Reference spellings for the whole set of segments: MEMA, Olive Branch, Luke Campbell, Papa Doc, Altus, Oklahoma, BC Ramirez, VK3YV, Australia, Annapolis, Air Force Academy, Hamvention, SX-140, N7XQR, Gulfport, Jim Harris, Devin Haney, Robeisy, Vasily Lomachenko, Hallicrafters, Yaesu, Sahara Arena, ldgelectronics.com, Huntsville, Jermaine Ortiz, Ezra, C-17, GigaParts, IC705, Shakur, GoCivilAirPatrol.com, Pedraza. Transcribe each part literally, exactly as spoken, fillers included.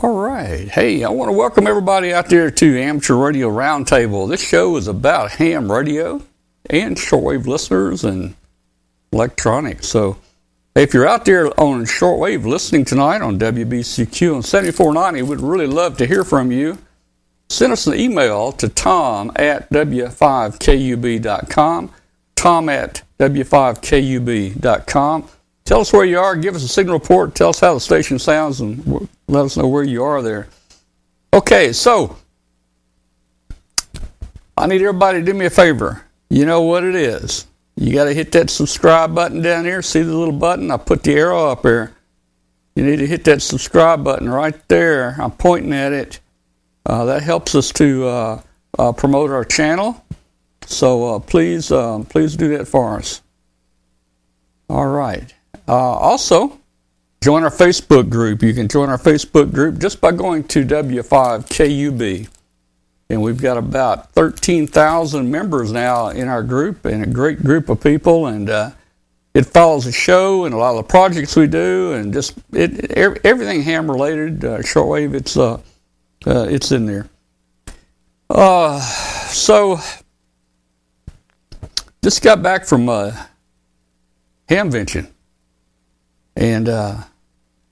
All right. Hey, I want to welcome everybody out there to Amateur Radio Roundtable. This show is about ham radio and shortwave listeners and electronics. So if you're out there on shortwave listening tonight on W B C Q on seventy-four ninety, we'd really love to hear from you. Send us an email to tom at W five K U B dot com, tom at W five K U B dot com. Tell us where you are. Give us a signal report. Tell us how the station sounds and let us know where you are there. Okay, so I need everybody to do me a favor. You know what it is. You got to hit that subscribe button down here. See the little button? I put the arrow up here. You need to hit that subscribe button right there. I'm pointing at it. Uh, that helps us to uh, uh, promote our channel. So uh, please, um, please do that for us. All right. Uh, also, join our Facebook group. You can join our Facebook group just by going to W five K U B. And we've got about thirteen thousand members now in our group, and a great group of people. And uh, it follows the show and a lot of the projects we do, and just it, it, everything ham related, uh, shortwave. It's uh, uh, it's in there. Uh, so just got back from uh, Hamvention, and uh,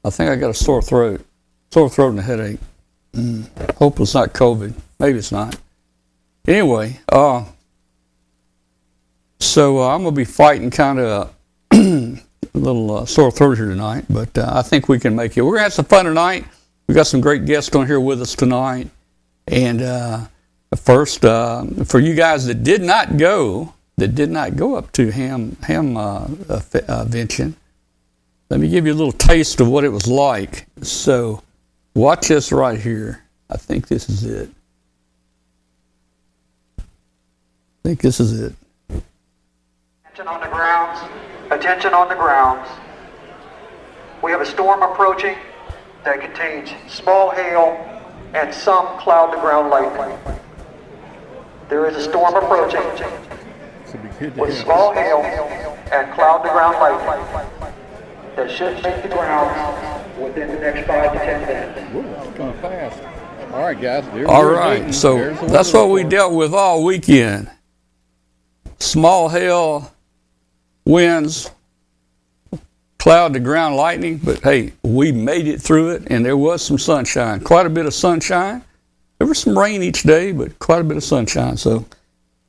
I think I got a sore throat, sore throat and a headache. Mm, hope it's not COVID. Maybe it's not. Anyway, uh, so uh, I'm going to be fighting kind of a little uh, sore throat here tonight, but uh, I think we can make it. We're going to have some fun tonight. We've got some great guests on here with us tonight. And uh, first, uh, for you guys that did not go, that did not go up to Ham Ham uh, Vention, let me give you a little taste of what it was like. So watch this right here. I think this is it. I think this is it. Attention on the grounds. Attention on the grounds. We have a storm approaching that contains small hail and some cloud-to-ground lightning. There is a storm approaching with small hail and cloud-to-ground lightning that should make the grounds within the next five to ten minutes. Whoa, it's going fast. All right, guys. All right, so that's what we dealt with all weekend. Small hail, winds, cloud to ground lightning, but hey, we made it through it, and there was some sunshine, quite a bit of sunshine. There was some rain each day, but quite a bit of sunshine, so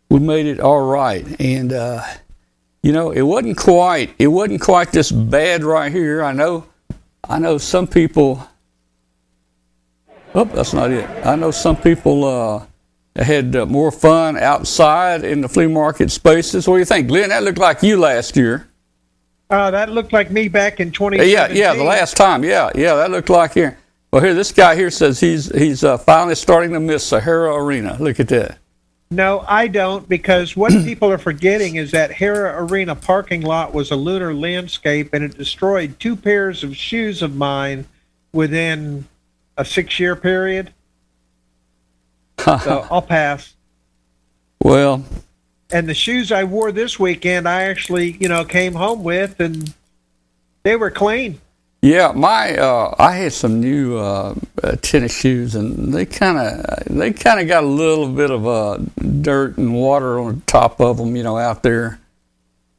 we made it all right. And uh, you know, it wasn't quite, it wasn't quite this bad right here. I know, I know some people. Oh, that's not it. I know some people. Uh, I had uh, more fun outside in the flea market spaces. What do you think, Glenn? That looked like you last year. Uh, that looked like me back in twenty seventeen. Yeah, yeah, the last time. Yeah, yeah, that looked like here. Well, here, this guy here says he's he's uh, finally starting to miss Sahara Arena. Look at that. No, I don't, because what people are forgetting is that Hera Arena parking lot was a lunar landscape, and it destroyed two pairs of shoes of mine within a six-year period. So I'll pass. Well, and the shoes I wore this weekend, I actually, you know, came home with, and they were clean. Yeah, my uh, I had some new uh, tennis shoes, and they kind of they kind of got a little bit of uh, dirt and water on the top of them, you know, out there.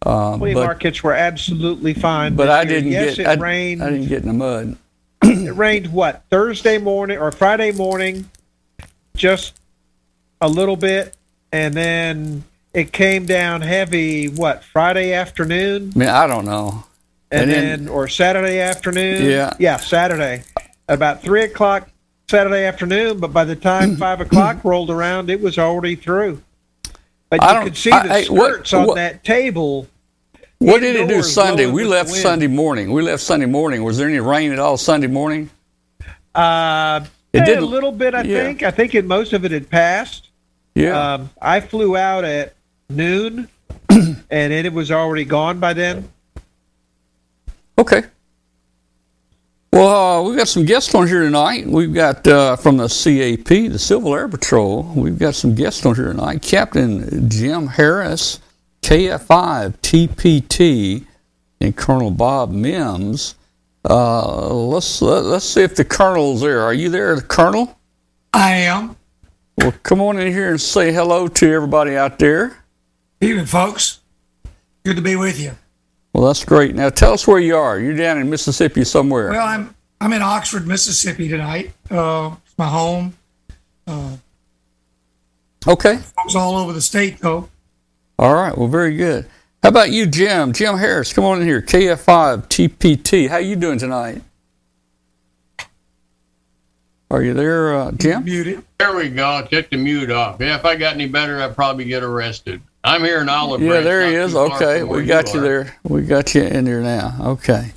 Uh, flea but, markets were absolutely fine, but I didn't yes, get it I, rained. I didn't get in the mud. It rained what Thursday morning or Friday morning. Just a little bit, and then it came down heavy, what, Friday afternoon? Man, I don't know. And, and then, then, or Saturday afternoon? Yeah. Yeah, Saturday. About three o'clock Saturday afternoon, but by the time five o'clock rolled around, it was already through. But you could see the I, skirts what, on what, that table. What did it do Sunday? We left Sunday morning. We left Sunday morning. Was there any rain at all Sunday morning? Uh... It did a little bit, I yeah. think. I think it, most of it had passed. Yeah. Um, I flew out at noon, and it, it was already gone by then. Okay. Well, uh, we've got some guests on here tonight. We've got uh, from the C A P, the Civil Air Patrol. We've got some guests on here tonight. Captain Jim Harris, K F five T P T, and Colonel Bob Mims. Uh, let's uh, let's see if the Colonel's there. Are you there, the Colonel? I am. Well, come on in here and say hello to everybody out there. Evening, folks. Good to be with you. Well, that's great. Now, tell us where you are. You're down in Mississippi somewhere. Well, I'm I'm in Oxford, Mississippi tonight. Uh, it's my home. Uh, okay. Folks all over the state, though. All right. Well, very good. How about you, Jim? Jim Harris, come on in here. K F five T P T. How you doing tonight? Are you there, uh, Jim? Muted. There we go. Took the mute off. Yeah, if I got any better, I'd probably get arrested. I'm here in Olive Branch. Yeah, there he is. Okay, we got you there. We got you in there now. Okay.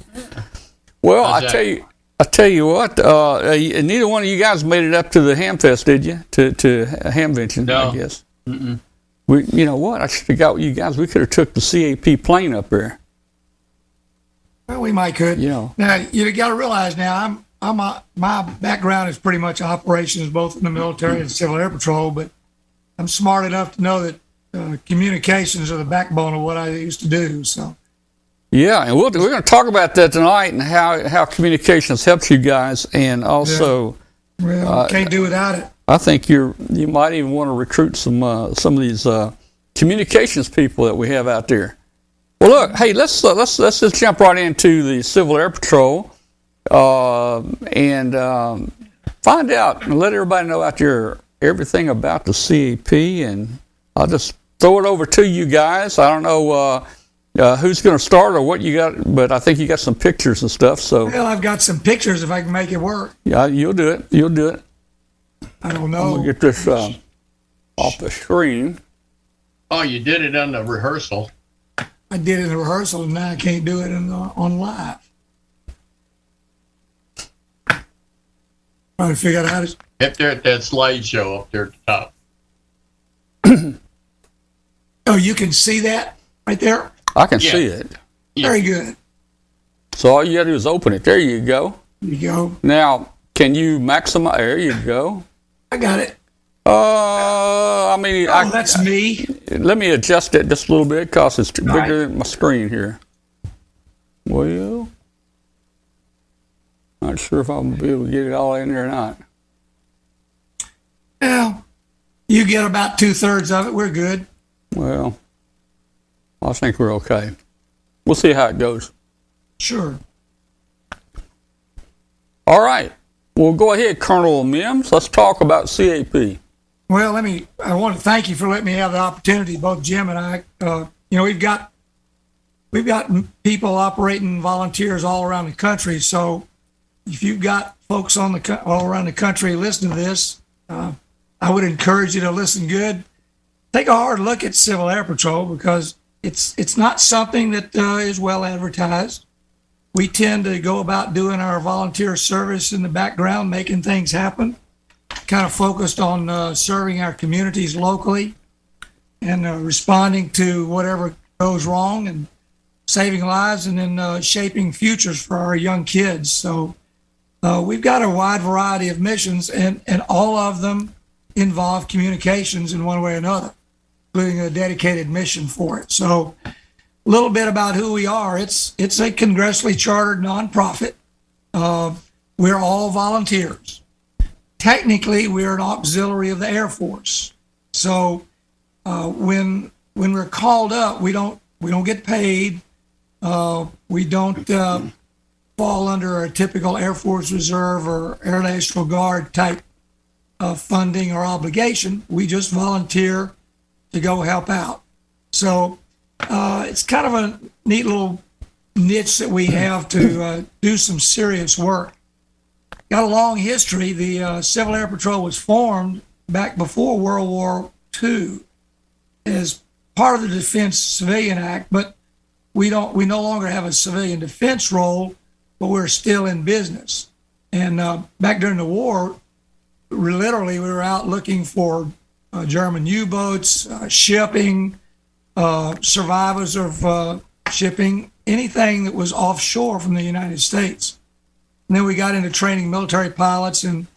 Well, I tell you, I tell you what. Uh, neither one of you guys made it up to the Hamfest, did you? To to Hamvention, no. I guess. Mm-mm. We, you know what? I should have got with you guys. We could have took the C A P plane up there. Well, we might could. You know. Now you got to realize now. I'm I'm a, my background is pretty much operations, both in the military and Civil Air Patrol. But I'm smart enough to know that. Uh, communications are the backbone of what I used to do. So, yeah, and we'll, we're going to talk about that tonight and how how communications helps you guys, and also yeah. well, uh, can't do without it. I think you're you might even want to recruit some uh, some of these uh, communications people that we have out there. Well, look, hey, let's uh, let's let's just jump right into the Civil Air Patrol uh, and um, find out and let everybody know out there everything about the C A P, and I'll just throw it over to you guys. I don't know uh, uh, who's going to start or what you got, but I think you got some pictures and stuff. So well, I've got some pictures if I can make it work. Yeah, you'll do it. You'll do it. I don't know. I'm gonna get this uh, off the screen. Oh, you did it on the rehearsal. I did it in the rehearsal, and now I can't do it on, on live. Trying to figure out how to. Up there at that slideshow up there at the top. Oh, you can see that right there? I can yeah. see it. Yeah. Very good. So all you got to do is open it. There you go. There you go. Now, can you maximize? There you go. I got it. Uh, I mean, oh, I, that's I, me. Let me adjust it just a little bit because it's all bigger right. than my screen here. Well, not sure if I'm going to be able to get it all in there or not. Well, you get about two-thirds of it. We're good. Well, I think we're okay. We'll see how it goes. Sure. All right. Well, go ahead, Colonel Mims. Let's talk about C A P. Well, let me. I want to thank you for letting me have the opportunity. Both Jim and I. Uh, you know, we've got we've got people operating volunteers all around the country. So, if you've got folks on the all around the country listening to this, uh, I would encourage you to listen good. Take a hard look at Civil Air Patrol because it's it's not something that uh, is well advertised. We tend to go about doing our volunteer service in the background, making things happen, kind of focused on uh, serving our communities locally and uh, responding to whatever goes wrong and saving lives and then uh, shaping futures for our young kids. So uh, we've got a wide variety of missions, and, and all of them involve communications in one way or another, including a dedicated mission for it. So a little bit about who we are. It's it's a congressionally chartered nonprofit. Uh, we're all volunteers. Technically, we're an auxiliary of the Air Force. So uh, when when we're called up, we don't we don't get paid. Uh, we don't uh, fall under a typical Air Force Reserve or Air National Guard type of funding or obligation. We just volunteer to go help out. So uh, it's kind of a neat little niche that we have to uh, do some serious work. Got a long history. The uh, Civil Air Patrol was formed back before World War Two as part of the Defense Civilian Act, but we don't. We no longer have a civilian defense role, but we're still in business. And uh, back during the war, literally, we were out looking for uh, German U-boats, uh, shipping, uh, survivors of uh, shipping, anything that was offshore from the United States. And then we got into training military pilots, and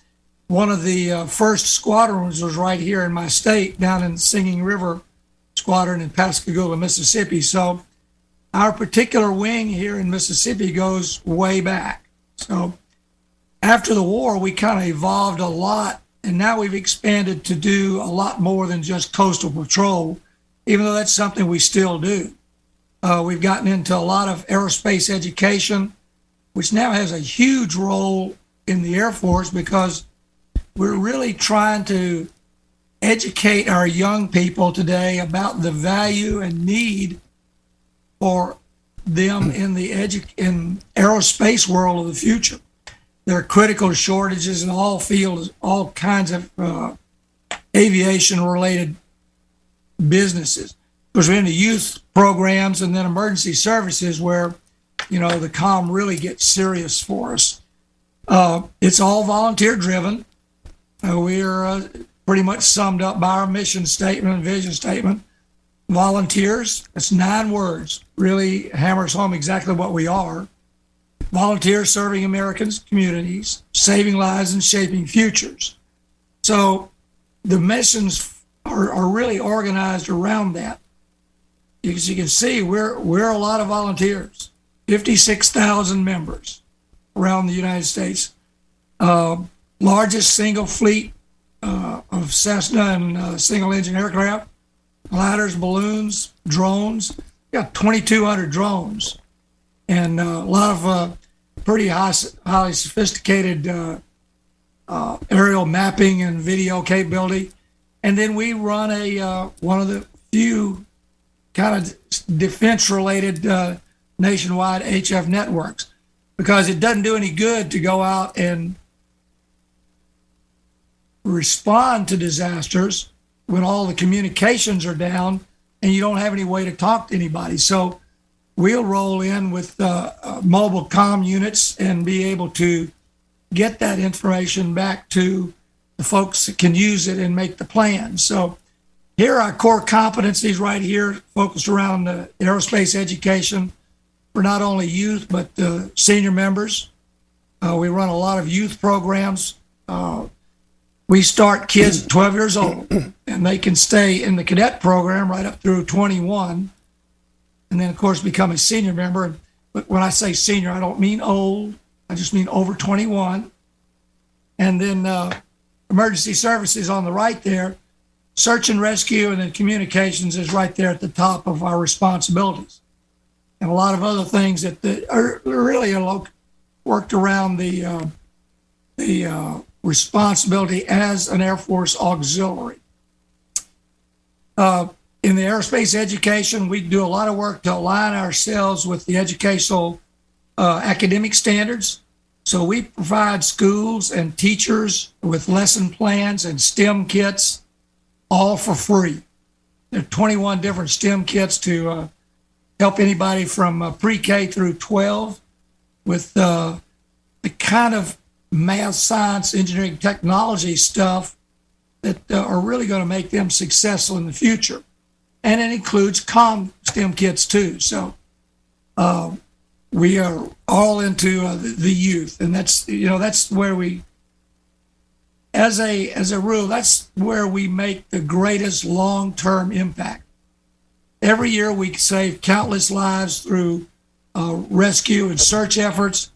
one of the uh, first squadrons was right here in my state, down in Singing River Squadron in Pascagoula, Mississippi. So our particular wing here in Mississippi goes way back. So after the war, we kind of evolved a lot, and now we've expanded to do a lot more than just coastal patrol, even though that's something we still do. Uh, we've gotten into a lot of aerospace education, which now has a huge role in the Air Force because we're really trying to educate our young people today about the value and need for them in the edu- in aerospace world of the future. There are critical shortages in all fields, all kinds of uh, aviation-related businesses. Because we're into youth programs and then emergency services where, you know, the comm really gets serious for us. Uh, it's all volunteer-driven. Uh, we're uh, pretty much summed up by our mission statement and vision statement. Volunteers, that's nine words, really hammers home exactly what we are. Volunteers serving Americans, communities, saving lives, and shaping futures. So the missions are, are really organized around that. As you can see, we're, we're a lot of volunteers, fifty-six thousand members around the United States. Uh, largest single fleet uh, of Cessna and uh, single-engine aircraft, gliders, balloons, drones. We got twenty-two hundred drones and uh, a lot of uh, pretty high, highly sophisticated uh, uh, aerial mapping and video capability. And then we run a uh, one of the few kind of defense-related uh, nationwide H F networks, because it doesn't do any good to go out and respond to disasters when all the communications are down and you don't have any way to talk to anybody. So we'll roll in with uh, uh, mobile comm units and be able to get that information back to the folks that can use it and make the plan. So here are our core competencies right here, focused around uh, aerospace education for not only youth, but uh, senior members. Uh, we run a lot of youth programs. Uh, we start kids at twelve years old, and they can stay in the cadet program right up through twenty-one, and then, of course, become a senior member. But when I say senior, I don't mean old. I just mean over twenty-one. And then uh, emergency services on the right there, search and rescue, and then communications is right there at the top of our responsibilities. And a lot of other things that the, are really worked around the uh, the uh, responsibility as an Air Force auxiliary. Uh, in the aerospace education, we do a lot of work to align ourselves with the educational uh, academic standards. So we provide schools and teachers with lesson plans and STEM kits, all for free. There are twenty-one different STEM kits to uh, help anybody from uh, pre-K through twelve with uh, the kind of math, science, engineering, technology stuff that uh, are really going to make them successful in the future. And it includes comm STEM kits too. So uh, we are all into uh, the, the youth, and that's, you know, that's where we, As a as a rule, that's where we make the greatest long-term impact. Every year we save countless lives through uh, rescue and search efforts.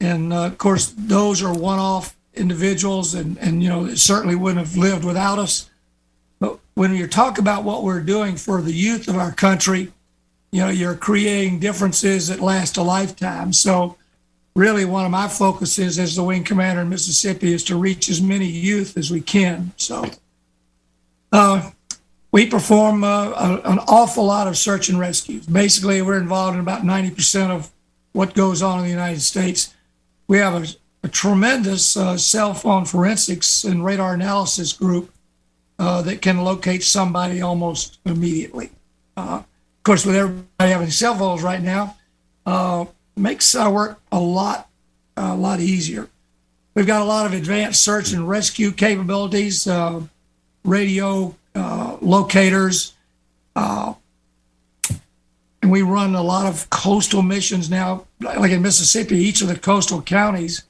And, uh, of course, those are one-off individuals and, and, you know, it certainly wouldn't have lived without us. But when you talk about what we're doing for the youth of our country, you know, you're creating differences that last a lifetime. So really, one of my focuses as the wing commander in Mississippi is to reach as many youth as we can. So uh, we perform uh, a, an awful lot of search and rescues. Basically, we're involved in about ninety percent of what goes on in the United States. We have a, a tremendous uh, cell phone forensics and radar analysis group uh, that can locate somebody almost immediately. Uh, of course, with everybody having cell phones right now, uh, makes our work a lot, a lot easier. We've got a lot of advanced search and rescue capabilities, uh, radio uh, locators, uh, and we run a lot of coastal missions now. Like in Mississippi, each of the coastal counties,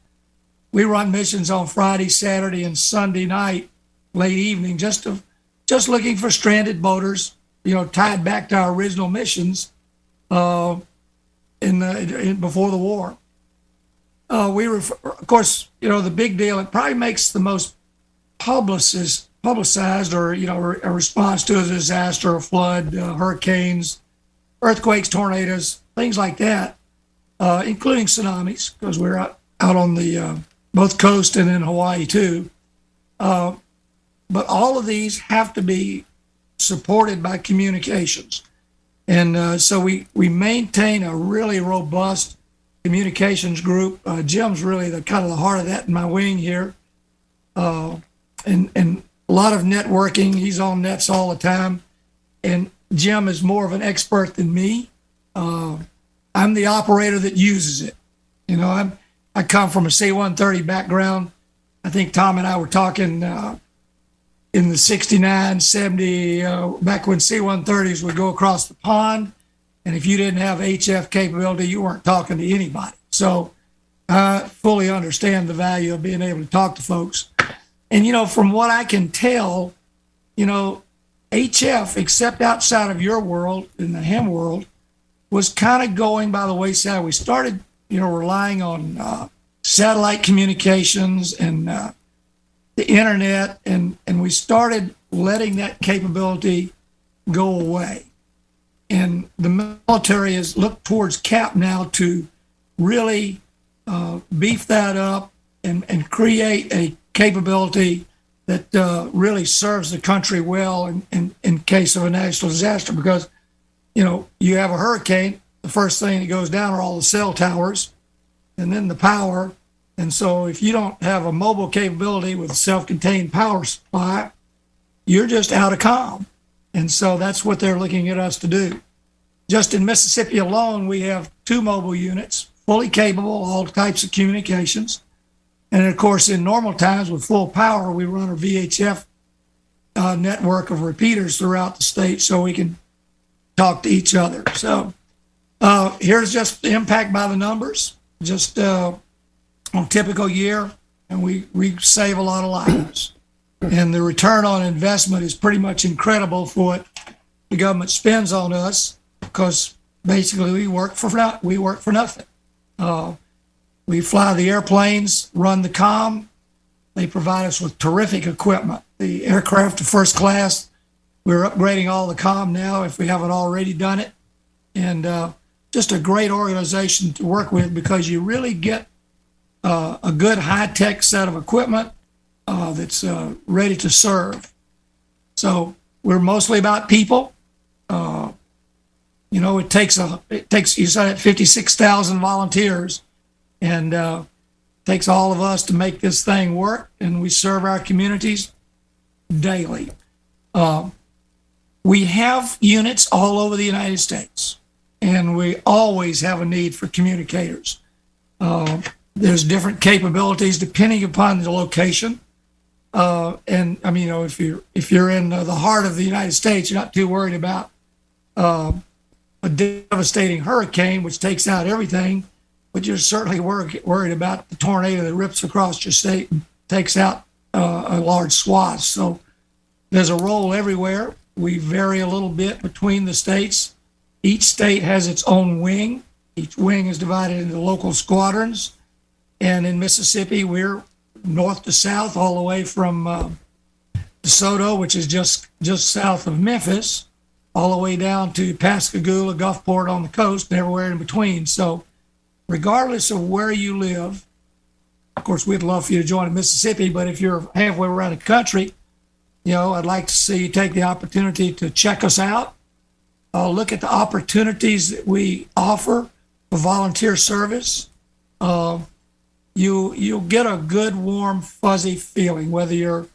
we run missions on Friday, Saturday, and Sunday night, late evening, just to, just looking for stranded boaters, you know, tied back to our original missions. Uh, In, the, in before the war. uh, we refer, of course, you know, the big deal, it probably makes the most publicist, publicized or, you know, re- a response to a disaster, a flood, uh, hurricanes, earthquakes, tornadoes, things like that, uh, including tsunamis, because we're out, out on the uh, both coast and in Hawaii too. Uh, but all of these have to be supported by communications. And uh, so we, we maintain a really robust communications group. Uh, Jim's really the kind of the heart of that in my wing here. Uh, and and a lot of networking. He's on nets all the time. And Jim is more of an expert than me. Uh, I'm the operator that uses it. You know, I'm, I come from a C one thirty background. I think Tom and I were talking uh, in the sixty-nine, seventy, uh, back when C one thirties would go across the pond. And if you didn't have H F capability, you weren't talking to anybody. So I fully understand the value of being able to talk to folks. And, you know, from what I can tell, you know, H F, except outside of your world, in the ham world, was kind of going by the wayside. We started, you know, relying on uh, satellite communications and uh, the internet, and, and we started letting that capability go away. And the military has looked towards C A P now to really uh, beef that up and, and create a capability that uh, really serves the country well in, in, in case of a national disaster. Because, you know, you have a hurricane, the first thing that goes down are all the cell towers and then the power. And so if you don't have a mobile capability with a self-contained power supply, you're just out of comm. And so that's what they're looking at us to do. Just in Mississippi alone, we have two mobile units, fully capable, all types of communications. And, of course, in normal times with full power, we run a V H F uh, network of repeaters throughout the state so we can talk to each other. So uh, here's just the impact by the numbers, just uh, on a typical year, and we, we save a lot of lives. And the return on investment is pretty much incredible for what the government spends on us, because basically we work for not, we work for nothing. Uh, we fly the airplanes, run the comm. They provide us with terrific equipment. The aircraft, the first class, we're upgrading all the comm now if we haven't already done it. And uh, just a great organization to work with, because you really get uh, a good high-tech set of equipment Uh, that's uh, ready to serve. So we're mostly about people. Uh, you know, it takes a it takes you said fifty-six thousand volunteers, and uh, takes all of us to make this thing work. And we serve our communities daily. Uh, we have units all over the United States, and we always have a need for communicators. Uh, there's different capabilities depending upon the location. Uh, and I mean, you know, if you're if you're in uh, the heart of the United States, you're not too worried about uh, a devastating hurricane, which takes out everything. But you're certainly wor- worried about the tornado that rips across your state and takes out uh, a large swath. So there's a role everywhere. We vary a little bit between the states. Each state has its own wing. Each wing is divided into local squadrons. And in Mississippi, we're north to south, all the way from uh, DeSoto, which is just just south of Memphis, all the way down to Pascagoula, Gulfport on the coast, and everywhere in between. So regardless of where you live, of course, we'd love for you to join in Mississippi, but if you're halfway around the country, you know, I'd like to see you take the opportunity to check us out, uh, look at the opportunities that we offer for volunteer service. Uh, You, you'll get a good, warm, fuzzy feeling, whether you're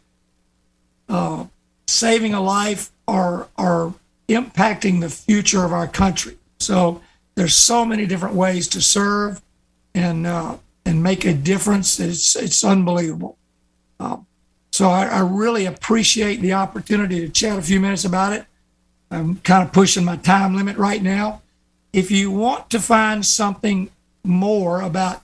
uh, saving a life or, or impacting the future of our country. So there's so many different ways to serve and uh, and make a difference. It's, it's unbelievable. Uh, so I, I really appreciate the opportunity to chat a few minutes about it. I'm kind of pushing my time limit right now. If you want to find something more about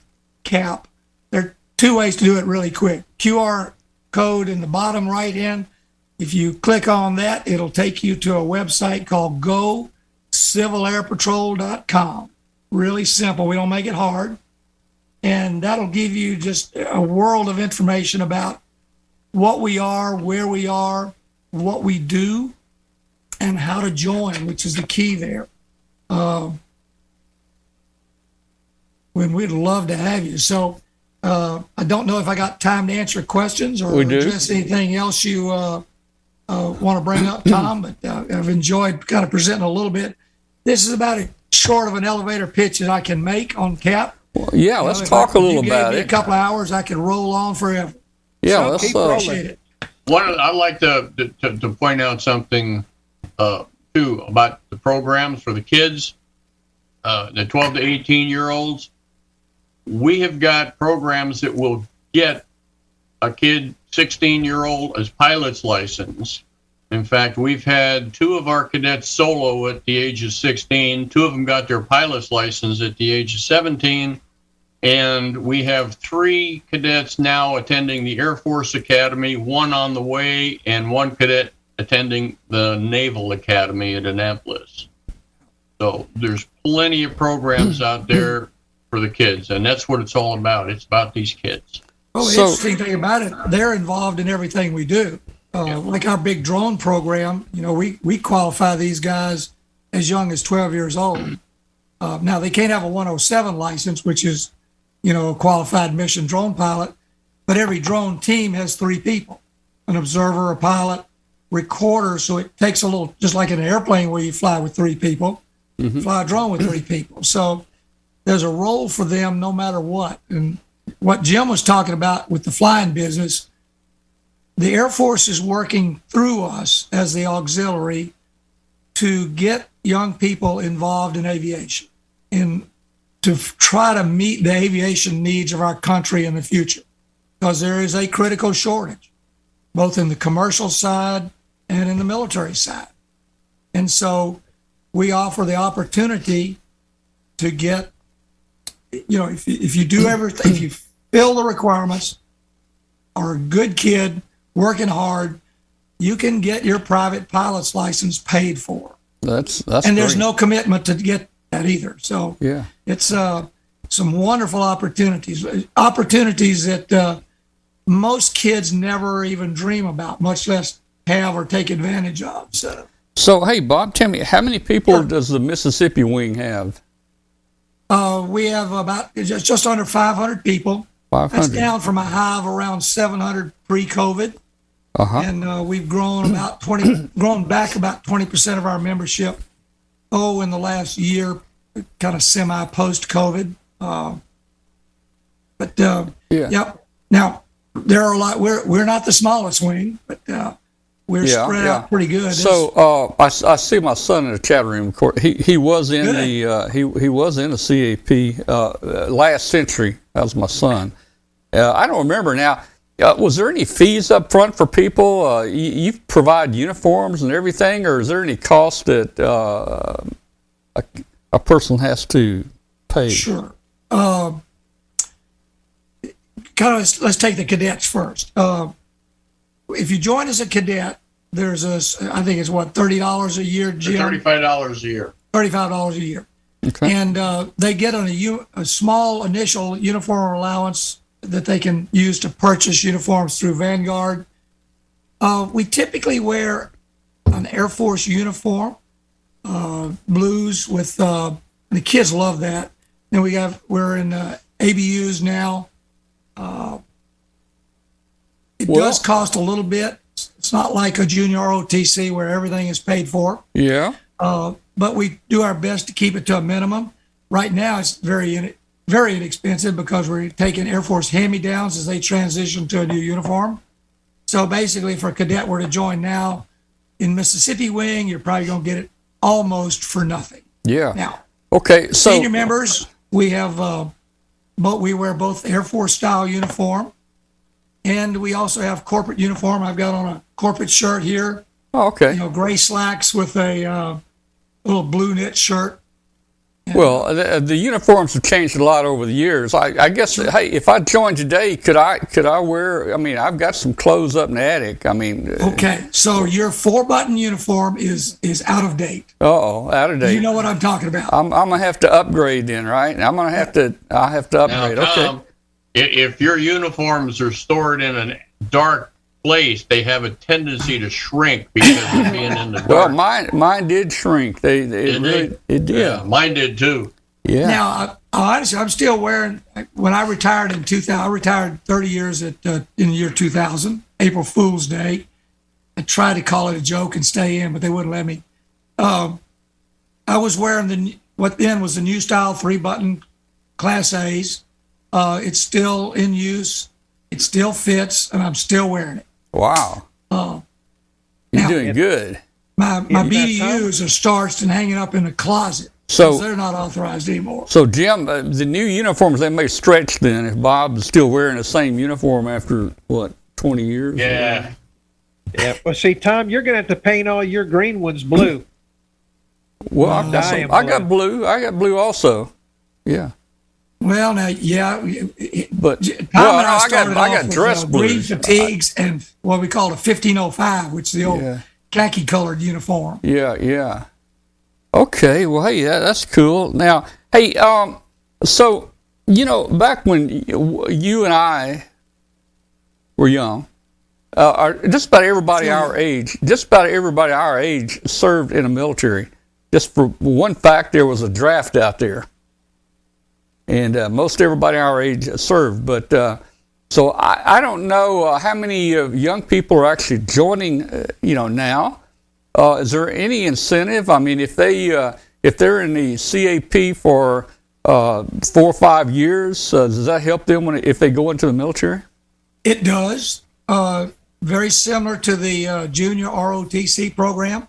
C A P, there are two ways to do it really quick. Q R code in the bottom right hand. If you click on that, it'll take you to a website called go civil air patrol dot com. Really simple. We don't make it hard. and that'll give you just a world of information about what we are, where we are, what we do, and how to join, which is the key there. Uh, when we'd love to have you. So uh, I don't know if I got time to answer questions or address anything else you uh, uh, want to bring up, Tom, but uh, I've enjoyed kind of presenting a little bit. This is about as short of an elevator pitch that I can make on C A P. Well, yeah, let's you know, talk I, a little about it. A couple of hours, I can roll on forever. Yeah, so let's keep uh, appreciate it. One, I'd like to, to to point out something uh, too about the programs for the kids, uh, the twelve to eighteen year olds. We have got programs that will get a kid sixteen year old as pilot's license. In fact, we've had two of our cadets solo at the age of sixteen. Two of them got their pilot's license at the age of seventeen. And we have three cadets now attending the Air Force Academy, one on the way, and one cadet attending the Naval Academy at Annapolis. So there's plenty of programs out there for the kids, and that's what it's all about. It's about these kids. Well, the so, interesting thing about it, they're involved in everything we do. Uh, yeah. Like our big drone program, you know, we, we qualify these guys as young as twelve years old. Uh, now, they can't have a one oh seven license, which is, you know, a qualified mission drone pilot, but every drone team has three people, an observer, a pilot, recorder, so it takes a little, just like in an airplane where you fly with three people, mm-hmm. fly a drone with three people. So there's a role for them no matter what. And what Jim was talking about with the flying business, the Air Force is working through us as the auxiliary to get young people involved in aviation, in to try to meet the aviation needs of our country in the future, because there is a critical shortage, both in the commercial side and in the military side. And so we offer the opportunity to get, you know, if, if you do everything, if you fill the requirements, are a good kid working hard, you can get your private pilot's license paid for. That's, that's and there's great. No commitment to get that either. So yeah, it's uh, some wonderful opportunities, opportunities that uh, most kids never even dream about, much less have or take advantage of. So, so hey, Bob, tell me, how many people sure. does the Mississippi wing have? Uh, we have about just, just under five hundred people. five hundred. That's down from a high of around seven hundred pre-COVID. Uh-huh. And uh, we've grown about twenty, grown back about twenty percent of our membership. Oh, in the last year, kind of semi post COVID. Uh, but uh, yeah, yep. Now there are a lot. We're we're not the smallest wing, but uh, we're yeah, spread yeah. out pretty good. So uh, I I see my son in the chat room. He he was in good. the uh, he he was in the C A P uh, last century. That was my son. Uh, I don't remember now. Uh, was there any fees up front for people? Uh, you, you provide uniforms and everything, or is there any cost that uh, a, a person has to pay? Sure. Uh, kind of let's, let's take the cadets first. Uh, if you join as a cadet, there's a, I think it's what, thirty dollars a year, Jim? thirty-five dollars a year. thirty-five dollars a year. Okay. And uh, they get on a, a small initial uniform allowance that they can use to purchase uniforms through Vanguard. Uh, we typically wear an Air Force uniform, uh, blues with, uh, the kids love that. Then we have, we're in uh, A B Us now. Uh, it well, does cost a little bit. It's not like a junior O T C where everything is paid for. Yeah. Uh, but we do our best to keep it to a minimum. Right now it's very in very inexpensive because we're taking Air Force hand-me-downs as they transition to a new uniform. So basically, if a cadet were to join now in Mississippi wing, you're probably going to get it almost for nothing. Yeah. Now, okay. So senior members, we have, uh, but we wear both Air Force style uniform, and we also have corporate uniform. I've got on a corporate shirt here. Oh, okay. You know, gray slacks with a uh, little blue knit shirt. Well, the, the uniforms have changed a lot over the years. I, I guess, hey, if I joined today, could I could I wear? I mean, I've got some clothes up in the attic. I mean, okay. So your four-button uniform is is out of date. Uh-oh, out of date. You know what I'm talking about. I'm, I'm gonna have to upgrade then, right? I'm gonna have to. I have to upgrade. Now, Tom, okay. If your uniforms are stored in a dark place, they have a tendency to shrink because of being in the dark. Well, mine mine did shrink. They, they did it, really, they? It did. Yeah, mine did too. Yeah. Now, I, honestly, I'm still wearing. When I retired in two thousand, I retired thirty years at uh, in the year two thousand, April Fool's Day. I tried to call it a joke and stay in, but they wouldn't let me. Um, I was wearing the what then was the new style three button Class A's. Uh, it's still in use. It still fits, and I'm still wearing it. Wow. Uh, You're now, doing good. My my B D Us are starched and hanging up in a closet. So they're not authorized anymore. So, Jim, uh, the new uniforms, they may stretch then if Bob's still wearing the same uniform after, what, twenty years? Yeah. Yeah. Well, see, Tom, you're going to have to paint all your green ones blue. Well, I've got some, I got blue. I got blue also. Yeah. Well, now, yeah, it, but Tom well, and I, I got I got dress with, you know, green fatigues I, and what we call a fifteen oh five, which is the old yeah. khaki colored uniform. Yeah, yeah. Okay, well, hey, yeah, that's cool. Now, hey, um, so you know, back when you and I were young, uh, our, just about everybody yeah. our age, just about everybody our age served in the military. Just for one fact, there was a draft out there. And uh, most everybody our age served. But uh, so I, I don't know uh, how many uh, young people are actually joining, uh, you know, now. Uh, is there any incentive? I mean, if, they, uh, if they're in the C A P for uh, four or five years, uh, does that help them when, if they go into the military? It does. Uh, very similar to the uh, junior R O T C program.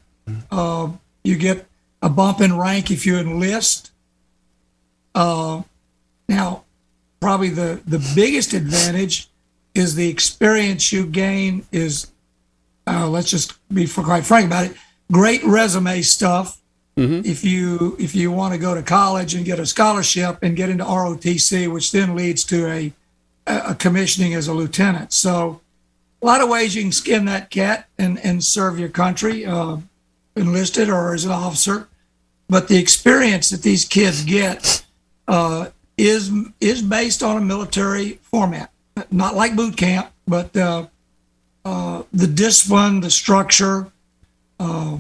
Uh, you get a bump in rank if you enlist. Uh, Now, probably the, the biggest advantage is the experience you gain is, uh, let's just be quite frank about it, great resume stuff. Mm-hmm. If you if you want to go to college and get a scholarship and get into R O T C, which then leads to a, a commissioning as a lieutenant. So a lot of ways you can skin that cat and, and serve your country, uh, enlisted or as an officer. But the experience that these kids get uh is is based on a military format, not like boot camp, but uh, uh, the discipline, the structure uh,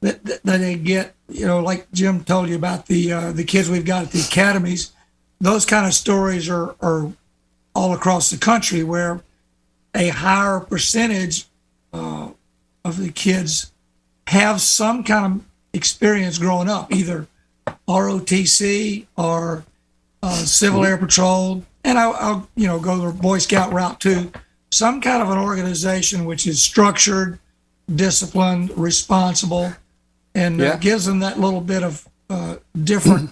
that, that they get. You know, like Jim told you about the uh, the kids we've got at the academies. Those kind of stories are are all across the country, where a higher percentage uh, of the kids have some kind of experience growing up, either R O T C or uh, Civil Air Patrol, and I'll, I'll you know go the Boy Scout route too. Some kind of an organization which is structured, disciplined, responsible, and yeah. uh, gives them that little bit of uh, different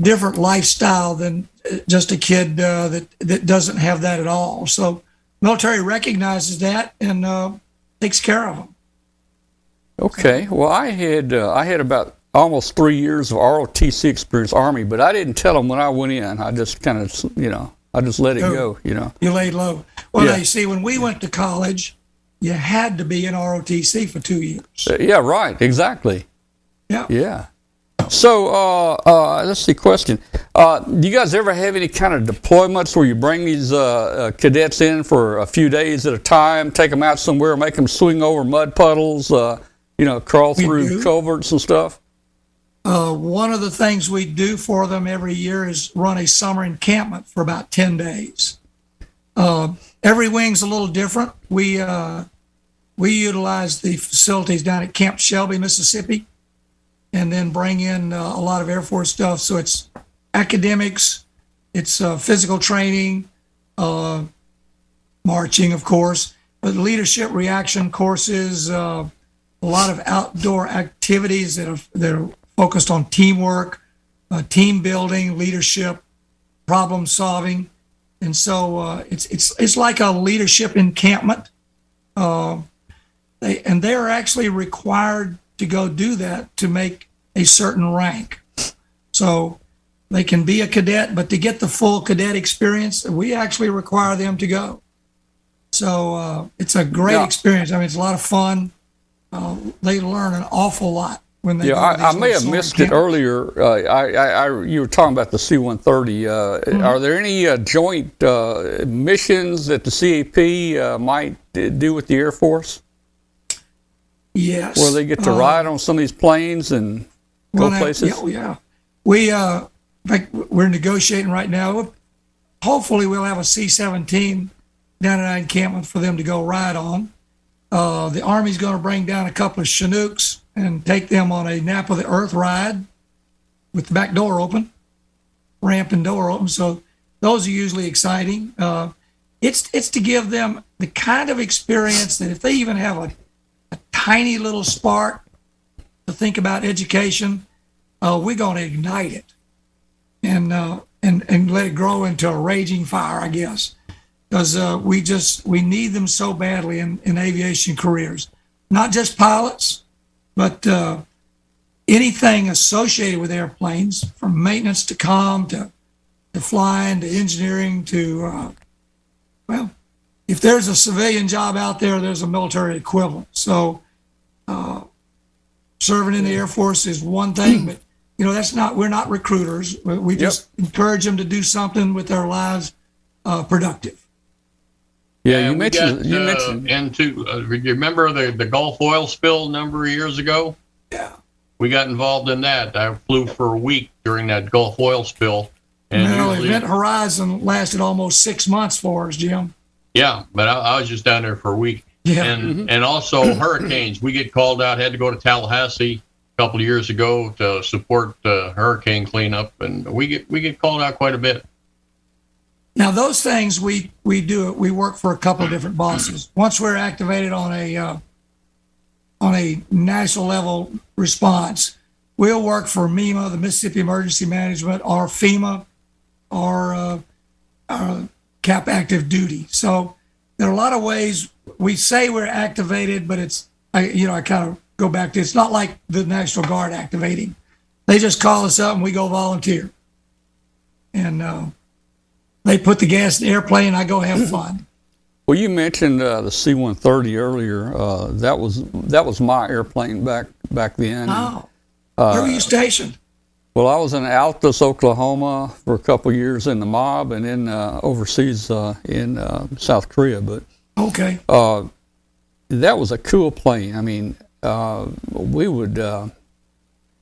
different lifestyle than just a kid uh, that that doesn't have that at all. So military recognizes that and uh, takes care of them. Okay. Well, I had uh, I had about. almost three years of R O T C experience, Army, but I didn't tell them when I went in. I just kind of, you know, I just let it oh, go, you know. You laid low. Well, yeah. Now, you see, when we went to college, you had to be in R O T C for two years. Uh, yeah, right, exactly. Yeah. Yeah. So, uh, uh, let's see, question. Uh, do you guys ever have any kind of deployments where you bring these uh, uh, cadets in for a few days at a time, take them out somewhere, make them swing over mud puddles, uh, you know, crawl through culverts and stuff? Uh, one of the things we do for them every year is run a summer encampment for about ten days. Uh, every wing's a little different. We uh, we utilize the facilities down at Camp Shelby, Mississippi, and then bring in uh, a lot of Air Force stuff. So it's academics, it's uh, physical training, uh, marching, of course, but leadership reaction courses, uh, a lot of outdoor activities that are, that are focused on teamwork, uh, team building, leadership, problem solving, and so uh, it's it's it's like a leadership encampment. Uh, they and they are actually required to go do that to make a certain rank. So they can be a cadet, but to get the full cadet experience, we actually require them to go. So uh, it's a great yeah. experience. I mean, it's a lot of fun. Uh, they learn an awful lot when they. Yeah, I, I may have missed camp. it earlier. Uh, I, I, I, you were talking about the C one thirty. Uh, mm-hmm. Are there any uh, joint uh, missions that the C A P uh, might do with the Air Force? Yes. Where they get to uh, ride on some of these planes and well, go now, places. Yeah, yeah. We, uh, in fact, we're negotiating right now. Hopefully, we'll have a C seventeen down at our encampment for them to go ride on. Uh, the Army's going to bring down a couple of Chinooks and take them on a nap of the earth ride with the back door open, ramp and door open. So those are usually exciting. Uh, it's it's to give them the kind of experience that if they even have a, a tiny little spark to think about education, uh, we're going to ignite it and uh, and and let it grow into a raging fire, I guess. Because uh, we just, we need them so badly in, in aviation careers. Not just pilots, but uh, anything associated with airplanes, from maintenance to comm to, to flying to engineering to, uh, well, if there's a civilian job out there, there's a military equivalent. So uh, serving in the Air Force is one thing, but, you know, that's not, we're not recruiters. We, we just yep. encourage them to do something with their lives uh, productive. Yeah, you and mentioned. Got, you uh, mentioned. And to uh, remember the the Gulf oil spill a number of years ago. Yeah, we got involved in that. I flew for a week during that Gulf oil spill. And no, usually, Event Horizon lasted almost six months for us, Jim. Yeah, but I, I was just down there for a week. Yeah, and mm-hmm. and also hurricanes. We get called out. Had to go to Tallahassee a couple of years ago to support uh, hurricane cleanup, and we get we get called out quite a bit. Now, those things, we, we do it. We work for a couple of different bosses. Once we're activated on a uh, on a national level response, we'll work for MEMA, the Mississippi Emergency Management, or FEMA, or uh, our C A P active duty. So there are a lot of ways we say we're activated, but it's, I, you know, I kind of go back to, it's not like the National Guard activating. They just call us up and we go volunteer. And, uh, they put the gas in the airplane, I go have fun. Well, you mentioned uh, the C one thirty earlier. Uh, that was that was my airplane back back then. Oh, uh, where were you stationed? Well, I was in Altus, Oklahoma, for a couple of years in the mob, and then uh, overseas uh, in uh, South Korea. But okay, uh, that was a cool plane. I mean, uh, we would uh,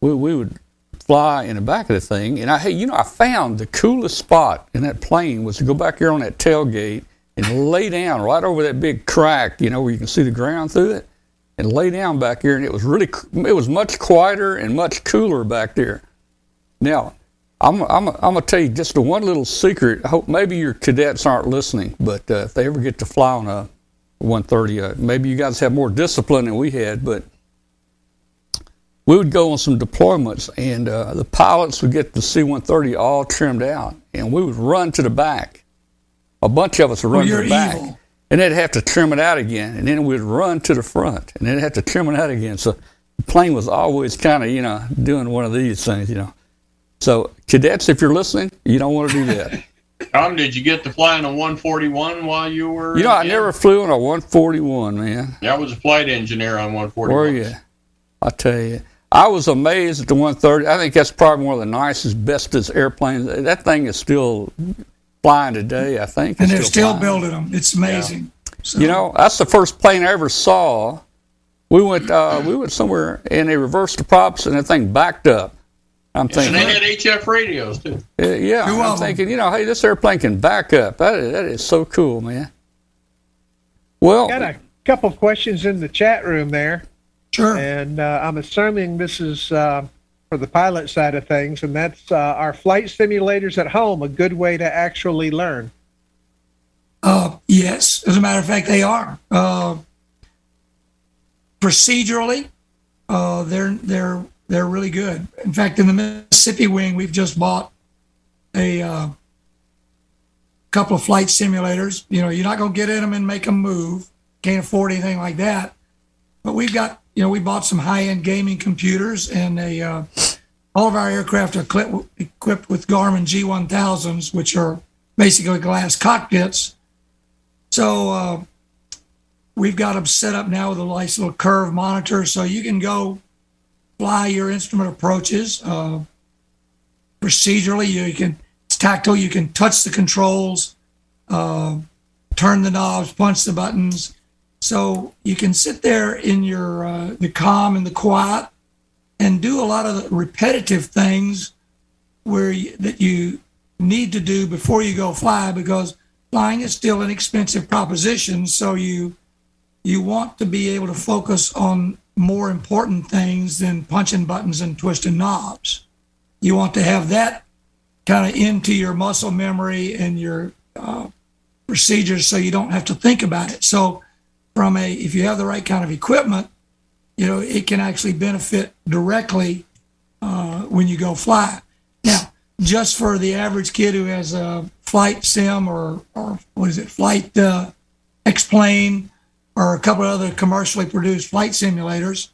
we we would. fly in the back of the thing, and I, hey, you know, I found the coolest spot in that plane was to go back here on that tailgate and lay down right over that big crack, you know, where you can see the ground through it, and lay down back here, and it was really, it was much quieter and much cooler back there. Now, I'm, I'm, I'm gonna tell you just the one little secret. I hope maybe your cadets aren't listening, but uh, if they ever get to fly on a one thirty, uh, maybe you guys have more discipline than we had, but. We would go on some deployments, and uh, the pilots would get the C one thirty all trimmed out, and we would run to the back. A bunch of us would run well, to the back, evil. and they'd have to trim it out again, and then we'd run to the front, and then have to trim it out again. So the plane was always kind of, you know, doing one of these things, you know. So cadets, if you're listening, you don't want to do that. Tom, did you get to fly in a one forty-one while you were? You know, I in? never flew on a one forty-one, man. Yeah, I was a flight engineer on one forty-one. Were you? I tell you. I was amazed at the one thirty. I think that's probably one of the nicest, bestest airplanes. That thing is still flying today, I think. And it's they're still, still building them. It's amazing. Yeah. So. You know, that's the first plane I ever saw. We went uh, we went somewhere, and they reversed the props, and that thing backed up. I'm thinking, and they had H F radios, too. Uh, yeah, Two I'm thinking, them. you know, hey, this airplane can back up. That is, that is so cool, man. Well, got a couple questions in the chat room there. Sure. And uh, I'm assuming this is uh, for the pilot side of things, and that's uh, are flight simulators at home a good way to actually learn? Uh, yes. As a matter of fact, they are. Uh, procedurally, uh, they're they're they're really good. In fact, in the Mississippi wing, we've just bought a uh, couple of flight simulators. You know, you're not going to get in them and make them move. Can't afford anything like that. But we've got you know, we bought some high-end gaming computers, and they, uh, all of our aircraft are cl- equipped with Garmin G one thousands, which are basically glass cockpits. So uh, we've got them set up now with a nice little curve monitor, so you can go fly your instrument approaches. Uh, procedurally, you can, it's tactile, you can touch the controls, uh, turn the knobs, punch the buttons. So you can sit there in your uh, the calm and the quiet and do a lot of repetitive things where you, that you need to do before you go fly, because flying is still an expensive proposition. So you you want to be able to focus on more important things than punching buttons and twisting knobs. You want to have that kind of into your muscle memory and your uh, procedures, so you don't have to think about it. So from a, if you have the right kind of equipment, you know, it can actually benefit directly uh, when you go fly. Now, just for the average kid who has a flight sim or, or what is it, flight uh, X-Plane or a couple of other commercially produced flight simulators,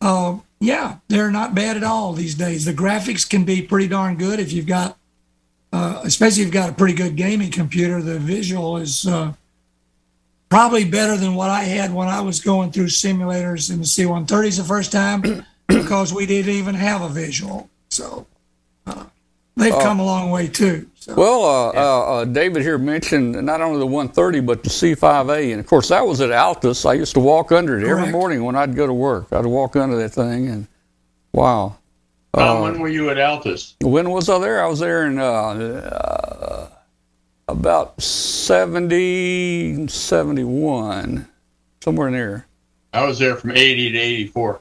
uh, yeah, they're not bad at all these days. The graphics can be pretty darn good if you've got, uh, especially if you've got a pretty good gaming computer. The visual is uh, probably better than what I had when I was going through simulators in the C one thirties the first time, because we didn't even have a visual. So uh, they've uh, come a long way too. So. Well, uh, yeah. uh, uh, David here mentioned not only the one thirty, but the C five A. And of course, that was at Altus. I used to walk under it Correct. every morning when I'd go to work. I'd walk under that thing, and wow. Uh, uh, when were you at Altus? When was I there? I was there in... Uh, uh, about seventy, seventy-one, somewhere in there. I was there from eighty to eighty-four.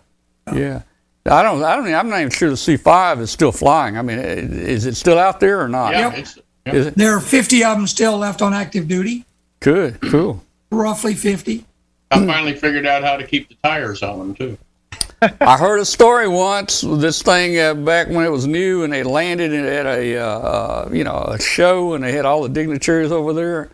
Yeah. I don't, I don't, I'm not even sure the C five is still flying. I mean, is it still out there or not? Yeah. Yep. It's, yep. Is it? There are fifty of them still left on active duty. Good. Cool. Roughly fifty. I finally figured out how to keep the tires on them too. I heard a story once. This thing uh, back when it was new, and they landed at a uh, you know a show, and they had all the dignitaries over there,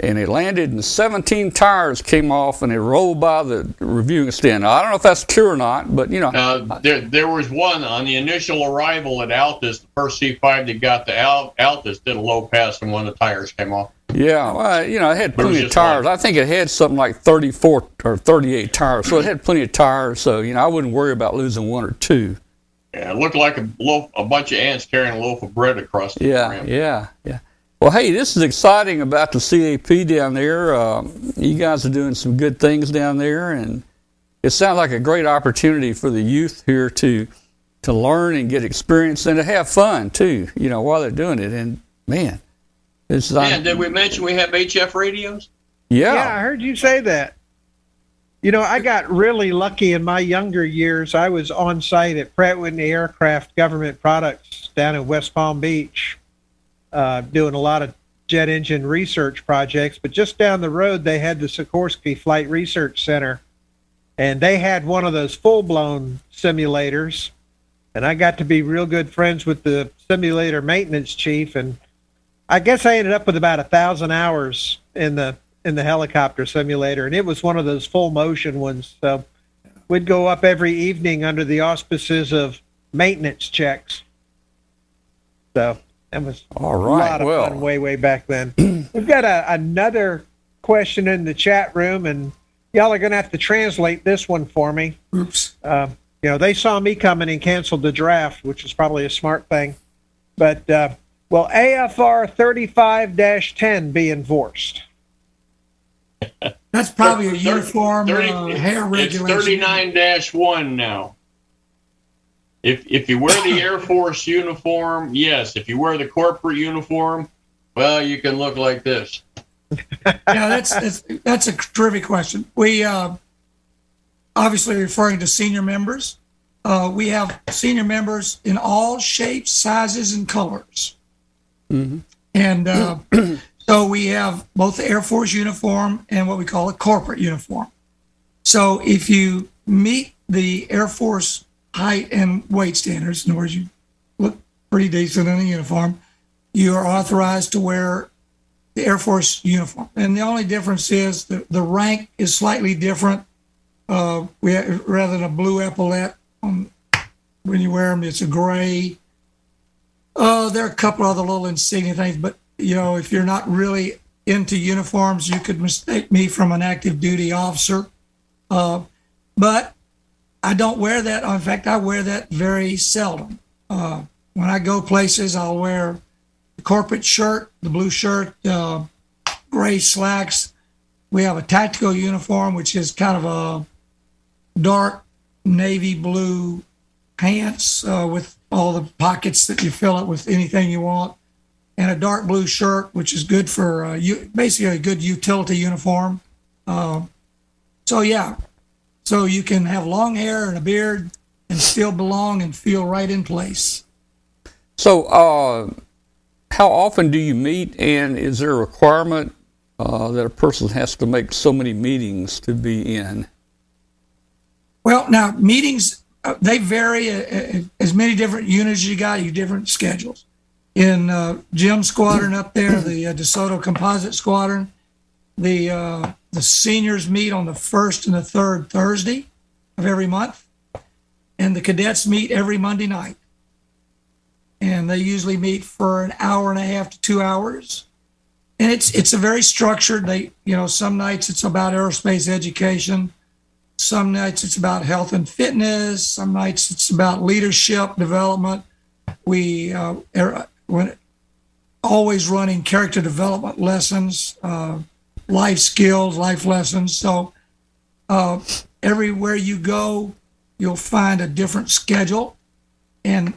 and they landed, and seventeen tires came off, and they rolled by the reviewing stand. Now, I don't know if that's true or not, but you know, uh, there there was one on the initial arrival at Altus. The first C five that got to Al- Altus did a low pass, and one of the tires came off. Yeah, well, you know, it had plenty it of tires. Like, I think it had something like thirty-four or thirty-eight tires, so it had plenty of tires. So, you know, I wouldn't worry about losing one or two. Yeah, it looked like a loaf, a bunch of ants carrying a loaf of bread across the yeah, rim. Yeah, yeah. Well, hey, this is exciting about the C A P down there. Um, you guys are doing some good things down there, and it sounds like a great opportunity for the youth here to to learn and get experience and to have fun, too, you know, while they're doing it. And, man... Yeah, did we mention we have H F radios? Yeah. Yeah, I heard you say that. You know, I got really lucky in my younger years. I was on site at Pratt Whitney Aircraft Government Products down in West Palm Beach, uh, doing a lot of jet engine research projects. But just down the road, they had the Sikorsky Flight Research Center, and they had one of those full-blown simulators. And I got to be real good friends with the simulator maintenance chief, and I guess I ended up with about a thousand hours in the in the helicopter simulator, and it was one of those full motion ones. So we'd go up every evening under the auspices of maintenance checks. So that was All right, a lot of well. fun way, way back then. We've got a, another question in the chat room, and y'all are going to have to translate this one for me. Oops. Uh, you know, they saw me coming and canceled the draft, which is probably a smart thing. But... Uh, Will A F R thirty-five ten be enforced? That's probably a uniform uh, hair regulation. It's thirty-nine dash one now. If if you wear the Air Force uniform, yes. If you wear the corporate uniform, well, you can look like this. Yeah, that's that's, that's a terrific question. We uh, obviously referring to senior members. Uh, we have senior members in all shapes, sizes, and colors. Mm-hmm. And uh, so we have both the Air Force uniform and what we call a corporate uniform. So if you meet the Air Force height and weight standards, in other words, you look pretty decent in a uniform, you are authorized to wear the Air Force uniform. And the only difference is the, the rank is slightly different Uh, we rather than a blue epaulette on, when you wear them, it's a gray. Uh, there are a couple other little insignia things, but you know, if you're not really into uniforms, you could mistake me from an active duty officer. Uh, but I don't wear that. In fact, I wear that very seldom. Uh, when I go places, I'll wear the corporate shirt, the blue shirt, uh, gray slacks. We have a tactical uniform, which is kind of a dark navy blue pants uh, with all the pockets that you fill it with anything you want, and a dark blue shirt, which is good for uh, you, basically a good utility uniform. Uh, so, yeah, so you can have long hair and a beard and still belong and feel right in place. So uh, how often do you meet, and is there a requirement uh, that a person has to make so many meetings to be in? Well, now, meetings, uh, they vary. Uh, as many different units you got, you different schedules. In uh, Jim's squadron up there, the uh, DeSoto Composite Squadron, the uh, the seniors meet on the first and the third Thursday of every month, and the cadets meet every Monday night. And they usually meet for an hour and a half to two hours. And it's it's a very structured. They you know some nights it's about aerospace education, some nights it's about health and fitness, some nights it's about leadership development. We uh, er When always running character development lessons, uh, life skills, life lessons. So uh, everywhere you go, you'll find a different schedule. And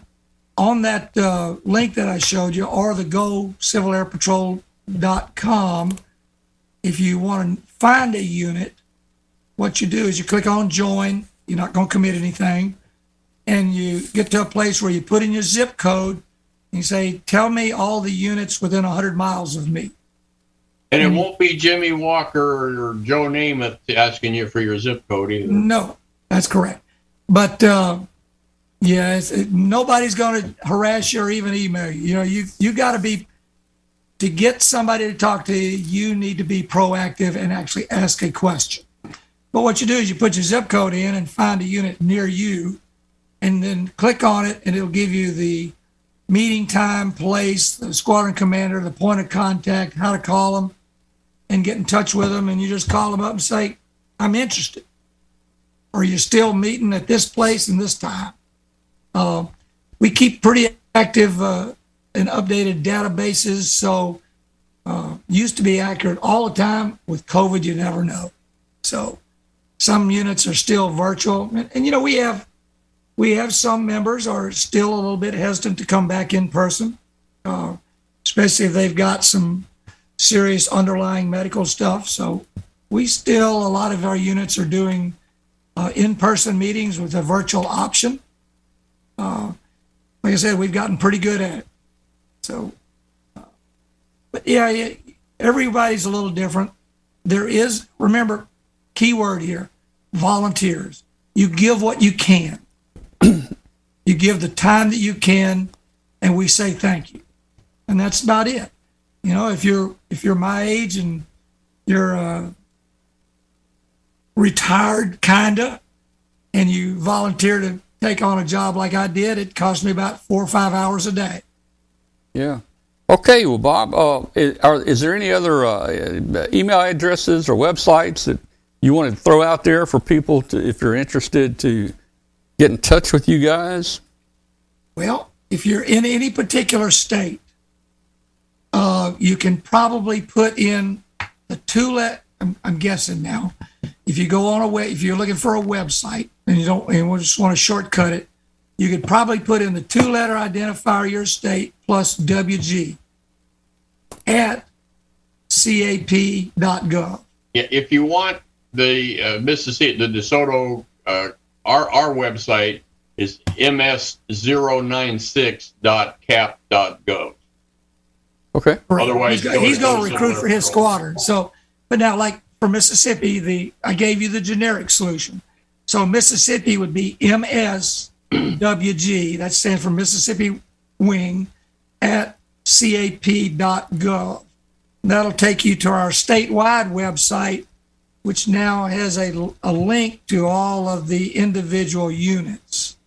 on that uh, link that I showed you, or the go civil air patrol dot com, if you want to find a unit, what you do is you click on join. You're not going to commit anything. And you get to a place where you put in your zip code. You say, tell me all the units within one hundred miles of me. And it won't be Jimmy Walker or Joe Namath asking you for your zip code either. No, that's correct. But, uh, yeah, it's, it, nobody's going to harass you or even email you. You know, you, you got to be, to get somebody to talk to you, you need to be proactive and actually ask a question. But what you do is you put your zip code in and find a unit near you, and then click on it, and it'll give you the meeting time, place, the squadron commander, the point of contact, how to call them, and get in touch with them. And you just call them up and say, I'm interested. Or you're still meeting at this place and this time. Uh, we keep pretty active uh, and updated databases. So uh, used to be accurate all the time. With COVID, you never know. So some units are still virtual. And, and you know, we have We have some members are still a little bit hesitant to come back in person, uh, especially if they've got some serious underlying medical stuff. So we still, a lot of our units are doing uh, in-person meetings with a virtual option. Uh, like I said, we've gotten pretty good at it. So, uh, but yeah, everybody's a little different. There is, remember, keyword here, volunteers. You give what you can. You give the time that you can, and we say thank you. And that's about it. You know, if you're if you're my age and you're uh, retired, kinda, and you volunteer to take on a job like I did, it cost me about four or five hours a day. Yeah. Okay. Well, Bob, uh, is, are, is there any other uh, email addresses or websites that you want to throw out there for people to, if you're interested, to get in touch with you guys? Well, if you're in any particular state, uh, you can probably put in the two-let. I'm, I'm guessing now. If you go on a way, if you're looking for a website and you don't, and we just want to shortcut it, you could probably put in the two-letter identifier your state plus W G at C A P dot gov. Yeah, if you want the uh, Mississippi, the DeSoto. Uh, Our, our website is M S zero nine six dot cap dot gov. Okay. Otherwise, he's, he's going to recruit for his squadron. So, but now, like for Mississippi, the I gave you the generic solution. So Mississippi would be M S W G, that stands for Mississippi Wing, at C A P dot gov. That'll take you to our statewide website, which now has a, a link to all of the individual units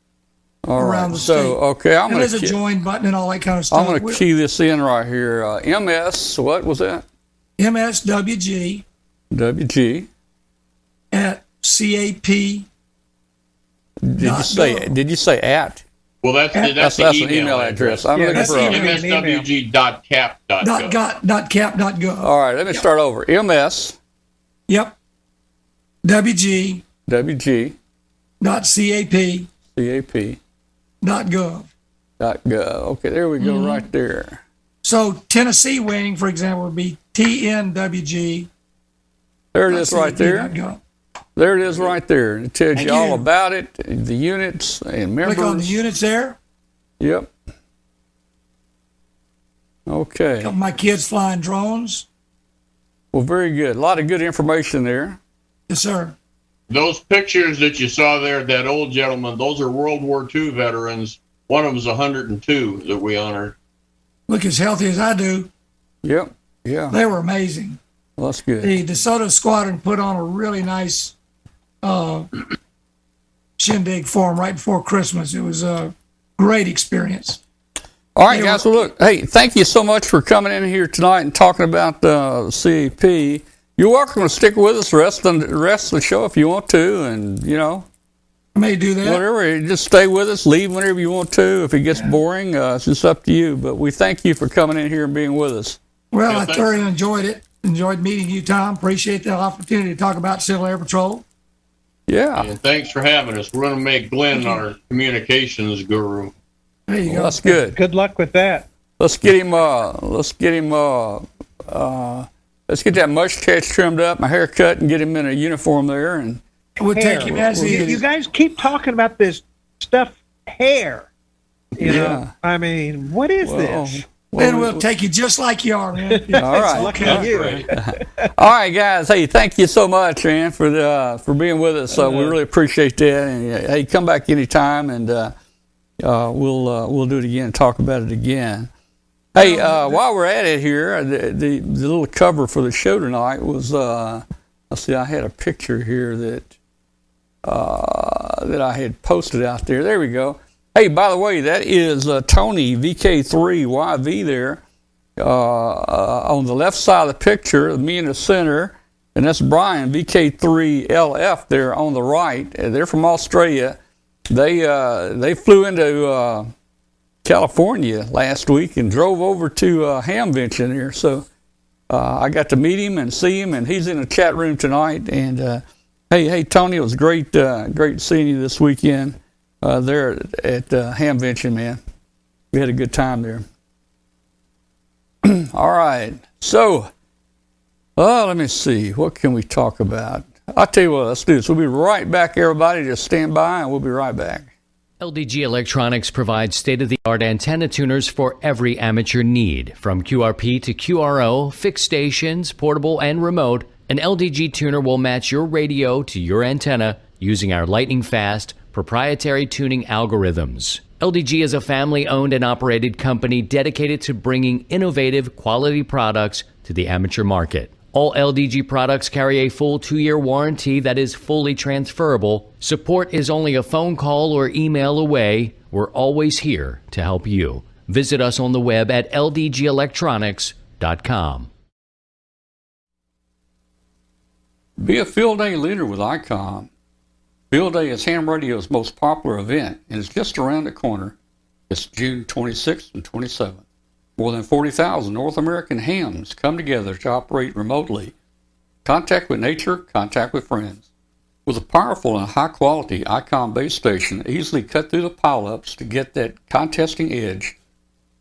all around right. the so, state. Okay, I'm going to there's key, a join button and all that kind of stuff. I'm going to key this in right here. Uh, M S, what was that? M S W G. W G. At C A P. Did you say? Go. Did you say at? Well, that's at, the, that's, that's the email, email address. address. I'm yeah, looking for M S W G dot cap dot gov. All right, let me yep. start over. M S. Yep. W G. W G. Dot C A P. C A P. Dot gov. Dot gov. Okay, there we go, mm-hmm. right there. So Tennessee wing, for example, would be T N W G. There it is right there. There it is right there. It tells you all about it, the units and members. Click on the units there. Yep. Okay. My kids flying drones. Well, very good. A lot of good information there. Yes, sir. Those pictures that you saw there, that old gentleman, those are World War Two veterans. One of them was one hundred two that we honored. Look as healthy as I do. Yep. Yeah. They were amazing. Well, that's good. The DeSoto squadron put on a really nice uh, shindig for them right before Christmas. It was a great experience. All right, they guys. Were, well, look, hey, thank you so much for coming in here tonight and talking about uh, C A P. You're welcome to stick with us the rest of the, rest of the show if you want to, and, you know. I may do that. Whatever. Just stay with us. Leave whenever you want to. If it gets yeah. boring, uh, it's just up to you. But we thank you for coming in here and being with us. Well, yeah, I thanks. thoroughly enjoyed it. Enjoyed meeting you, Tom. Appreciate the opportunity to talk about Civil Air Patrol. Yeah. And thanks for having us. We're going to make Glenn our communications guru. There you well, go. That's good. Good luck with that. Let's get him, uh, let's get him, uh, uh, let's get that mustache trimmed up, my hair cut, and get him in a uniform there. And we'll hair. take him as he is. You guys keep talking about this stuff, hair. You yeah. know, I mean, what is well, this? Then well, we'll, we'll take you just like you are, man. All right. Lucky you. All right, guys. Hey, thank you so much, man, for the, uh, for being with us. So uh, we really appreciate that. And uh, hey, come back anytime, and uh, uh, we'll uh, we'll do it again and talk about it again. Hey, uh, while we're at it here, the, the the little cover for the show tonight was. Uh, let's see. I had a picture here that uh, that I had posted out there. There we go. Hey, by the way, that is uh, Tony V K three Y V there uh, uh, on the left side of the picture, me in the center, and that's Brian V K three L F there on the right. They're from Australia. They uh, they flew into uh, California last week and drove over to uh, Hamvention here. So uh, I got to meet him and see him, and he's in the chat room tonight. And uh, hey, hey, Tony, it was great, uh, great seeing you this weekend. Uh, there at, at uh, Hamvention, man. We had a good time there. All right. So, uh, let me see. What can we talk about? I'll tell you what, let's do this. We'll be right back, everybody. Just stand by, and we'll be right back. L D G Electronics provides state-of-the-art antenna tuners for every amateur need. From Q R P to Q R O, fixed stations, portable and remote, an L D G tuner will match your radio to your antenna using our lightning-fast, proprietary tuning algorithms. L D G is a family-owned and operated company dedicated to bringing innovative, quality products to the amateur market. All L D G products carry a full two-year warranty that is fully transferable. Support is only a phone call or email away. We're always here to help you. Visit us on the web at L D G electronics dot com. Be a field day leader with Icom. Field Day is ham radio's most popular event, and it's just around the corner. It's June twenty-sixth and twenty-seventh. More than forty thousand North American hams come together to operate remotely. Contact with nature, contact with friends. With a powerful and high-quality Icom base station, easily cut through the pileups to get that contesting edge.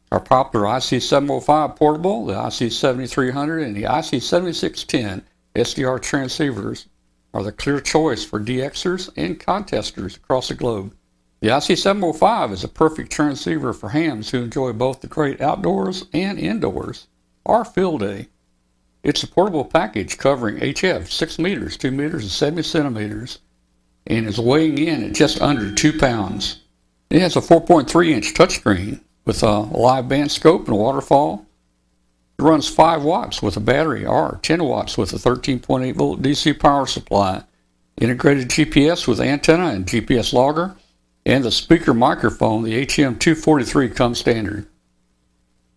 Our popular I C seven oh five portable, the I C seventy-three hundred, and the I C seventy-six ten S D R transceivers are the clear choice for DXers and contesters across the globe. The I C seven oh five is a perfect transceiver for hams who enjoy both the great outdoors and indoors, or field day. It's a portable package covering H F six meters, two meters, and seventy centimeters, and is weighing in at just under two pounds. It has a four point three inch touchscreen with a live band scope and waterfall. runs five watts with a battery, or ten watts with a thirteen point eight volt D C power supply, integrated G P S with antenna and G P S logger, and the speaker microphone, the A T M two forty-three, comes standard.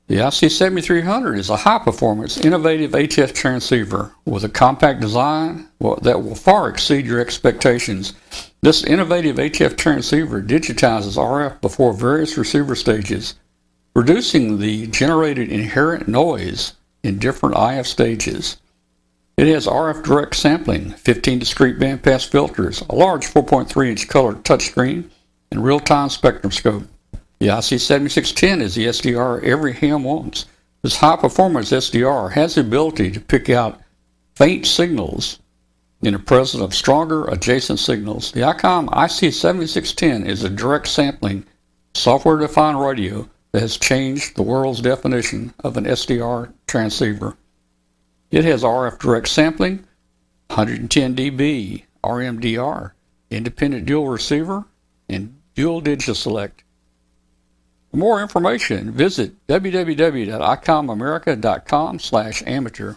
The I C seventy-three hundred is a high-performance, innovative H F transceiver with a compact design that will far exceed your expectations. This innovative H F transceiver digitizes R F before various receiver stages, reducing the generated inherent noise in different I F stages. It has R F direct sampling, fifteen discrete bandpass filters, a large four point three inch colored touchscreen, and real-time spectrum scope. The I C seventy-six ten is the S D R every ham wants. This high-performance S D R has the ability to pick out faint signals in the presence of stronger adjacent signals. The Icom I C seventy-six ten is a direct sampling, software-defined radio that has changed the world's definition of an S D R transceiver. It has R F direct sampling, one hundred ten D B, R M D R, independent dual receiver, and dual digiselect. For more information, visit w w w dot icom america dot com slash amateur.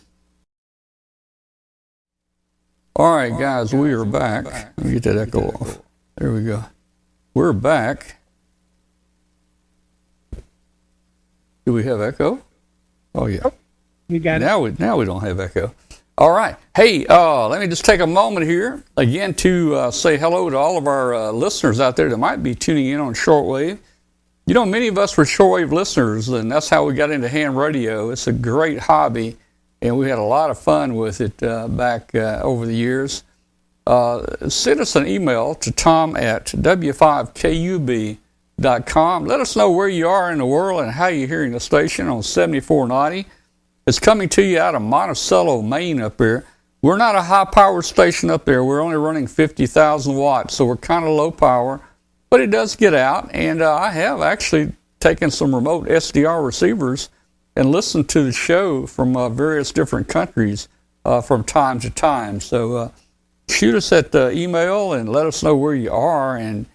All right, guys, we are back. Let me get that echo off. There we go. We're back. Do we have echo? Oh, yeah. You got it. Now we, now we don't have echo. All right. Hey, uh, let me just take a moment here, again, to uh, say hello to all of our uh, listeners out there that might be tuning in on shortwave. You know, many of us were shortwave listeners, and that's how we got into ham radio. It's a great hobby, and we had a lot of fun with it uh, back uh, over the years. Uh, send us an email to tom at w five k u b dot com. Let us know where you are in the world and how you're hearing the station on seventy-four ninety. It's coming to you out of Monticello, Maine, up there. We're not a high-powered station up there. We're only running fifty thousand watts, so we're kind of low power. But it does get out, and uh, I have actually taken some remote S D R receivers and listened to the show from uh, various different countries uh, from time to time. So uh, shoot us at the email and let us know where you are. And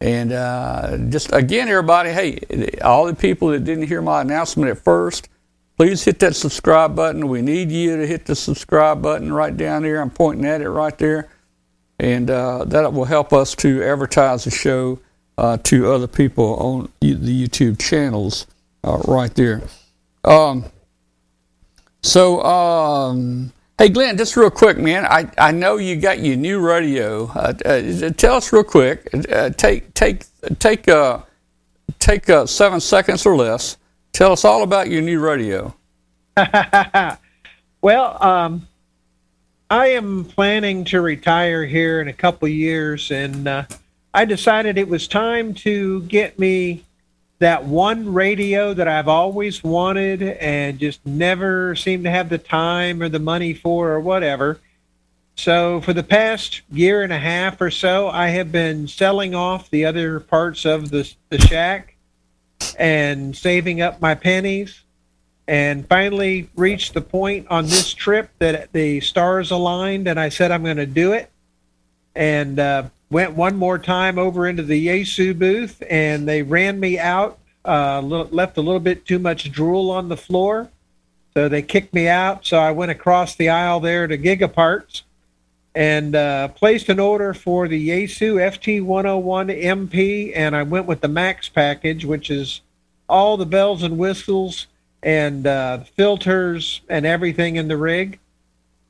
and uh, just, again, everybody, hey, all the people that didn't hear my announcement at first, please hit that subscribe button. We need you to hit the subscribe button right down there. I'm pointing at it right there. And uh, that will help us to advertise the show uh, to other people on the YouTube channels uh, right there. Um, so, um, hey, Glenn, just real quick, man. I, I know you got your new radio. Uh, uh, tell us real quick. Uh, take take take uh, take uh, seven seconds or less. Tell us all about your new radio. Well, um I am planning to retire here in a couple years, and uh, I decided it was time to get me that one radio that I've always wanted and just never seemed to have the time or the money for or whatever. So for the past year and a half or so, I have been selling off the other parts of the, the shack and saving up my pennies, and finally reached the point on this trip that the stars aligned, and I said I'm going to do it, and uh, went one more time over into the Yaesu booth, and they ran me out, uh, left a little bit too much drool on the floor, so they kicked me out, so I went across the aisle there to GigaParts, and uh, placed an order for the Yaesu F T one oh one M P, and I went with the Max package, which is all the bells and whistles, and uh, filters and everything in the rig,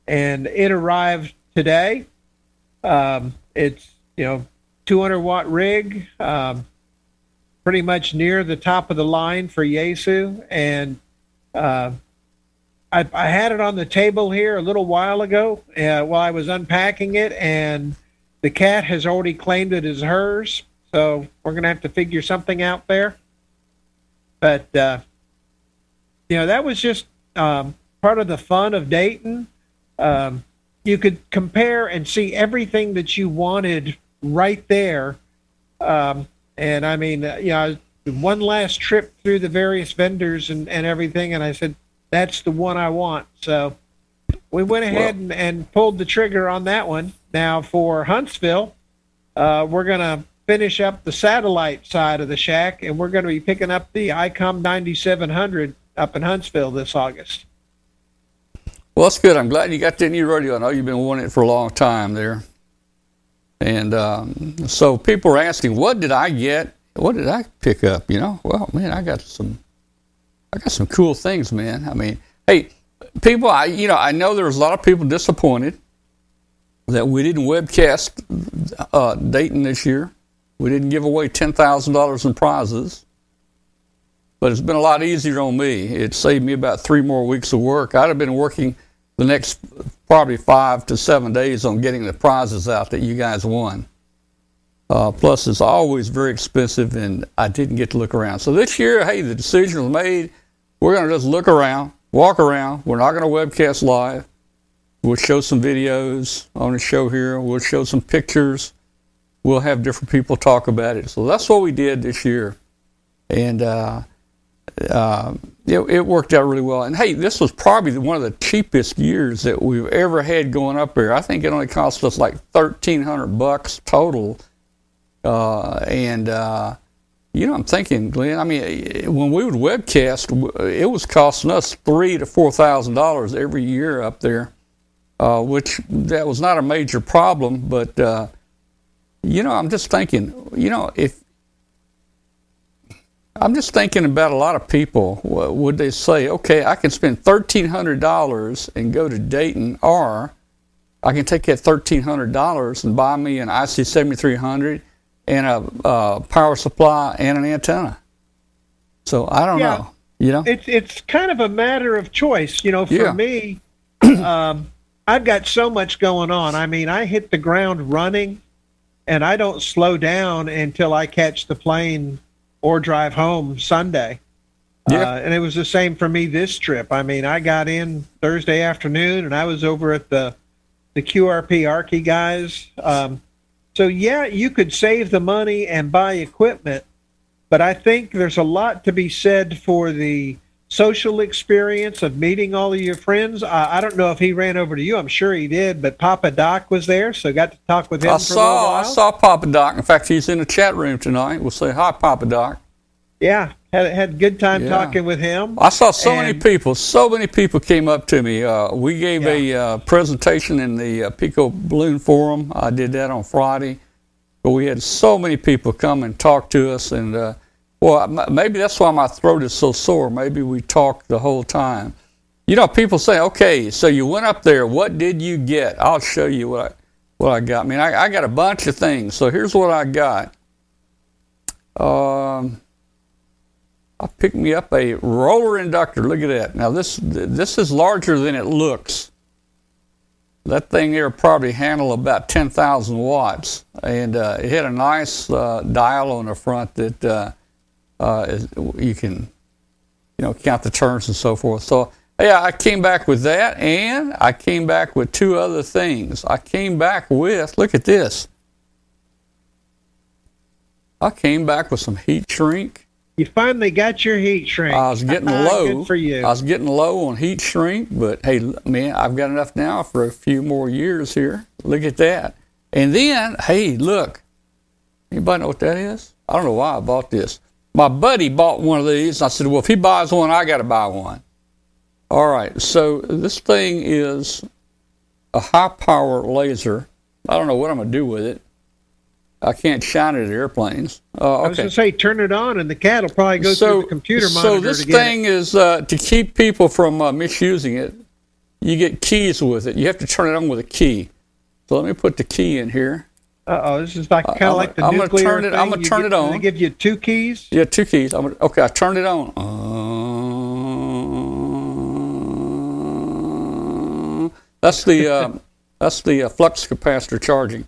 and it arrived today. Um, it's, you know, two hundred watt rig, um, pretty much near the top of the line for Yaesu, and uh, I, I had it on the table here a little while ago uh, while I was unpacking it, and the cat has already claimed it as hers, so we're going to have to figure something out there. But uh, you know, that was just um, part of the fun of Dayton. Um, you could compare and see everything that you wanted right there. Um, and, I mean, uh, you know, one last trip through the various vendors and, and everything, and I said, that's the one I want. So we went ahead well, and, and pulled the trigger on that one. Now, for Huntsville, uh, we're going to finish up the satellite side of the shack, and we're going to be picking up the Icom ninety-seven hundred up in Huntsville this August. Well, that's good. I'm glad you got that new radio. I know you've been wanting it for a long time there. And um, so people are asking, what did I get? What did I pick up? You know, well, man, I got some, I got some cool things, man. I mean, hey, people, I you know, I know there was a lot of people disappointed that we didn't webcast uh, Dayton this year. We didn't give away ten thousand dollars in prizes. But it's been a lot easier on me. It saved me about three more weeks of work. I'd have been working the next probably five to seven days on getting the prizes out that you guys won. Uh, plus, it's always very expensive, and I didn't get to look around. So this year, hey, the decision was made. We're going to just look around, walk around. We're not going to webcast live. We'll show some videos on the show here. We'll show some pictures. We'll have different people talk about it. So that's what we did this year. And, uh, Uh, it, it worked out really well. And, hey, this was probably one of the cheapest years that we've ever had going up here. I think it only cost us like thirteen hundred bucks total. Uh, and, uh, you know, I'm thinking, Glenn, I mean, when we would webcast, it was costing us three thousand to four thousand dollars every year up there, uh, which that was not a major problem. But, uh, you know, I'm just thinking, you know, if, I'm just thinking about a lot of people. Would they say, okay, I can spend thirteen hundred dollars and go to Dayton, or I can take that thirteen hundred dollars and buy me an I C seventy-three hundred and a uh, power supply and an antenna? So I don't yeah. know. You know, it's it's kind of a matter of choice. You know, for yeah. me, um, I've got so much going on. I mean, I hit the ground running, and I don't slow down until I catch the plane or drive home Sunday. Yeah. Uh, and it was the same for me this trip. I mean, I got in Thursday afternoon, and I was over at the the Q R P Arky guys. Um, so, yeah, you could save the money and buy equipment, but I think there's a lot to be said for the social experience of meeting all of your friends. Uh, I don't know if he ran over to you. I'm sure he did, but Papa Doc was there, so got to talk with him I for saw, a little while. I saw Papa Doc. In fact, he's in the chat room tonight. We'll say hi, Papa Doc. Yeah, had had a good time yeah. talking with him. I saw so and, many people. So many people came up to me. Uh, we gave yeah. a uh, presentation in the uh, Pico Balloon Forum. I did that on Friday. But we had so many people come and talk to us, and uh, well, maybe that's why my throat is so sore. Maybe we talked the whole time. You know, people say, okay, so you went up there. What did you get? I'll show you what I, what I got. I mean, I, I got a bunch of things. So here's what I got. Um, I picked me up a roller inductor. Look at that. Now, this this is larger than it looks. That thing there probably handled about ten thousand watts. And uh, it had a nice uh, dial on the front that... Uh, Uh, you can, you know, count the turns and so forth. So, yeah, I came back with that, and I came back with two other things. I came back with, look at this. I came back with some heat shrink. You finally got your heat shrink. I was getting low. Good for you. I was getting low on heat shrink, but, hey, man, I've got enough now for a few more years here. Look at that. And then, hey, look. Anybody know what that is? I don't know why I bought this. My buddy bought one of these. I said, well, if he buys one, I got to buy one. All right, so this thing is a high-power laser. I don't know what I'm going to do with it. I can't shine it at airplanes. Uh, okay. I was going to say, turn it on, and the cat will probably go so, through the computer monitor. So this to get thing it. is uh, to keep people from uh, misusing it. You get keys with it. You have to turn it on with a key. So let me put the key in here. Uh-oh, this is like, kind of like the I'm nuclear gonna turn it, thing. I'm going to turn get, it on. They give you two keys? Yeah, two keys. I'm gonna, okay, I turned it on. Uh, that's the uh, that's the uh, flux capacitor charging.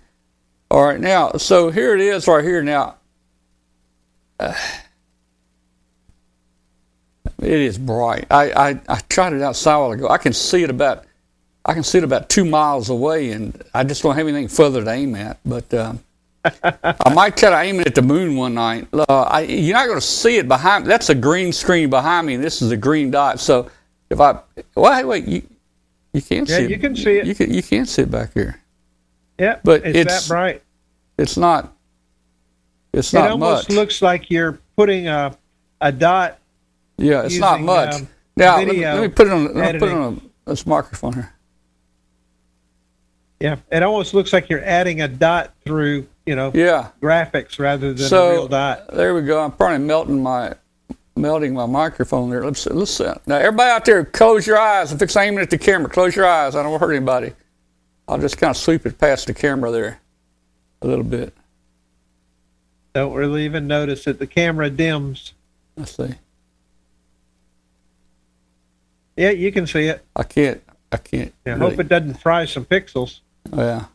All right, now, so here it is right here now. Uh, it is bright. I, I, I tried it outside a while ago. I can see it about... I can see it about two miles away, and I just don't have anything further to aim at. But uh, I might try to aim it at the moon one night. Uh, I, you're not going to see it behind me. That's a green screen behind me, and this is a green dot. So if I well, hey, wait, you you can't yeah, see it. Yeah, you can see it. You can you can't see it back here. Yeah, but it's, it's that bright. It's not. It's not much. It almost much. looks like you're putting a a dot. Yeah, it's using, not much. Um, Now, let me, let me put it on, let me put it on a, a microphone here. Yeah, it almost looks like you're adding a dot through, you know, yeah. graphics rather than so, a real dot. There we go. I'm probably melting my melting my microphone there. Let's let's uh, now everybody out there, close your eyes. If it's aiming at the camera, close your eyes. I don't want to hurt anybody. I'll just kind of sweep it past the camera there a little bit. Don't really even notice that the camera dims. I see. Yeah, you can see it. I can't. I can't. Yeah, I really. hope it doesn't fry some pixels. Yeah.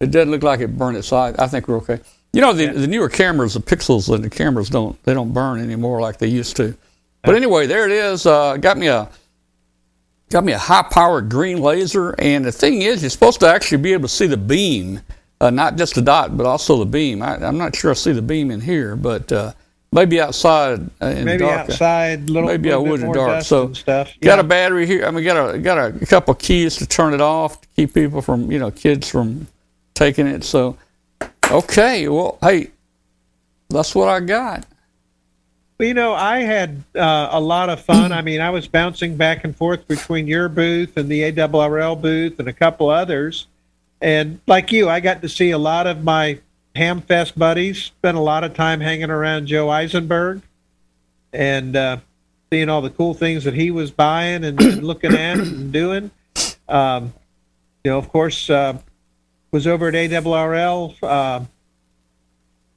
It doesn't look like it burned its eye. I think we're okay. You know, the, yeah. the newer cameras, the pixels in the cameras don't they don't burn anymore like they used to. But anyway, there it is. Uh, got me a got me a high-powered green laser. And the thing is, you're supposed to actually be able to see the beam, uh, not just the dot, but also the beam. I, I'm not sure I see the beam in here, but uh, maybe outside in maybe dark. Outside, little, maybe outside, little bit more dark. Dust so and stuff. Yeah. Got a battery here. I mean, got a got a couple of keys to turn it off to keep people from, you know, kids from taking it. So, okay, well, hey, that's what I got. Well, you know, I had uh, a lot of fun. I mean, I was bouncing back and forth between your booth and the A R R L booth and a couple others. And like you, I got to see a lot of my Hamfest buddies, spent a lot of time hanging around Joe Eisenberg and uh, seeing all the cool things that he was buying and, and looking at and doing. Um, you know, of course, uh, was over at A R R L, uh, of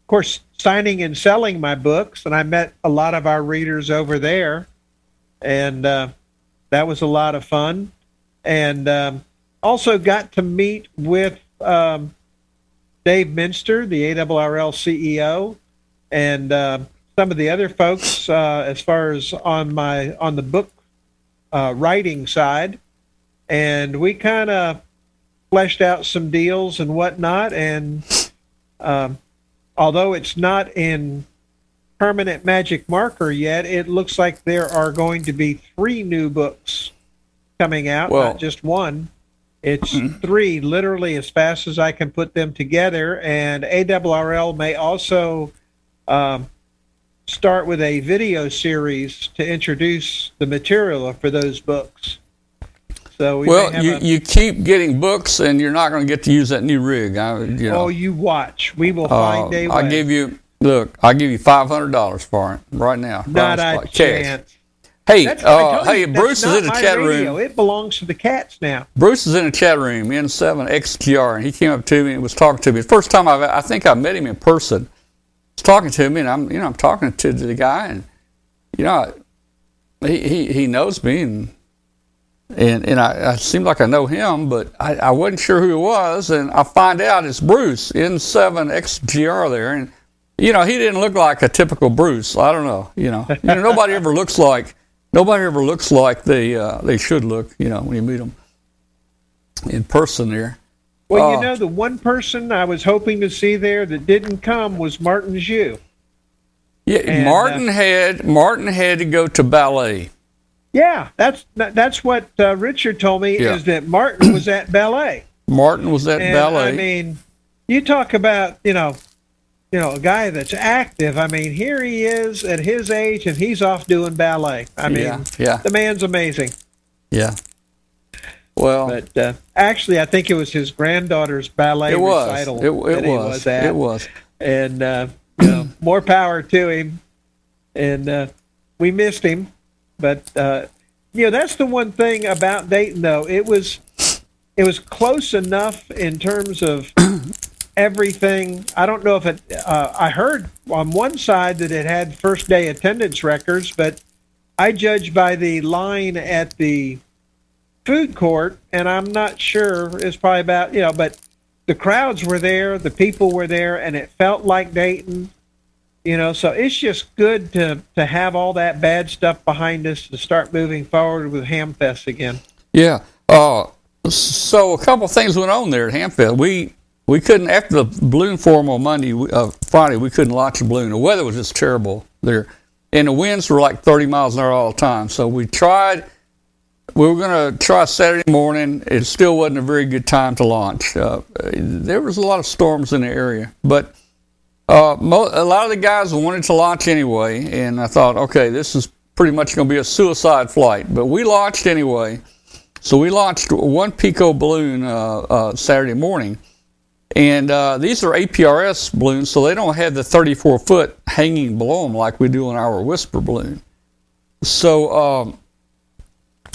course, signing and selling my books, and I met a lot of our readers over there, and uh, that was a lot of fun. And um, also got to meet with Um, Dave Minster, the A R R L C E O, and uh, some of the other folks uh, as far as on my on the book uh, writing side, and we kind of fleshed out some deals and whatnot. And um, although it's not in permanent magic marker yet, it looks like there are going to be three new books coming out, well, not just one. It's three, literally as fast as I can put them together. And A R R L may also um, start with a video series to introduce the material for those books. So we well, you, you keep getting books, and you're not going to get to use that new rig. I, you know, oh, you watch. We will find uh, a way. I'll give you, look, I'll give you five hundred dollars for it right now. Not a spot. Chance. Cash. Hey, uh, you, hey! Bruce is in the chat radio. room. It belongs to the cats now. Bruce is in the chat room, N seven X Q R, and he came up to me and was talking to me. First time I've, I think I met him in person. He's talking to me, and I'm, you know, I'm talking to the guy, and you know, he he, he knows me, and and and I, I seem like I know him, but I, I wasn't sure who it was, and I find out it's Bruce, N seven X Q R there, and you know, he didn't look like a typical Bruce. I don't know, you know, you know nobody ever looks like. Nobody ever looks like they uh, they should look, you know, when you meet them in person there. Well, uh, you know, the one person I was hoping to see there that didn't come was Martin Jew. Yeah, and, Martin uh, had Martin had to go to ballet. Yeah, that's that's what uh, Richard told me yeah. is that Martin was at ballet. Martin was at and, ballet. I mean, you talk about, you know, you know, a guy that's active. I mean, here he is at his age, and he's off doing ballet. I mean, yeah, yeah. the man's amazing. Yeah. Well, but uh, actually, I think it was his granddaughter's ballet it was. recital. It, it that was. He was at. It was. And uh, you know, more power to him. And uh, we missed him, but uh, you know, that's the one thing about Dayton, though. It was, it was close enough in terms of everything. I don't know if it, uh, I heard on one side that it had first day attendance records, but I judge by the line at the food court, and I'm not sure. It's probably about, you know, but the crowds were there, the people were there, and it felt like Dayton, you know, so it's just good to, to have all that bad stuff behind us to start moving forward with Hamfest again. Yeah. Uh, so a couple things went on there at Hamfest. We, We couldn't, after the balloon form on Monday, uh, Friday, we couldn't launch the balloon. The weather was just terrible there. And the winds were like thirty miles an hour all the time. So we tried, we were going to try Saturday morning. It still wasn't a very good time to launch. Uh, there was a lot of storms in the area. But uh, mo- a lot of the guys wanted to launch anyway. And I thought, okay, this is pretty much going to be a suicide flight. But we launched anyway. So we launched one Pico balloon uh, uh, Saturday morning. And uh, these are A P R S balloons, so they don't have the thirty-four foot hanging below them like we do on our Whisper balloon. So um,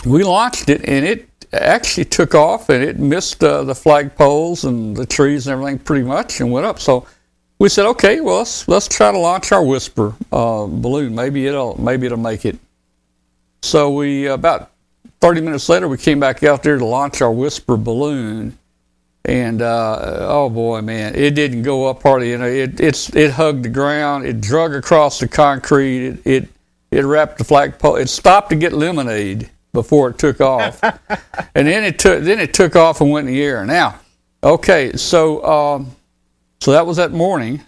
we launched it, and it actually took off, and it missed uh, the flagpoles and the trees and everything pretty much and went up. So we said, okay, well, let's, let's try to launch our Whisper uh, balloon. Maybe it'll, maybe it'll make it. So we, about thirty minutes later, we came back out there to launch our Whisper balloon. And, uh, oh boy, man, it didn't go up hardly. You know, it, it's, it hugged the ground. It drug across the concrete. It, it, it wrapped the flagpole. It stopped to get lemonade before it took off. And then it took, then it took off and went in the air. Now, okay, so, um, so that was that morning.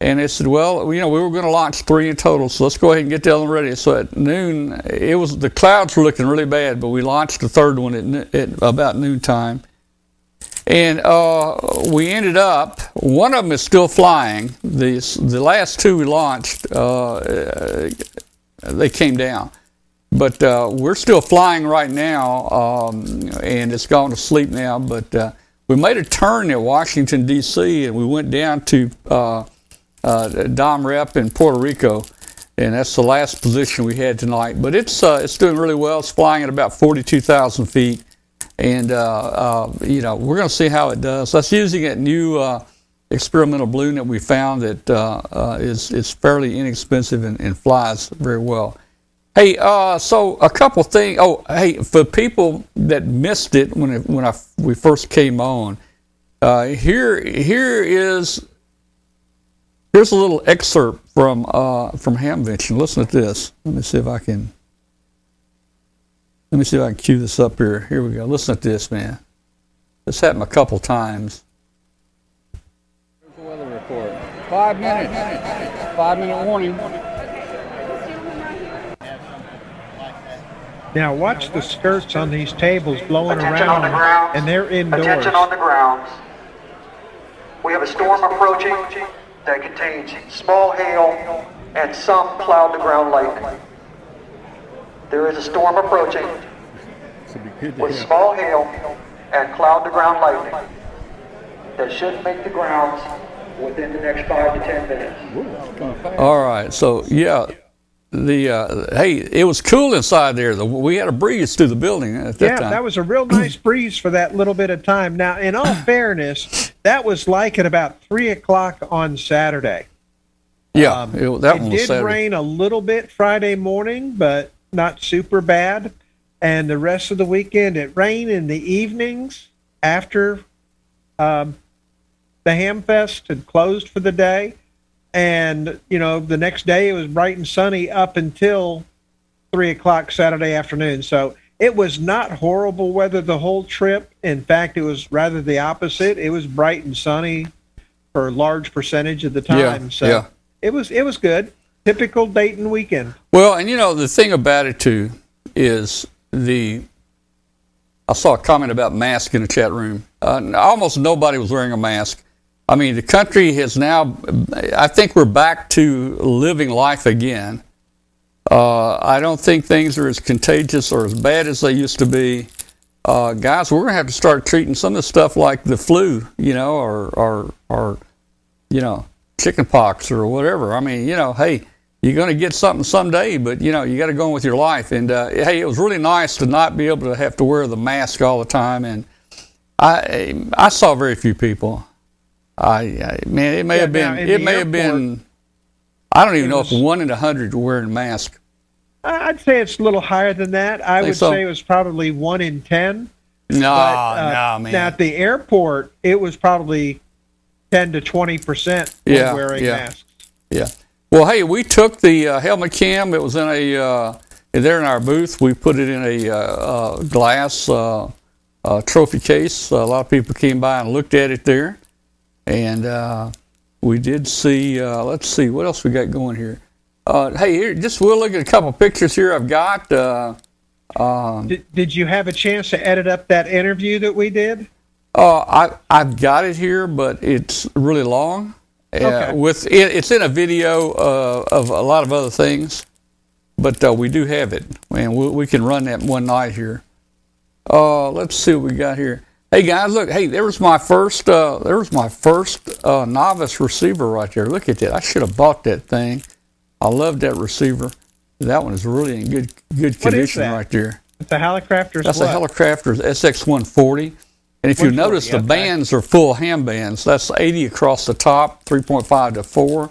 And they said, well, you know, we were going to launch three in total, so let's go ahead and get the other one ready. So at noon, it was, the clouds were looking really bad, but we launched the third one at, at about noontime. And uh, we ended up, one of them is still flying. The, the last two we launched, uh, they came down. But uh, we're still flying right now, um, and it's gone to sleep now. But uh, we made a turn at Washington, D C, and we went down to uh, uh, Dom Rep in Puerto Rico. And that's the last position we had tonight. But it's, uh, it's doing really well. It's flying at about forty-two thousand feet. And, uh, uh, you know, we're going to see how it does. That's using a new uh, experimental balloon that we found that uh, uh, is, is fairly inexpensive and, and flies very well. Hey, uh, so a couple things. Oh, hey, for people that missed it when it, when I, we first came on, uh, here here is here's a little excerpt from uh, from Hamvention. Listen to this. Let me see if I can. Let me see if I can cue this up here. Here we go. Listen to this, man. This happened a couple times. Here's the weather report. Five minutes. Five minute warning. Now watch the skirts on these tables blowing Attention around, on the grounds. And they're indoors. Attention on the grounds. We have a storm approaching that contains small hail and some cloud-to-ground lightning. There is a storm approaching with have. small hail and cloud-to-ground lightning that should make the grounds within the next five to ten minutes. All right, so yeah, the uh, hey, it was cool inside there. The, we had a breeze through the building at that yeah, time. Yeah, that was a real nice breeze for that little bit of time. Now, in all fairness, that was like at about three o'clock on Saturday. Yeah, um, it, that it one was Saturday. It did rain a little bit Friday morning, but not super bad, and the rest of the weekend it rained in the evenings after um, the Hamfest had closed for the day, and you know the next day it was bright and sunny up until three o'clock Saturday afternoon. So it was not horrible weather the whole trip. In fact, it was rather the opposite. It was bright and sunny for a large percentage of the time. Yeah, so yeah. it was it was good. Typical Dayton weekend. Well, and you know, the thing about it, too, is the... I saw a comment about masks in the chat room. Uh, almost nobody was wearing a mask. I mean, the country has now... I think we're back to living life again. Uh, I don't think things are as contagious or as bad as they used to be. Uh, guys, we're going to have to start treating some of this stuff like the flu, you know, or, or, or you know... chicken pox or whatever. I mean, you know, hey, you're going to get something someday, but, you know, you got to go on with your life. And, uh, hey, it was really nice to not be able to have to wear the mask all the time. And I I saw very few people. I, I man, it may yeah, have been, it may airport, have been, I don't even know was, if one in a hundred were wearing masks. I'd say it's a little higher than that. I, I would so. say it was probably one in ten. No, but, uh, no, man. Now, at the airport, it was probably ten to twenty percent yeah, wearing yeah, masks. Yeah. Well, hey, we took the uh, helmet cam. It was in a, uh, there in our booth. We put it in a uh, uh, glass uh, uh, trophy case. Uh, a lot of people came by and looked at it there. And uh, we did see, uh, let's see, what else we got going here? Uh, hey, here, just we'll look at a couple pictures here I've got. Uh, um, did, did you have a chance to edit up that interview that we did? Uh, I, I've got it here, but it's really long. Uh, okay. With it, it's in a video uh, of a lot of other things. But uh, we do have it, and we, we can run that one night here. Uh, let's see what we got here. Hey guys, look! Hey, there was my first, uh, there was my first uh, novice receiver right there. Look at that! I should have bought that thing. I love that receiver. That one is really in good, good condition right there. It's a Hallicrafters. That's a Hallicrafters S X one forty. And if you notice, the bands are full ham bands. That's eighty across the top, three point five to four.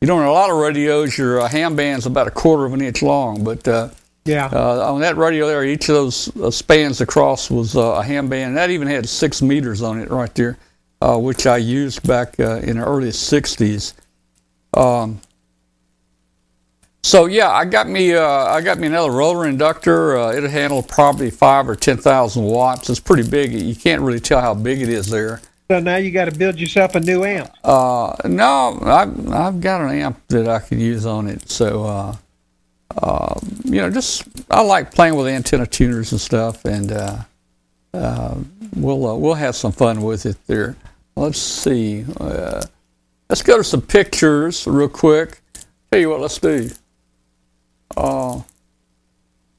You know, in a lot of radios, your uh, ham band's about a quarter of an inch long, but. Uh, Yeah. Uh, on that radio there, each of those uh, spans across was uh, a ham band. That even had six meters on it right there, uh, which I used back uh, in the early sixties. Um, so yeah, I got me uh, I got me another roller inductor. Uh, it'll handle probably five or ten thousand watts. It's pretty big. You can't really tell how big it is there. So now you got to build yourself a new amp. Uh, no, I've I've got an amp that I could use on it. So. Uh, Uh, you know, just I like playing with antenna tuners and stuff, and uh, uh, we'll uh, we'll have some fun with it there. Let's see. Uh, let's go to some pictures real quick. Tell you what, let's do. Uh,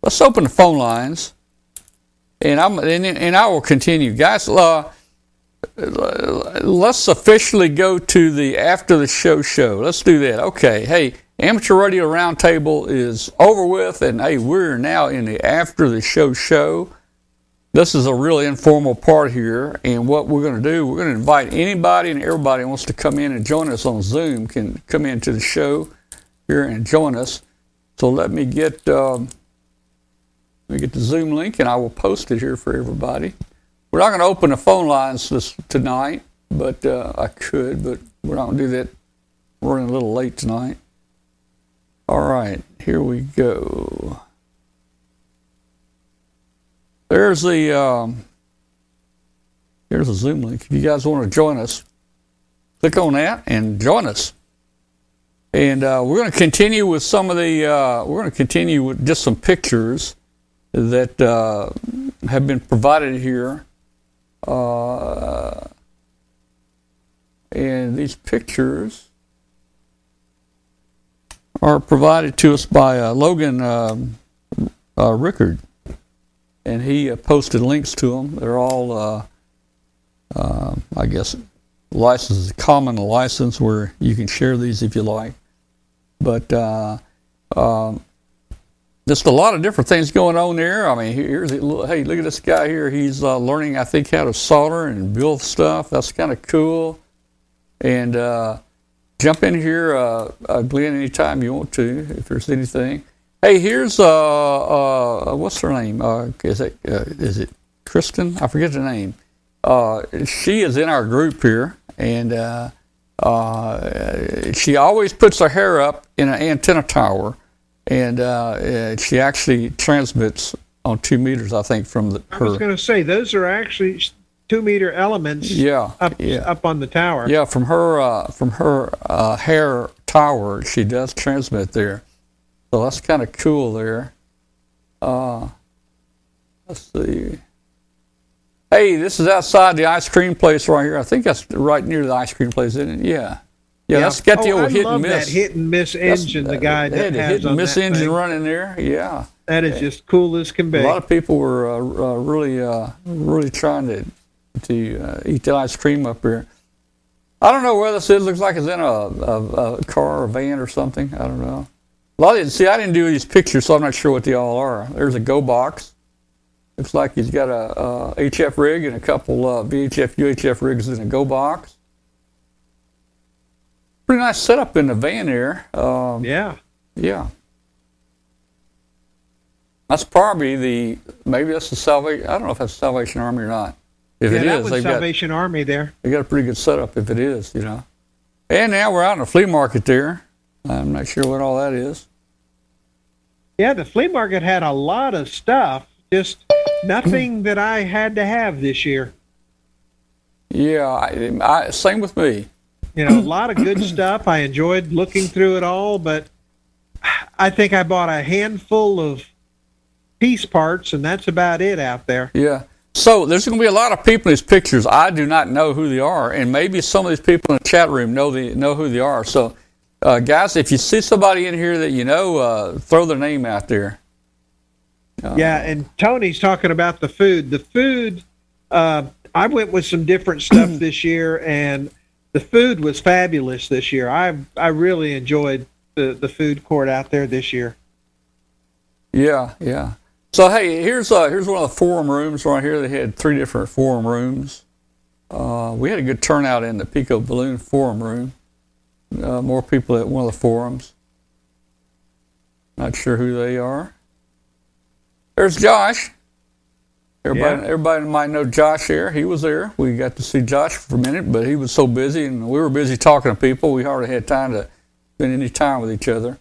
let's open the phone lines, and I'm and, and I will continue, guys. Uh, let's officially go to the after the show show. Let's do that. Okay. Hey. Amateur Radio Roundtable is over with, and hey, we're now in the after the show show. This is a really informal part here, and what we're going to do, we're going to invite anybody and everybody who wants to come in and join us on Zoom can come into the show here and join us. So let me get um, let me get the Zoom link, and I will post it here for everybody. We're not going to open the phone lines this tonight, but uh, I could, but we're not going to do that. We're running a little late tonight. All right, here we go. There's the um, here's a Zoom link. If you guys want to join us, click on that and join us. And uh, we're going to continue with some of the uh, we're going to continue with just some pictures that uh, have been provided here. Uh, and these pictures are provided to us by uh, Logan um, uh, Rickard, and he uh, posted links to them. They're all, uh, uh, I guess, license, common license where you can share these if you like. But uh, um, just a lot of different things going on there. I mean, here's a little, hey, look at this guy here. He's uh, learning, I think, how to solder and build stuff. That's kind of cool. And uh, jump in here, uh, uh, Glenn, anytime you want to, if there's anything. Hey, here's, uh, uh, what's her name? Uh, is, it, uh, is it Kristen? I forget the name. Uh, she is in our group here, and uh, uh, she always puts her hair up in an antenna tower, and uh, she actually transmits on two meters, I think, from the, her. I was going to say, those are actually two-meter elements, yeah, up, yeah. up on the tower. Yeah, from her uh, from her uh, hair tower, she does transmit there. So that's kind of cool there. Uh, let's see. Hey, this is outside the ice cream place right here. I think that's right near the ice cream place, isn't it? Yeah. Yeah, yeah. That's got the oh, old I hit and miss. I love that hit and miss engine that's, the guy that, that has hit and on miss that engine thing. Running there, yeah. That is just cool as can be. A lot of people were uh, uh, really uh, really trying to to uh, eat the ice cream up here. I don't know where this is. It looks like it's in a, a, a car or van or something. I don't know. A lot of, see, I didn't do these pictures, so I'm not sure what they all are. There's a go box. Looks like he's got a, a H F rig and a couple uh, V H F, U H F rigs in a go box. Pretty nice setup in the van there. Um, yeah. Yeah. That's probably the, maybe that's the Salvation, I don't know if that's Salvation Army or not. If yeah, it that is, they've Salvation got, Army there. They got a pretty good setup if it is, you know. And now we're out in the flea market there. I'm not sure what all that is. Yeah, the flea market had a lot of stuff, just nothing that I had to have this year. Yeah, I, I, same with me. You know, a lot of good stuff. I enjoyed looking through it all, but I think I bought a handful of piece parts, and that's about it out there. Yeah. So there's going to be a lot of people in these pictures. I do not know who they are, and maybe some of these people in the chat room know the know who they are. So Uh, guys, if you see somebody in here that you know, uh, throw their name out there. Uh, yeah, and Tony's talking about the food. The food, uh, I went with some different stuff this year, and the food was fabulous this year. I I really enjoyed the, the food court out there this year. Yeah, yeah. So, hey, here's uh, here's one of the forum rooms right here. They had three different forum rooms. Uh, we had a good turnout in the Pico Balloon forum room. Uh, more people at one of the forums. Not sure who they are. There's Josh. Everybody, yeah. Everybody might know Josh here. He was there. We got to see Josh for a minute, but he was so busy, and we were busy talking to people. We hardly had time to spend any time with each other.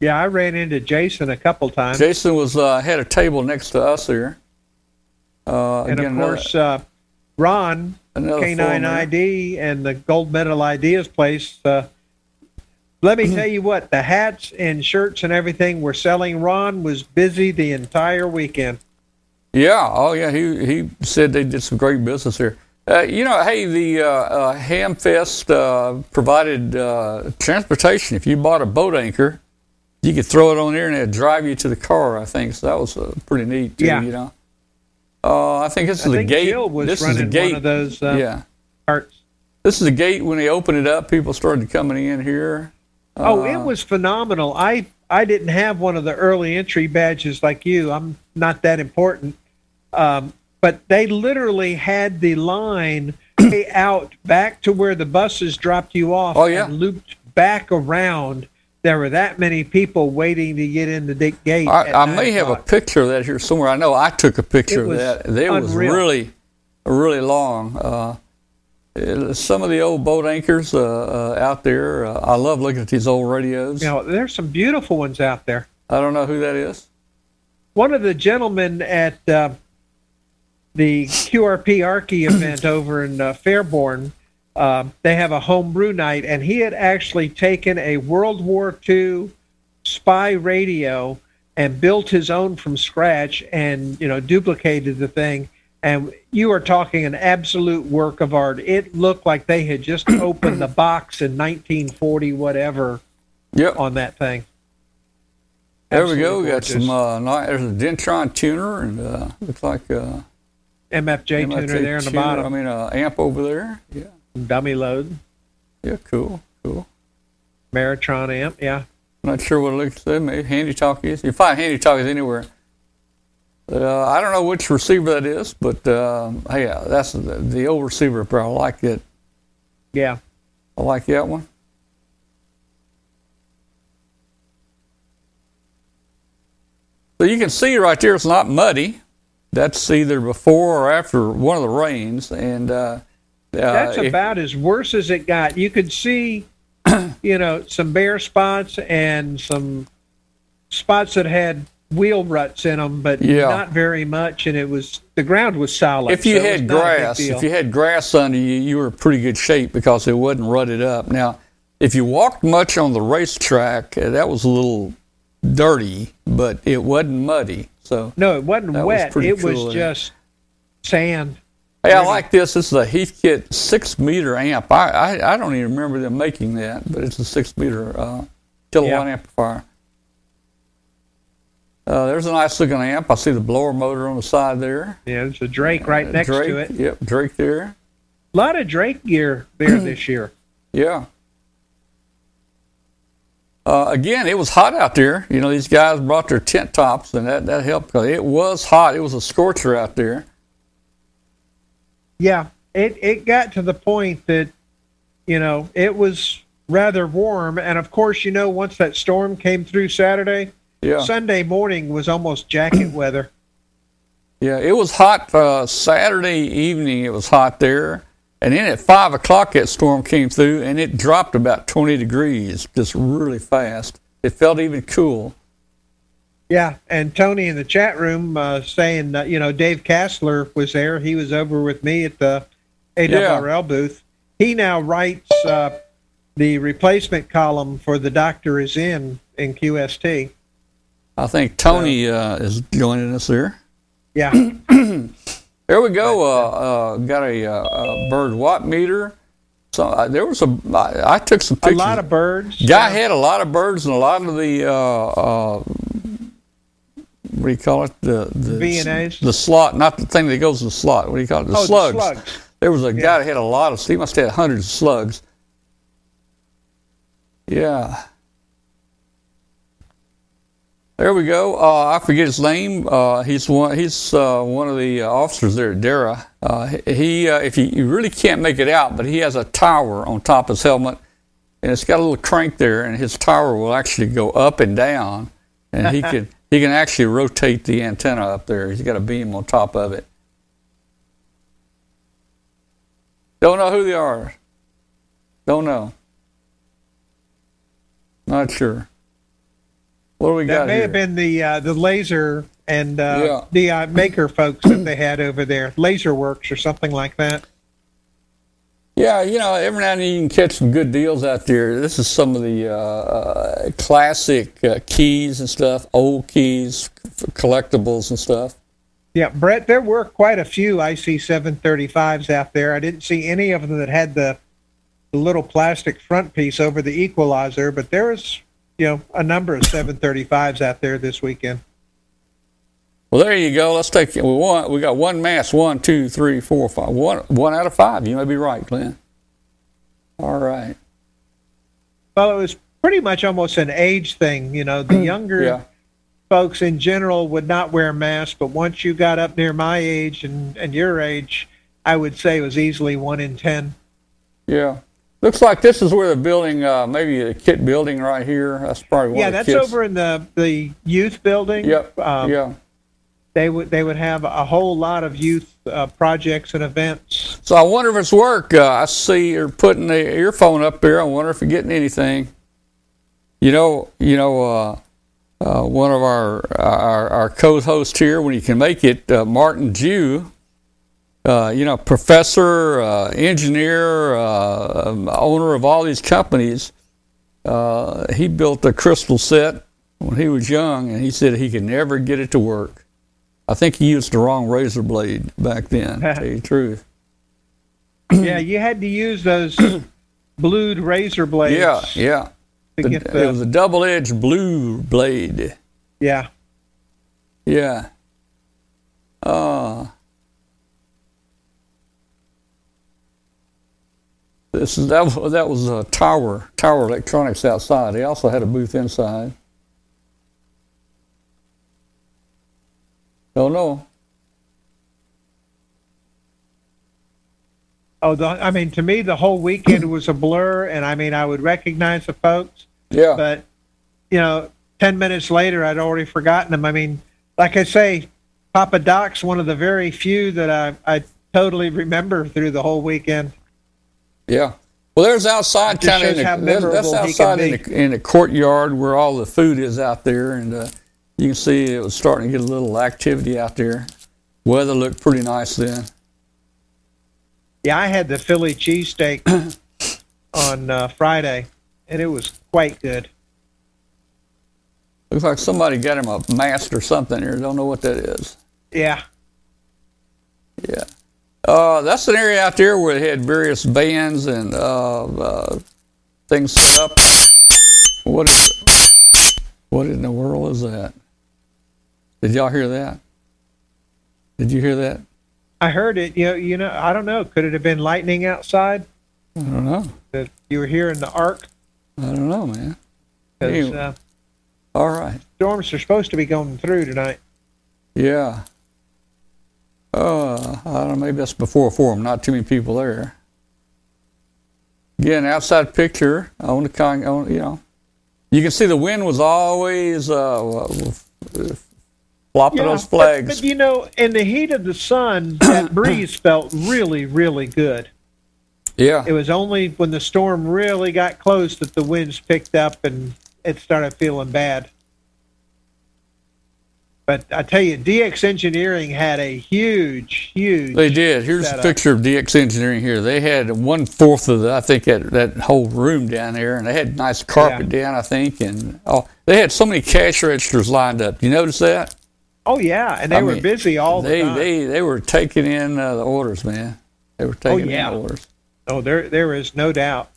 Yeah, I ran into Jason a couple times. Jason was uh, had a table next to us here. Uh, and, again, of course, another, uh, Ron, K nine I D, and the Gold Medal Ideas place. Uh, let me tell you what, the hats and shirts and everything we're selling, Ron was busy the entire weekend. Yeah, oh yeah, he he said they did some great business here. Uh, you know, hey, the uh, uh, Hamfest uh, provided uh, transportation. If you bought a boat anchor, you could throw it on there and it'd drive you to the car, I think. So that was uh, pretty neat, too, yeah. You know. Uh, I think this is I the think gate. Jill was this running is the gate. One of those, uh, yeah. Parts. This is the gate. When they opened it up, people started coming in here. Uh, oh, it was phenomenal. I I didn't have one of the early entry badges like you. I'm not that important. Um, but they literally had the line way out back to where the buses dropped you off oh, yeah. and looped back around. There were that many people waiting to get in the gate. I, I may have a picture of that here somewhere. I know I took a picture of that. It was really, really long. Uh, it, some of the old boat anchors uh, uh, out there. Uh, I love looking at these old radios. You know, there's some beautiful ones out there. I don't know who that is. One of the gentlemen at uh, the Q R P Arky event over in uh, Fairborn. Uh, they have a homebrew night, and he had actually taken a World War Two spy radio and built his own from scratch and, you know, duplicated the thing. And you are talking an absolute work of art. It looked like they had just opened the box in nineteen forty whatever yep. on that thing. Absolutely there we go. We got some, uh, there's a Dentron tuner, and uh, looks like uh, M F J, M F J tuner there tuner, in the bottom. I mean, uh, amp over there. Yeah. Dummy load. Yeah, cool, cool. Maritron amp, yeah. Not sure what it looks like. Maybe handy talkies. You find handy talkies anywhere. But, uh, I don't know which receiver that is, but um, hey, uh, that's the, the old receiver. Bro, I like it. Yeah, I like that one. So you can see right there, it's not muddy. That's either before or after one of the rains, and. Uh, Uh, That's about if, as worse as it got. You could see, you know, some bare spots and some spots that had wheel ruts in them, but yeah. not very much. And it was the ground was solid. If you so had grass, if you had grass under you, you were in pretty good shape because it wasn't rutted up. Now, if you walked much on the racetrack, that was a little dirty, but it wasn't muddy. So no, it wasn't wet. Was it cool was just it. Sand. Hey, I like this. This is a Heathkit six-meter amp. I, I I don't even remember them making that, but it's a six-meter uh, kilowatt yeah. amplifier. Uh, there's a nice-looking amp. I see the blower motor on the side there. Yeah, there's a Drake right uh, next Drake, to it. Yep, Drake there. A lot of Drake gear there this year. Yeah. Uh, again, it was hot out there. You know, these guys brought their tent tops, and that, that helped because it was hot. It was a scorcher out there. Yeah, it, it got to the point that, you know, it was rather warm. And, of course, you know, once that storm came through Saturday, yeah. Sunday morning was almost jacket weather. Yeah, it was hot uh, Saturday evening. It was hot there. And then at five o'clock that storm came through, and it dropped about twenty degrees just really fast. It felt even cool. Yeah, and Tony in the chat room uh, saying that, you know, Dave Kassler was there. He was over with me at the A R R L yeah. booth. He now writes uh, the replacement column for The Doctor Is In in Q S T. I think Tony so, uh, is joining us there. Yeah. There we go. Uh, uh, got a, a bird watt meter. So uh, there was a. I, I took some pictures. A lot of birds. Guy yeah. had a lot of birds and a lot of the. Uh, uh, what do you call it? The the V and A's. The slot, not the thing that goes in the slot. What do you call it? The, oh, slugs. the slugs. There was a yeah. guy that had a lot of. He must have had hundreds of slugs. Yeah. There we go. Uh, I forget his name. Uh, he's one. He's uh, one of the officers there at D A R A. Uh, he, uh, if you, you really can't make it out, but he has a tower on top of his helmet, and it's got a little crank there, and his tower will actually go up and down, and he could he can actually rotate the antenna up there. He's got a beam on top of it. Don't know who they are. Don't know. Not sure. What do we got? That may here? have been the uh, the laser and uh, yeah. the uh, maker folks that they had over there, Laser Works or something like that. Yeah, you know, every now and then you can catch some good deals out there. This is some of the uh, uh, classic uh, keys and stuff, old keys, collectibles and stuff. Yeah, Brett, there were quite a few I C seven thirty-fives out there. I didn't see any of them that had the, the little plastic front piece over the equalizer, but there was... you know, a number of seven thirty-fives out there this weekend. Well, there you go. Let's take it. We want, we got one mass, one, two, three, four, five. One, one out of five. You may be right, Glenn. All right. Well, it was pretty much almost an age thing. You know, the younger yeah. folks in general would not wear masks, but once you got up near my age and, and your age, I would say it was easily one in ten. Yeah. Looks like this is where the building, uh, maybe the kit building right here. That's probably one yeah. Of the that's kits. Over in the, the youth building. Yep. Um, yeah. They would they would have a whole lot of youth uh, projects and events. So I wonder if it's work. Uh, I see you're putting the earphone up there. I wonder if you're getting anything. You know, you know, uh, uh, one of our our, our co-hosts here, when you can make it, uh, Martin Jew. Uh, you know, professor, uh, engineer, uh, owner of all these companies. Uh, he built a crystal set when he was young, and he said he could never get it to work. I think he used the wrong razor blade back then, to tell you the truth. Yeah, you had to use those blued razor blades. Yeah, yeah. To the, get the... It was a double-edged blue blade. Yeah. Yeah. Uh This is, that was, that was a tower, tower electronics outside. They also had a booth inside. Don't know. Oh, the, I mean, to me, the whole weekend was a blur, and I mean, I would recognize the folks. Yeah. But, you know, ten minutes later, I'd already forgotten them. I mean, like I say, Papa Doc's one of the very few that I, I totally remember through the whole weekend. Yeah, well, there's outside kind of in the, that's outside in the, in the courtyard where all the food is out there, and uh, you can see it was starting to get a little activity out there. Weather looked pretty nice then. Yeah, I had the Philly cheesesteak on uh, Friday, and it was quite good. Looks like somebody got him a mast or something here. Don't know what that is. Yeah. Yeah. Uh, that's an area out there where they had various bands and uh, uh, things set up. What is it? What in the world is that? Did y'all hear that? Did you hear that? I heard it. You know, you know, I don't know. Could it have been lightning outside? I don't know. That you were hearing the arc? I don't know, man. Anyway. Uh, all right. Storms are supposed to be going through tonight. Yeah. Uh, I don't know, maybe that's before forum. Not too many people there. Again, outside picture on the con. On, you know, you can see the wind was always uh, flopping yeah, those flags. But, but you know, in the heat of the sun, that breeze felt really, really good. Yeah, it was only when the storm really got close that the winds picked up and it started feeling bad. But I tell you, D X Engineering had a huge, huge. They did. Here's setup. A picture of D X Engineering here. They had one fourth of the, I think, that that whole room down there, and they had nice carpet yeah. down, I think, and oh, they had so many cash registers lined up. You notice that? Oh yeah, and they I were mean, busy all the they, time. They they were taking in uh, the orders, man. They were taking oh, yeah. in the orders. So there, there is no doubt.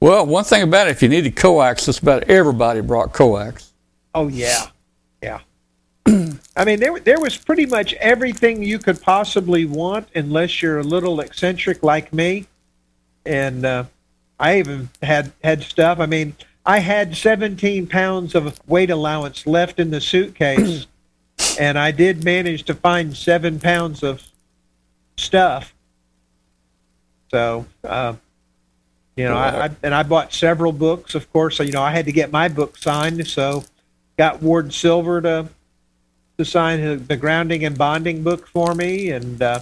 Well, one thing about it, if you needed coax, just about everybody brought coax. Oh, yeah. Yeah. I mean, there, there was pretty much everything you could possibly want, unless you're a little eccentric like me. And uh, I even had, had stuff. I mean, I had seventeen pounds of weight allowance left in the suitcase, and I did manage to find seven pounds of stuff. So, uh, you know, I, I, and I bought several books, of course. So, you know, I had to get my book signed, so got Ward Silver to to sign the grounding and bonding book for me, and uh,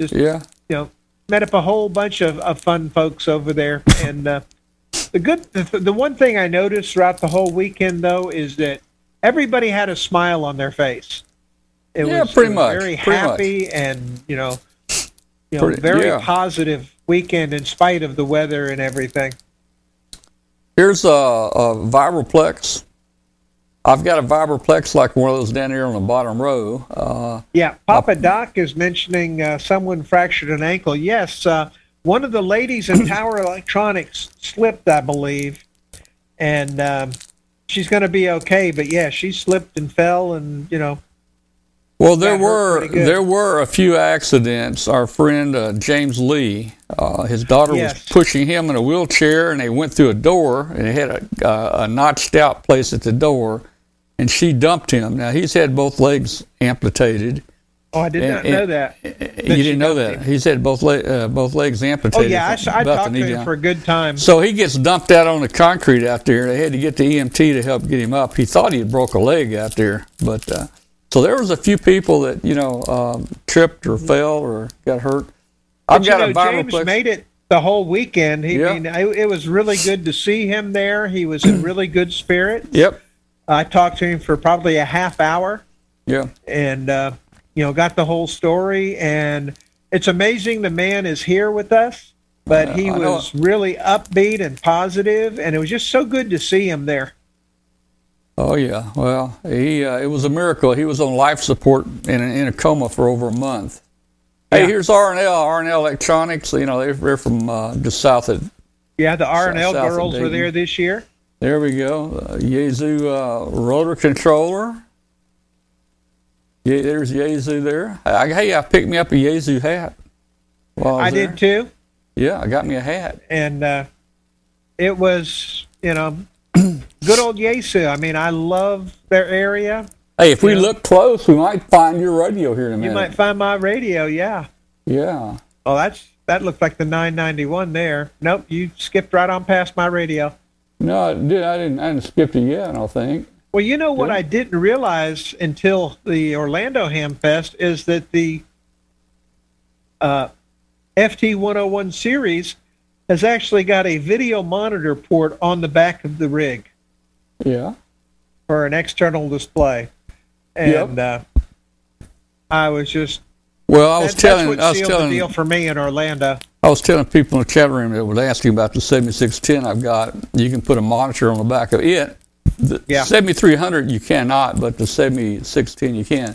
just, yeah. you know, met up a whole bunch of, of fun folks over there. And uh, the good, the, the one thing I noticed throughout the whole weekend, though, is that everybody had a smile on their face. It yeah, was, pretty it was much. very pretty happy much. and, you know, you know pretty, very yeah. positive weekend in spite of the weather and everything. Here's a, a Vibraplex. I've got a Vibraplex like one of those down here on the bottom row. Uh, yeah, Papa I, Doc is mentioning uh, someone fractured an ankle. Yes, uh, one of the ladies in Tower Electronics slipped, I believe, and um, she's going to be okay. But yeah, she slipped and fell, and you know. Well, there were there were a few accidents. Our friend uh, James Lee, uh, his daughter yes. was pushing him in a wheelchair, and they went through a door, and it had a, uh, a notched out place at the door. And she dumped him. Now, he's had both legs amputated. Oh, I did and, not know that. that you didn't know that. Him. He's had both, le uh, both legs amputated. Oh, yeah, from, I, I talked to him down. for a good time. So he gets dumped out on the concrete out there. They had to get the E M T to help get him up. He thought he had broke a leg out there. But uh, so there was a few people that, you know, um, tripped or fell or got hurt. I've but got you know, a Vibraplex. James made it the whole weekend. He, yep. I mean, it was really good to see him there. He was in really good spirits. Yep. I talked to him for probably a half hour. Yeah. And, uh, you know, got the whole story. And it's amazing the man is here with us, but uh, he was really upbeat and positive, and it was just so good to see him there. Oh, yeah. Well, he uh, it was a miracle. He was on life support in a, in a coma for over a month. Yeah. Hey, here's R and L, R and L Electronics. You know, they're, they're from uh, just south of Yeah, the R and L girls were there this year. There we go. Uh, Yaesu uh, rotor controller. Yeah, there's Yaesu there. I, hey, I picked me up a Yaesu hat. While I, I did there. too. Yeah, I got me a hat. And uh, it was, you know, good old Yaesu. I mean, I love their area. Hey, if you we know, look close, we might find your radio here in a minute. You might find my radio, yeah. Yeah. Oh, that's that looks like the nine ninety-one there. Nope, you skipped right on past my radio. No, I didn't, I didn't. I didn't skip it yet. I don't think. Well, you know did what it? I didn't realize until the Orlando Ham Fest is that the uh, F T one oh one series has actually got a video monitor port on the back of the rig. Yeah. For an external display, and yep. uh, I was just. Well, I was that, telling. That's what I was sealed telling, the deal for me in Orlando. I was telling people in the chat room that was asking about the seventy-six ten I've got. You can put a monitor on the back of it. The yeah. seventy-three hundred you cannot, but the seventy-six ten you can.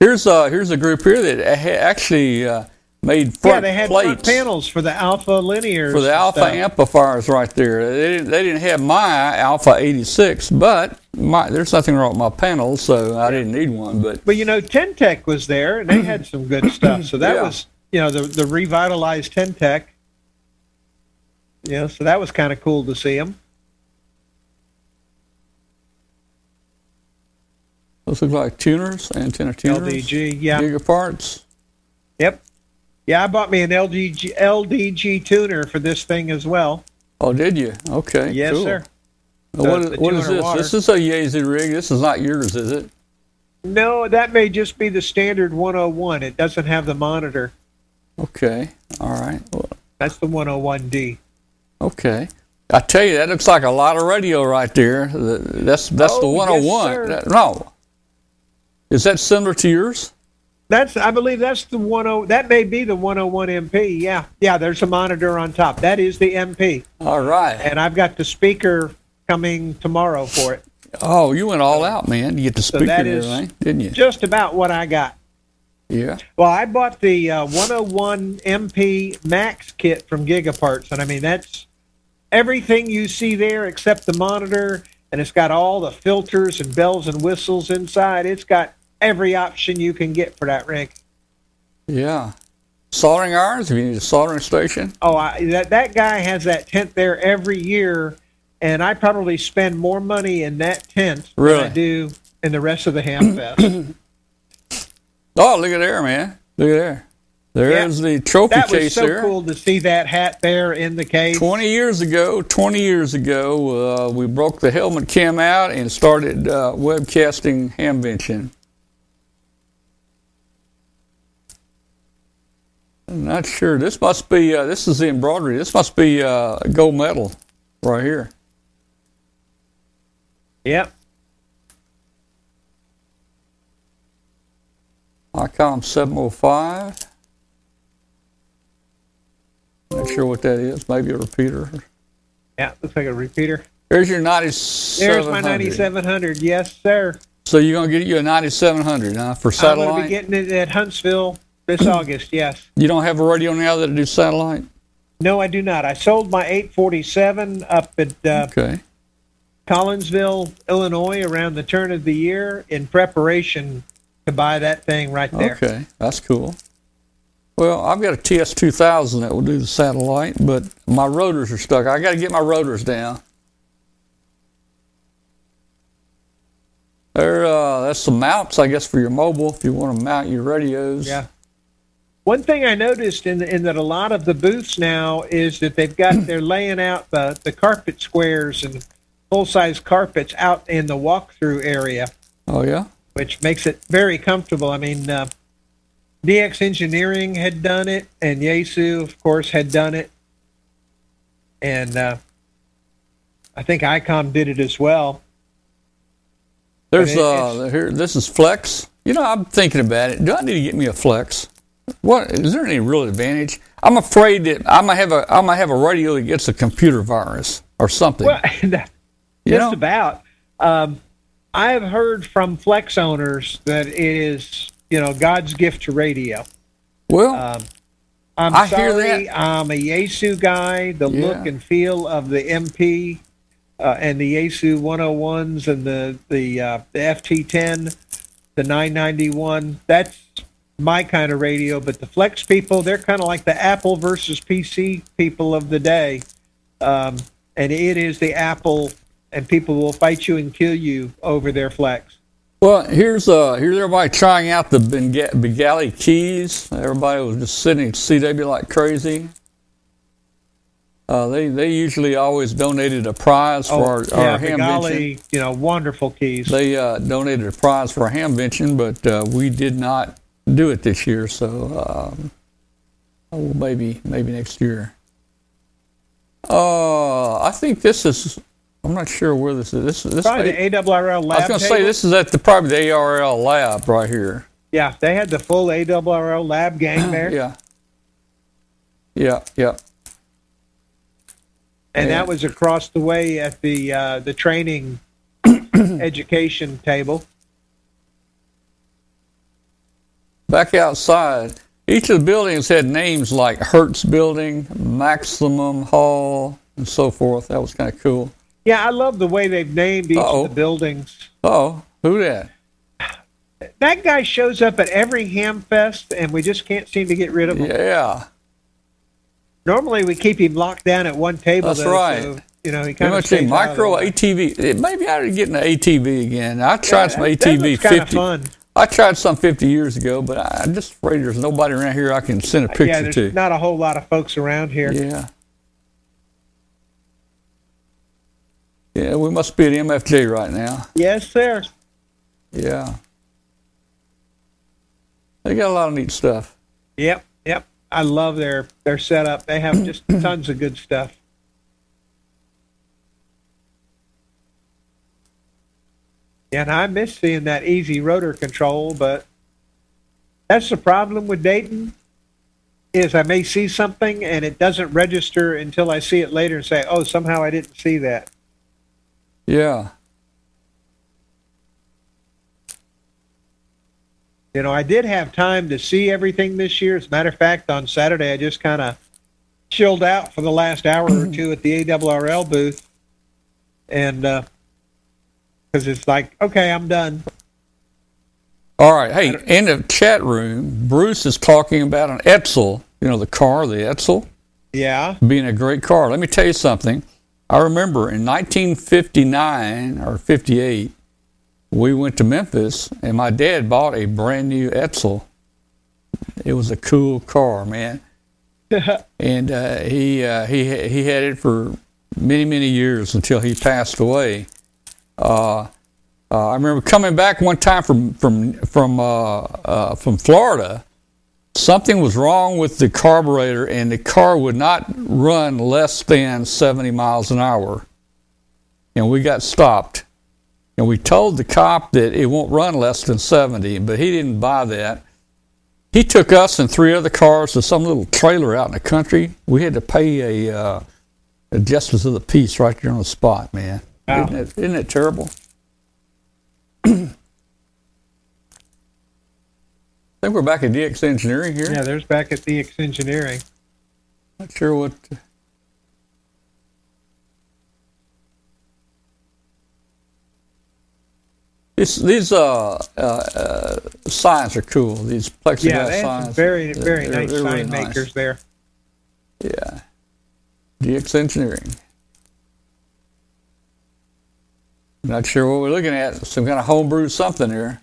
Here's a, here's a group here that actually uh, made front plates. Yeah, they had plates front panels for the Alpha Linears. For the Alpha stuff. Amplifiers right there. They didn't, they didn't have my Alpha eighty-six, but my, there's nothing wrong with my panel, so I didn't need one. But, but you know, Tentec was there, and they had some good stuff, so that yeah. was... You know, the the revitalized Tentec. Yeah, so that was kind of cool to see him. Those look like tuners, antenna tuners. L D G, yeah. GigaParts. Yep. Yeah, I bought me an L D G L D G tuner for this thing as well. Oh, did you? Okay. Yes, cool. sir. So what is, what is this? Water. This is a Yaesu rig. This is not yours, is it? No, that may just be the standard one oh one. It doesn't have the monitor. Okay, all right. Well, that's the one oh one D. Okay. I tell you, that looks like a lot of radio right there. That's that's oh, the one oh one. Yes, that, no. Is that similar to yours? That's I believe that's the ten. That may be the one oh one M P, yeah. Yeah, there's a monitor on top. That is the M P. All right. And I've got the speaker coming tomorrow for it. Oh, you went all out, man. You get to speak to everything, didn't you? Just about what I got. Yeah. Well, I bought the uh, one oh one M P Max kit from GigaParts, and I mean, that's everything you see there except the monitor, and it's got all the filters and bells and whistles inside. It's got every option you can get for that rig. Yeah. Soldering irons, if you need a soldering station. Oh, I, that, that guy has that tent there every year, and I probably spend more money in that tent really? than I do in the rest of the Ham Fest. Oh, look at there, man. Look at there. There's yeah. the trophy that case so there. That was so cool to see that hat there in the case. twenty years ago, twenty years ago, uh, we broke the helmet cam out and started uh, webcasting Hamvention. I'm not sure. This must be, uh, this is the embroidery. This must be uh, a gold medal right here. Yep. Icom seven oh five. Not sure what that is. Maybe a repeater. Yeah, looks like a repeater. There's your ninety-seven hundred. There's my ninety-seven hundred. Yes, sir. So you're going to get you a ninety-seven hundred huh, for satellite? I'm going to be getting it at Huntsville. This August, yes. You don't have a radio now that do satellite? No, I do not. I sold my eight forty-seven up at uh, okay. Collinsville, Illinois, around the turn of the year in preparation to buy that thing right there. Okay, that's cool. Well, I've got a T S two thousand that will do the satellite, but my rotors are stuck. I got to get my rotors down. There, uh, that's some mounts, I guess, for your mobile if you want to mount your radios. Yeah. One thing I noticed in, the, in that a lot of the booths now is that they've got, they're laying out the, the carpet squares and full-size carpets out in the walkthrough area. Oh, yeah? Which makes it very comfortable. I mean, uh, D X Engineering had done it, and Yaesu, of course, had done it. And uh, I think Icom did it as well. There's uh, here. This is Flex. You know, I'm thinking about it. Do I need to get me a Flex? What is there any real advantage? I'm afraid that I might have a I might have a radio that gets a computer virus or something. Well, just you know? about. Um, I have heard from Flex owners that it is you know God's gift to radio. Well, um, I'm I sorry. Hear that. I'm a Yaesu guy. The yeah. look and feel of the M P. Uh, and the Yaesu one oh ones and the the, uh, the F T ten, the nine ninety-one, that's my kind of radio. But the Flex people, they're kind of like the Apple versus P C people of the day. Um, and it is the Apple, and people will fight you and kill you over their Flex. Well, here's uh, here's everybody trying out the Bengali keys. Everybody was just sitting at C W like crazy. Uh, they they usually always donated a prize for oh, our, yeah, our Hamvention. You know, wonderful keys. They uh, donated a prize for our Hamvention, but uh, we did not do it this year. So um, oh, maybe maybe next year. Uh, I think this is. I'm not sure where this is. This this probably the A R R L lab. I was going to say this is at the probably the A R R L lab right here. Yeah, they had the full A R R L lab gang there. yeah. Yeah. Yeah. And that was across the way at the uh, the training education table. Back outside, each of the buildings had names like Hertz Building, Maximum Hall, and so forth. That was kind of cool. Yeah, I love the way they've named each Uh-oh. of the buildings. Oh, who that? That guy shows up at every ham fest, and we just can't seem to get rid of him. Yeah. Normally, we keep him locked down at one table. That's though, right. So, you know, he kind of stays micro out of A T V. Maybe I ought to get an A T V again. I tried yeah, some that, A T V that fifty. Fun. I tried some fifty years ago, but I'm just afraid there's nobody around here I can send a picture yeah, there's to. Not a whole lot of folks around here. Yeah. Yeah, we must be at M F G right now. Yes, sir. Yeah. They got a lot of neat stuff. Yep. Yep. I love their, their setup. They have just tons of good stuff. Yeah, and I miss seeing that easy rotor control, but that's the problem with Dayton is I may see something and it doesn't register until I see it later and say, oh, somehow I didn't see that. Yeah. You know, I did have time to see everything this year. As a matter of fact, on Saturday, I just kind of chilled out for the last hour or two at the A R R L booth. And because uh, it's like, okay, I'm done. All right. Hey, in the chat room, Bruce is talking about an Edsel. You know, the car, the Edsel. Yeah. Being a great car. Let me tell you something. I remember in nineteen fifty-nine or fifty-eight, we went to Memphis, and my dad bought a brand-new Edsel. It was a cool car, man. and uh, he uh, he he had it for many, many years until he passed away. Uh, uh, I remember coming back one time from from from uh, uh, from Florida. Something was wrong with the carburetor, and the car would not run less than seventy miles an hour. And we got stopped. And we told the cop that it won't run less than seventy, but he didn't buy that. He took us and three other cars to some little trailer out in the country. We had to pay a, uh, a justice of the peace right there on the spot, man. Wow. Isn't it, isn't it terrible? I think we're back at D X Engineering here. Yeah, there's back at D X Engineering. Not sure what... It's, these uh, uh, uh, signs are cool. These plexiglass yeah, they signs. Yeah, very, very they're, nice they're, they're sign really makers nice. There. Yeah. D X Engineering. Not sure what we're looking at. Some kind of homebrew something here.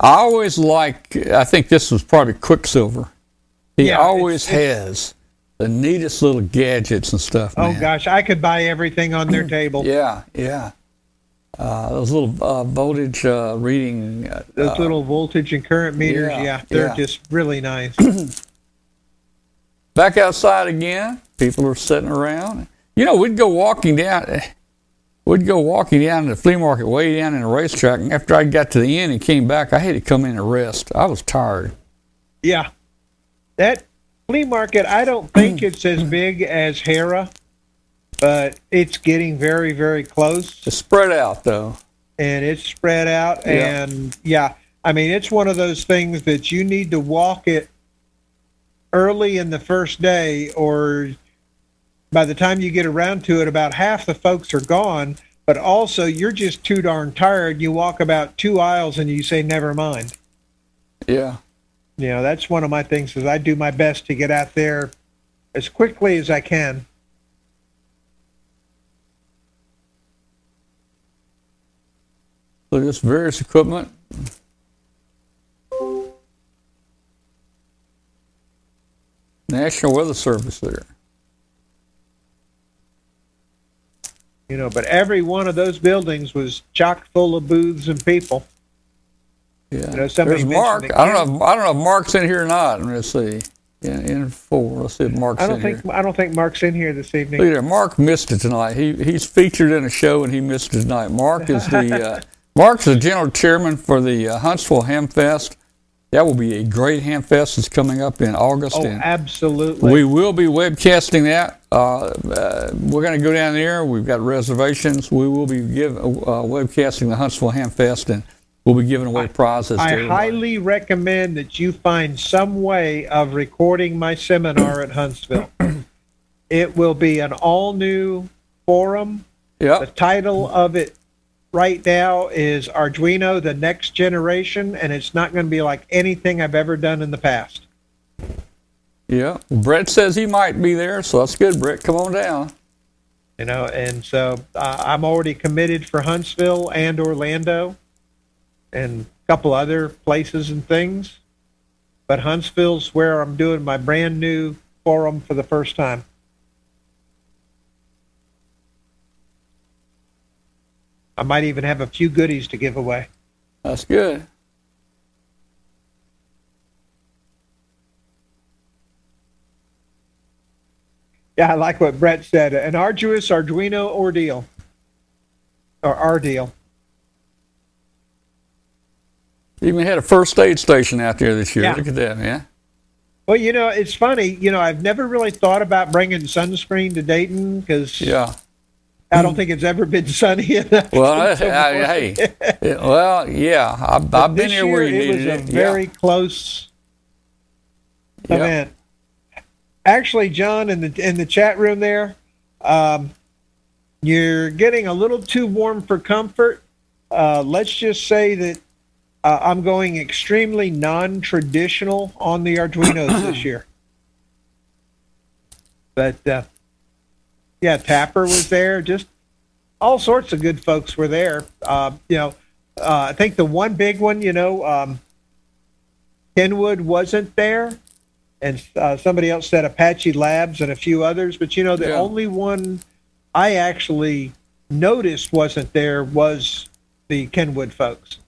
I always like, I think this was probably Quicksilver. He yeah, always it's, has it's, the neatest little gadgets and stuff. Oh, man. Gosh, I could buy everything on their table. Yeah, yeah. Uh, those little uh, voltage uh, reading. Uh, those little voltage and current meters, yeah, yeah they're yeah. just really nice. Back outside again, people are sitting around. You know, we'd go walking down. We'd go walking down to the flea market, way down in the racetrack, and after I got to the end and came back, I had to come in and rest. I was tired. Yeah. That flea market, I don't think it's as big as Hera, but it's getting very, very close. It's spread out, though. And it's spread out, yeah. and, yeah, I mean, it's one of those things that you need to walk it early in the first day or... By the time you get around to it, about half the folks are gone, but also you're just too darn tired. You walk about two aisles and you say, never mind. Yeah. You know, that's one of my things is I do my best to get out there as quickly as I can. Look at this various equipment. National Weather Service there. You know, but every one of those buildings was chock full of booths and people. Yeah. You know, there's Mark. I don't know. If, I don't know if Mark's in here or not. Let's see. Yeah, in four. Let's see if Mark's in here. I don't think. I don't think Mark's in here this evening. Look at that. Mark missed it tonight. He he's featured in a show and he missed it tonight. Mark is the uh, Mark's the general chairman for the uh, Huntsville Hamfest. That will be a great Hamfest that's coming up in August. Oh, and absolutely. We will be webcasting that. Uh, uh, we're going to go down there. We've got reservations. We will be give, uh, webcasting the Huntsville Hamfest, and we'll be giving away I, prizes. I to highly recommend that you find some way of recording my seminar at Huntsville. It will be an all-new forum. Yep. The title of it right now is Arduino, the Next Generation, and it's not going to be like anything I've ever done in the past. Yeah. Brett says he might be there, so that's good, Brett. Come on down. You know, and so uh, I'm already committed for Huntsville and Orlando and a couple other places and things. But Huntsville's where I'm doing my brand new forum for the first time. I might even have a few goodies to give away. That's good. Yeah, I like what Brett said. An arduous Arduino ordeal. Or ordeal. Even had a first aid station out there this year. Yeah. Look at that, man. Well, you know, it's funny. You know, I've never really thought about bringing sunscreen to Dayton because... Yeah. I don't think it's ever been sunny enough. Well, I, I, hey, well, yeah, I've, I've been here where you needed it. It was a very yeah. close yep. event. Actually, John, in the in the chat room there, um, you're getting a little too warm for comfort. Uh, let's just say that uh, I'm going extremely non-traditional on the Arduinos this year. But uh, yeah, Tapper was there. Just all sorts of good folks were there. Uh, you know, uh, I think the one big one, you know, um, Kenwood wasn't there, and uh, somebody else said Apache Labs and a few others. But you know, the yeah. only one I actually noticed wasn't there was the Kenwood folks.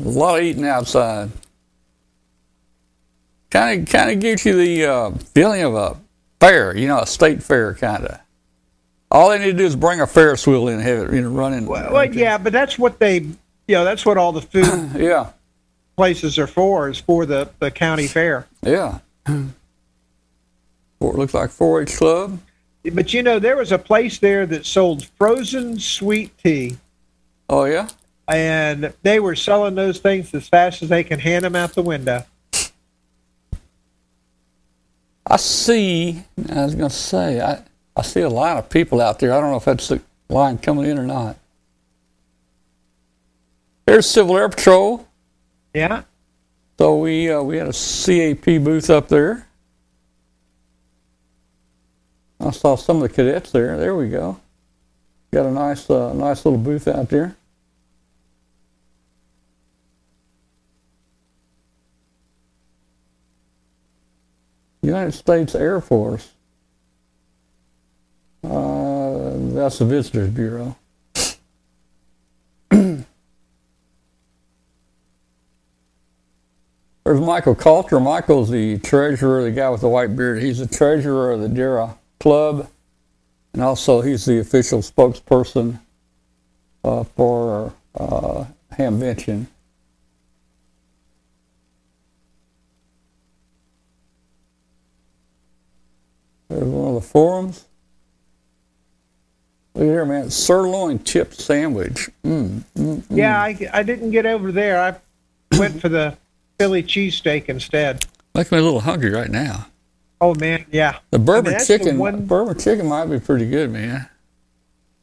A lot of eating outside. Kind of, kind of gives you the uh, feeling of a fair, you know, a state fair kind of. All they need to do is bring a Ferris wheel in and have it, you know, running. Well, well yeah, but that's what they, you know, that's what all the food yeah. places are for, is for the, the county fair. Yeah. Well, it looks like four H Club. But, you know, there was a place there that sold frozen sweet tea. Oh, yeah? And they were selling those things as fast as they can hand them out the window. I see, I was going to say, I, I see a line of people out there. I don't know if that's the line coming in or not. There's Civil Air Patrol. Yeah. So we uh, we had a C A P booth up there. I saw some of the cadets there. There we go. Got a nice, uh, nice little booth out there. United States Air Force. Uh, that's the Visitors Bureau. There's Michael Coulter. Michael's the treasurer, the guy with the white beard. He's the treasurer of the D E R A Club, and also he's the official spokesperson uh, for uh, Hamvention. There's one of the forums. Look at here, man. Sirloin tip sandwich. Mm, mm, mm. Yeah, I, I didn't get over there. I went for the Philly cheesesteak instead. Making me a little hungry right now. Oh, man, yeah. The bourbon I mean, chicken the one, bourbon chicken might be pretty good, man.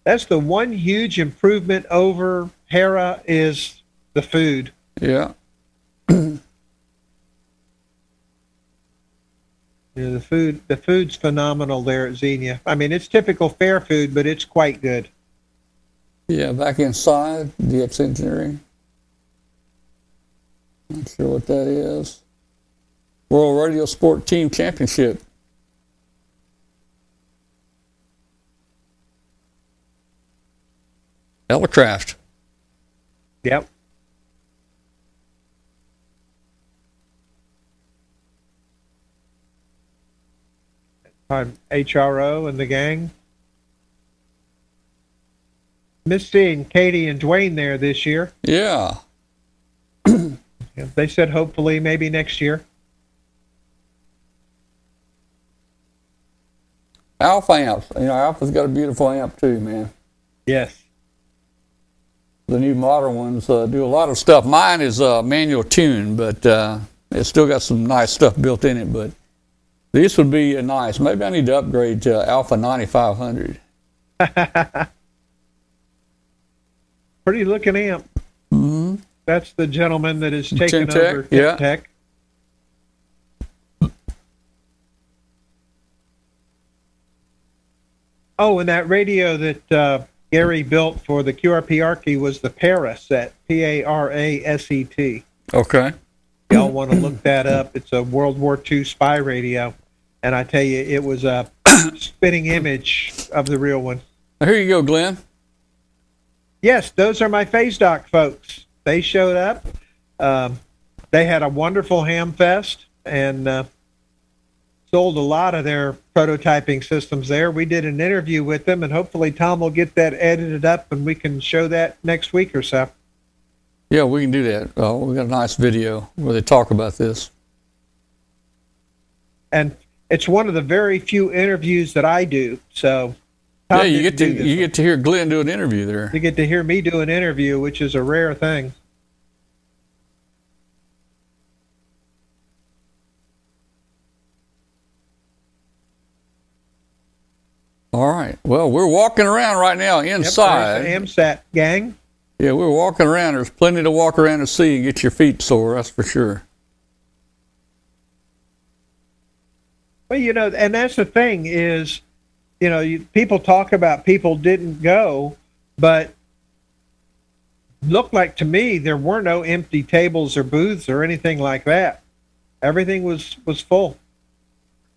That's the one huge improvement over Hera is the food. Yeah. You know, the food, the food's phenomenal there at Xenia. I mean, it's typical fair food, but it's quite good. Yeah, back inside, D X Engineering. Not sure what that is. World Radio Sport Team Championship. Hallicraft. Yep. I'm H R O and the gang. Miss seeing Katie and Dwayne there this year. Yeah. They said hopefully maybe next year. Alpha amps. You know, Alpha's got a beautiful amp too, man. Yes. The new modern ones uh, do a lot of stuff. Mine is uh, manual tuned, but uh, it's still got some nice stuff built in it, but this would be a nice. Maybe I need to upgrade to Alpha ninety-five hundred. Pretty looking amp. Mm-hmm. That's the gentleman that is taking Tim over Tech. Yeah. Tech. Oh, and that radio that uh, Gary built for the Q R P Arky was the Para set, P A R A S E T. Okay. Y'all want to look that up. It's a World War Two spy radio. And I tell you, it was a spinning image of the real one. Here you go, Glenn. Yes, those are my FaceDoc folks. They showed up. Um, they had a wonderful ham fest and uh, sold a lot of their prototyping systems there. We did an interview with them, and hopefully Tom will get that edited up, and we can show that next week or so. Yeah, we can do that. Uh, we got a nice video where they talk about this. And it's one of the very few interviews that I do. So yeah, you get to you one. get to hear Glenn do an interview there. You get to hear me do an interview, which is a rare thing. All right. Well, we're walking around right now inside. Yep, there's the M SAT gang. Yeah, we're walking around. There's plenty to walk around and see and get your feet sore, that's for sure. Well, you know, and that's the thing is, you know, you, people talk about people didn't go, but looked like to me there were no empty tables or booths or anything like that. Everything was, was full.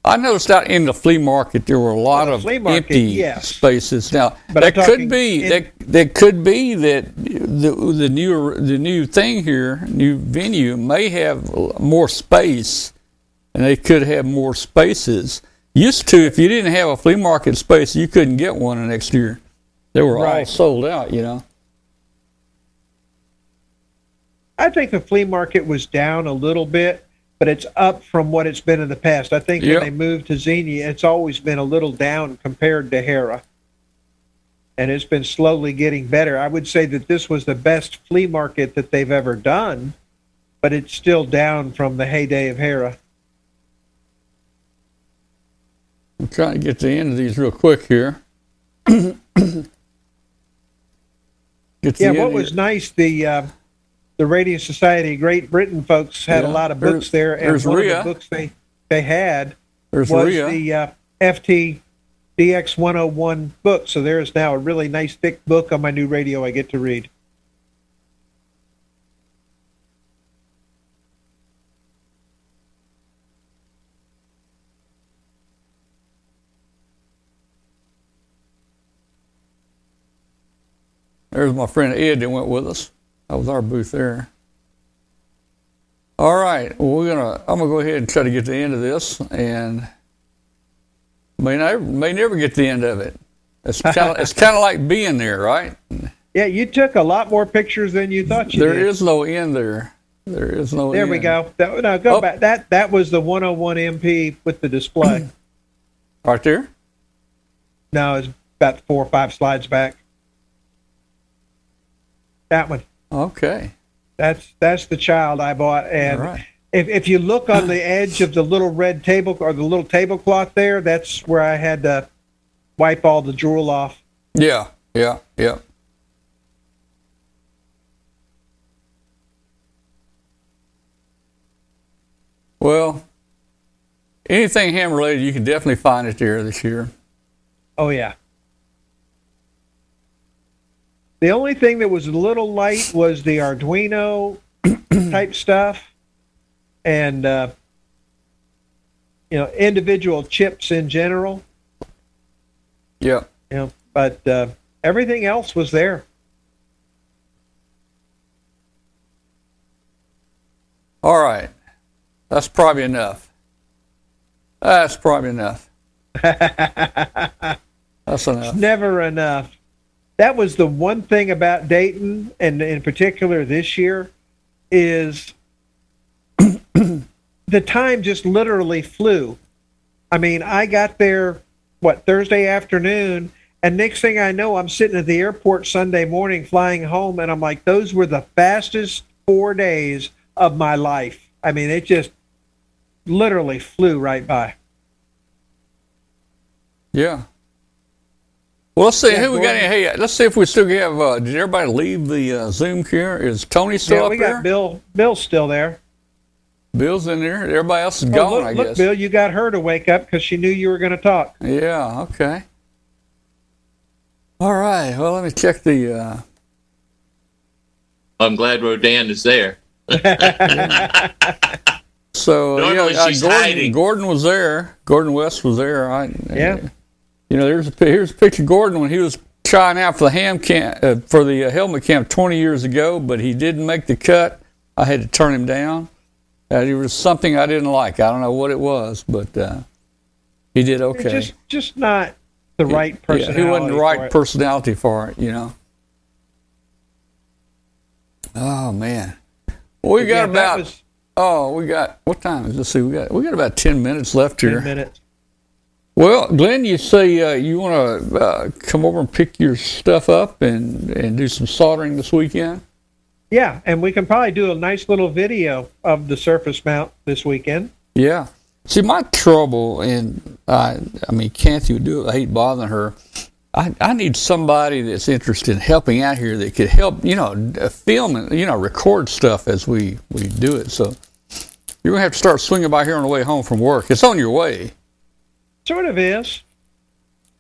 I noticed out in the flea market there were a lot well, of market, empty yes. spaces. Now but that could be in, that that could be that the the new the new thing here, new venue may have more space, and they could have more spaces. Used to, if you didn't have a flea market space, you couldn't get one the next year. They were right. all sold out, you know. I think the flea market was down a little bit, but it's up from what it's been in the past. I think yep. when they moved to Xenia, it's always been a little down compared to Hera. And it's been slowly getting better. I would say that this was the best flea market that they've ever done, but it's still down from the heyday of Hera. I'm trying to get to the end of these real quick here. get to yeah, what was here. nice, the... Uh, The Radio Society of Great Britain folks had yeah, a lot of books there, and one Rhea. of the books they, they had there's was Rhea. the uh, F T D X one oh one book. So there is now a really nice thick book on my new radio I get to read. There's my friend Ed that went with us. That was our booth there. All right, well, we're gonna. I'm gonna go ahead and try to get to the end of this, and may never, may never get to the end of it. It's kind of it's kind of like being there, right? Yeah, you took a lot more pictures than you thought you there did. There is no end there. There is no. There end. we go. That, no, go oh. back. That that was the one oh one M P with the display. Right there. No, it's about four or five slides back. That one. Okay, that's that's the child I bought, and right. if if you look on the edge of the little red table or the little tablecloth there, that's where I had to wipe all the drool off. Yeah, yeah, yeah. Well, anything ham related, you can definitely find it there this year. Oh yeah. The only thing that was a little light was the Arduino type stuff, and uh, you know, individual chips in general. Yeah. You know, but uh, everything else was there. All right, that's probably enough. That's probably enough. That's enough. It's never enough. That was the one thing about Dayton, and in particular this year, is the time just literally flew. I mean, I got there, what, Thursday afternoon, and next thing I know, I'm sitting at the airport Sunday morning flying home, and I'm like, those were the fastest four days of my life. I mean, it just literally flew right by. Yeah. Well, let's see yeah, who we got in. Hey, let's see if we still have. Uh, did everybody leave the uh, Zoom here? Is Tony still yeah, up there? Yeah, we got Bill. Bill's still there. Bill's in there. Everybody else is oh, gone. Look, I look, guess. Bill, you got her to wake up because she knew you were going to talk. Yeah. Okay. All right. Well, let me check the. Uh... I'm glad Rodan is there. So Normally yeah, she's uh, Gordon, hiding. Gordon was there. Gordon West was there. I, yeah. Uh, You know, there's a, here's a picture of Gordon when he was trying out for the ham camp, uh, for the uh, helmet camp twenty years ago, but he didn't make the cut. I had to turn him down. Uh, it was something I didn't like. I don't know what it was, but uh, he did okay. Just, just not the right personality. Yeah, he wasn't the right personality for it, you know. Oh man, well, we got yeah, about. Was, oh, we got what time is it? Let's see, we got we got about ten minutes left here. Ten minutes. Well, Glenn, you say uh, you want to uh, come over and pick your stuff up and, and do some soldering this weekend? Yeah, and we can probably do a nice little video of the surface mount this weekend. Yeah. See, my trouble, and I, I mean, Kathy would do it. I hate bothering her. I, I need somebody that's interested in helping out here that could help, you know, film and, you know, record stuff as we, we do it. So you're going to have to start swinging by here on the way home from work. It's on your way. Sort of is.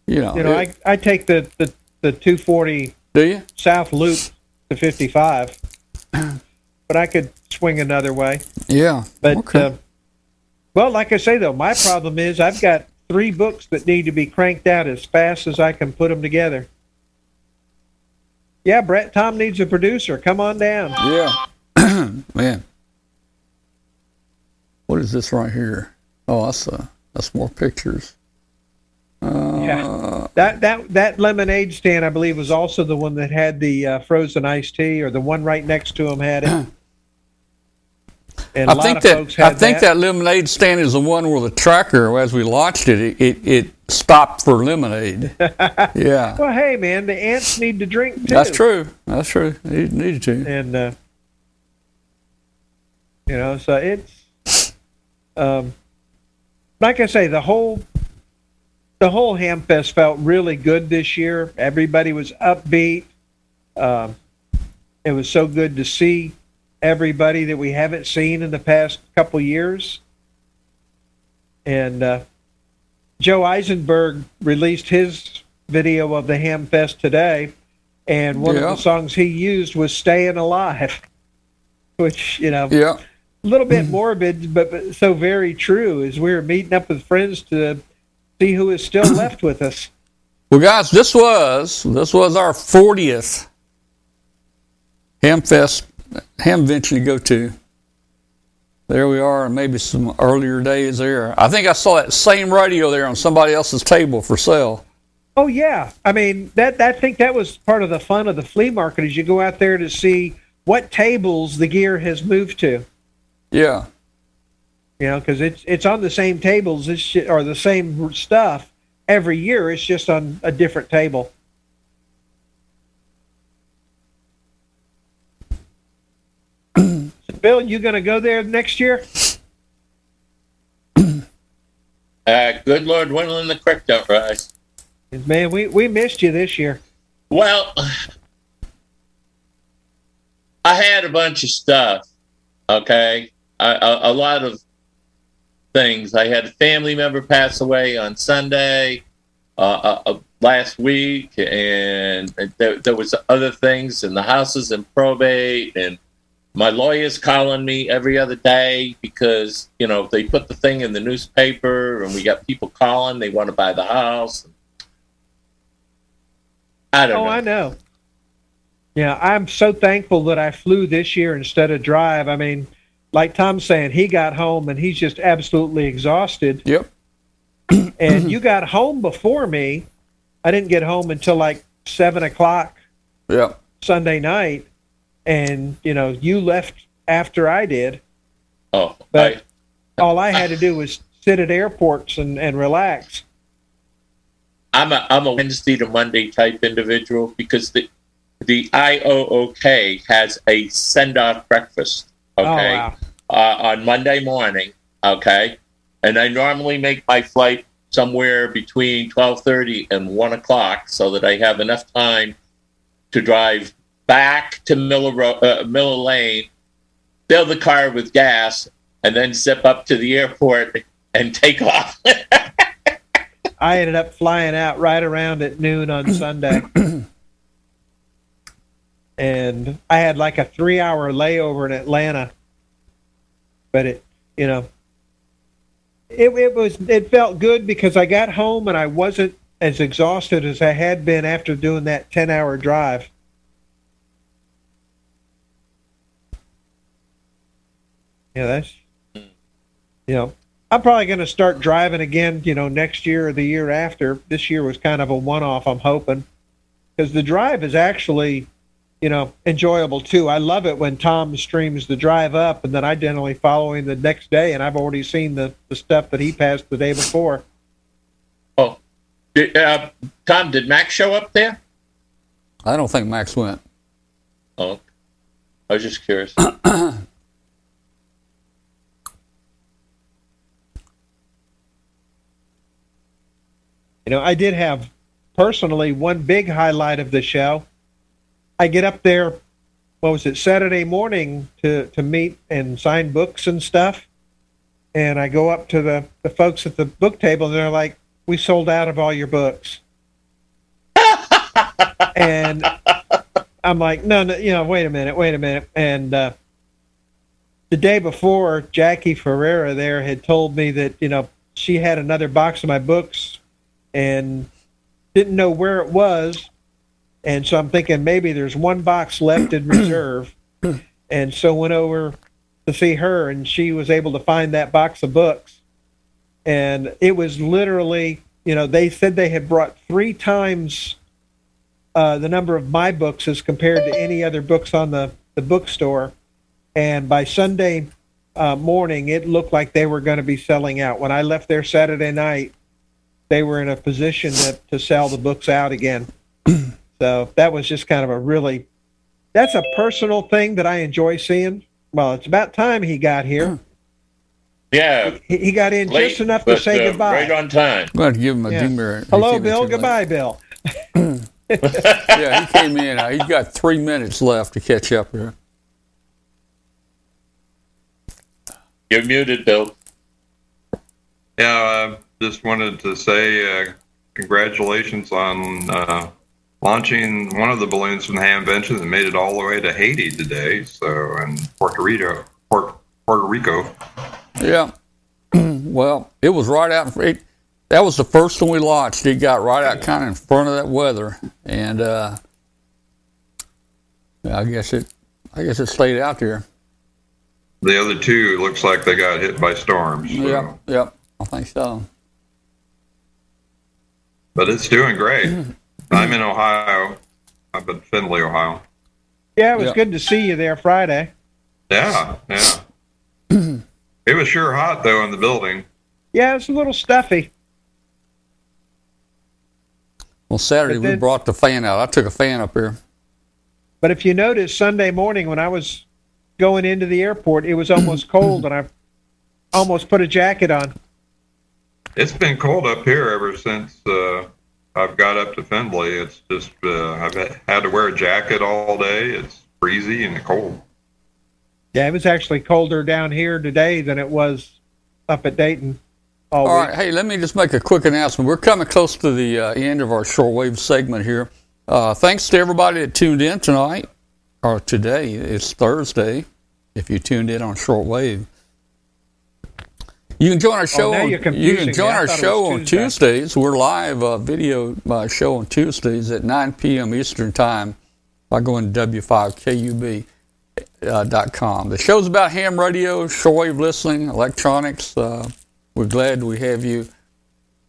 You know, you know it, I, I take the, the, the two forty do you? South loop to fifty-five, but I could swing another way. Yeah. But, okay. uh, well, like I say, though, my problem is I've got three books that need to be cranked out as fast as I can put them together. Yeah, Brett, Tom needs a producer. Come on down. Yeah. Man. What is this right here? Oh, that's, uh, that's more pictures. Uh, yeah. That, that, that lemonade stand, I believe, was also the one that had the uh, frozen iced tea, or the one right next to him had it. And I think that I think that. that lemonade stand is the one where the tracker, as we launched it, it, it, it stopped for lemonade. Yeah. Well, hey, man, the ants need to drink too. That's true. That's true. They need to. And uh, you know, so it's um, like I say, the whole the whole Hamfest felt really good this year. Everybody was upbeat. Um, it was so good to see everybody that we haven't seen in the past couple years. And uh, Joe Eisenberg released his video of the Hamfest today, and one yeah. of the songs he used was Staying Alive, which, you know, yeah. a little bit morbid, but, but so very true, as we were meeting up with friends to see who is still left with us. Well, guys, this was, this was our fortieth Hamfest Hamvention to go to. There we are, and maybe some earlier days there. I think I saw that same radio there on somebody else's table for sale. Oh yeah, I mean that. I think that was part of the fun of the flea market, is you go out there to see what tables the gear has moved to. Yeah, you know, because it's it's on the same tables, it's just, or the same stuff every year. It's just on a different table. Bill, you going to go there next year? Uh, good Lord, dwindling the creek don't rise. Man, we, we missed you this year. Well, I had a bunch of stuff, okay? I, a, a lot of things. I had a family member pass away on Sunday uh, uh, last week, and there, there was other things in the houses and probate, and my lawyer's calling me every other day because, you know, they put the thing in the newspaper and we got people calling. They want to buy the house. I don't oh, know. Oh, I know. Yeah, I'm so thankful that I flew this year instead of drive. I mean, like Tom's saying, he got home and he's just absolutely exhausted. Yep. And you got home before me. I didn't get home until like seven o'clock yep. Sunday night. And, you know, you left after I did. Oh, but I, all I had I, to do was sit at airports and, and relax. I'm a I'm a Wednesday to Monday type individual because the the I O O K has a send off breakfast. Okay, oh, wow. uh, on Monday morning. Okay, and I normally make my flight somewhere between twelve thirty and one o'clock so that I have enough time to drive back to Miller, uh, Miller Lane, fill the car with gas, and then zip up to the airport and take off. I ended up flying out right around at noon on Sunday. And I had like a three-hour layover in Atlanta. But it, you know, it, it was, it felt good because I got home and I wasn't as exhausted as I had been after doing that ten-hour drive. Yeah, that's, you know, I'm probably going to start driving again, you know, next year or the year after. This year was kind of a one-off, I'm hoping, because the drive is actually, you know, enjoyable too. I love it when Tom streams the drive up, and then I generally follow him the next day, and I've already seen the, the stuff that he passed the day before. Did, uh, Tom, did Max show up there? I don't think Max went. Oh, I was just curious. You know, I did have, personally, one big highlight of the show. I get up there, what was it, Saturday morning to, to meet and sign books and stuff. And I go up to the, the folks at the book table, and they're like, we sold out of all your books. And I'm like, no, no, you know, wait a minute, wait a minute. And uh, the day before, Jackie Ferreira there had told me that, you know, she had another box of my books and didn't know where it was, and so I'm thinking maybe there's one box left in reserve, and so went over to see her, and she was able to find that box of books, and it was literally, you know, they said they had brought three times uh, the number of my books as compared to any other books on the, the bookstore, and by Sunday uh, morning, it looked like they were going to be selling out. When I left there Saturday night, they were in a position to, to sell the books out again. So that was just kind of a really, that's a personal thing that I enjoy seeing. Well, it's about time he got here. Yeah. He, he got in late, just enough but, to say uh, goodbye. Right on time. I'm going to give him a yeah. demerit. Hello, Bill. Goodbye, late. Bill. Yeah, he came in. Uh, he's got three minutes left to catch up here. You're muted, Bill. Yeah, uh, just wanted to say uh, congratulations on uh, launching one of the balloons from the Hamvention that made it all the way to Haiti today. So, and Puerto Rico, Puerto, Puerto Rico. Yeah. Well, it was right out. It, that was the first one we launched. It got right out kind of in front of that weather, and uh, I guess it, I guess it stayed out there. The other two looks like they got hit by storms. So. Yep. Yep. I think so. But it's doing great. I'm in Ohio. I'm in Findlay, Ohio. Yeah, it was yep. good to see you there Friday. Yeah, yeah. It was sure hot, though, in the building. Yeah, it's a little stuffy. Well, Saturday then, we brought the fan out. I took a fan up here. But if you notice, Sunday morning when I was going into the airport, it was almost cold, and I almost put a jacket on. It's been cold up here ever since uh, I've got up to Findlay. It's just, uh, I've had to wear a jacket all day. It's breezy and cold. Yeah, it was actually colder down here today than it was up at Dayton. All, all right, hey, let me just make a quick announcement. We're coming close to the uh, end of our shortwave segment here. Uh, thanks to everybody that tuned in tonight, or today. It's Thursday, if you tuned in on shortwave. You can join our show. Oh, on, you can join yeah, our show on Tuesdays. We're live uh, video uh, show on Tuesdays at nine p.m. Eastern Time by going to W five K U B dot com. The show's about ham radio, shortwave listening, electronics. Uh, we're glad we have you.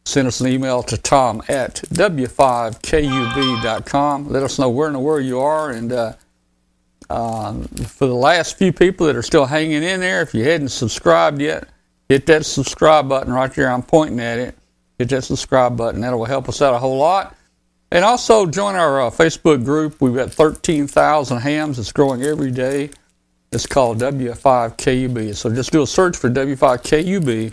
Send us an email to Tom at W five K U B dot com. Let us know where in the world you are. And uh, uh, for the last few people that are still hanging in there, if you hadn't subscribed yet, hit that subscribe button right there. I'm pointing at it. Hit that subscribe button. That will help us out a whole lot. And also join our uh, Facebook group. We've got thirteen thousand hams. It's growing every day. It's called W five K U B. So just do a search for W five K U B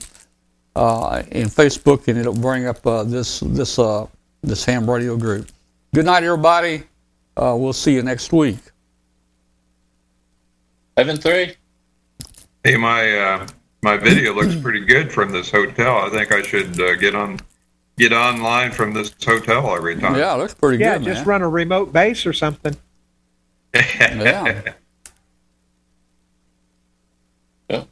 uh, in Facebook, and it'll bring up uh, this this uh, this ham radio group. Good night, everybody. Uh, we'll see you next week. seven three Hey, my... Uh My video looks pretty good from this hotel. I think I should uh, get on, get online from this hotel every time. Yeah, it looks pretty yeah, good, Yeah, just man. Run a remote base or something. Yeah. yeah.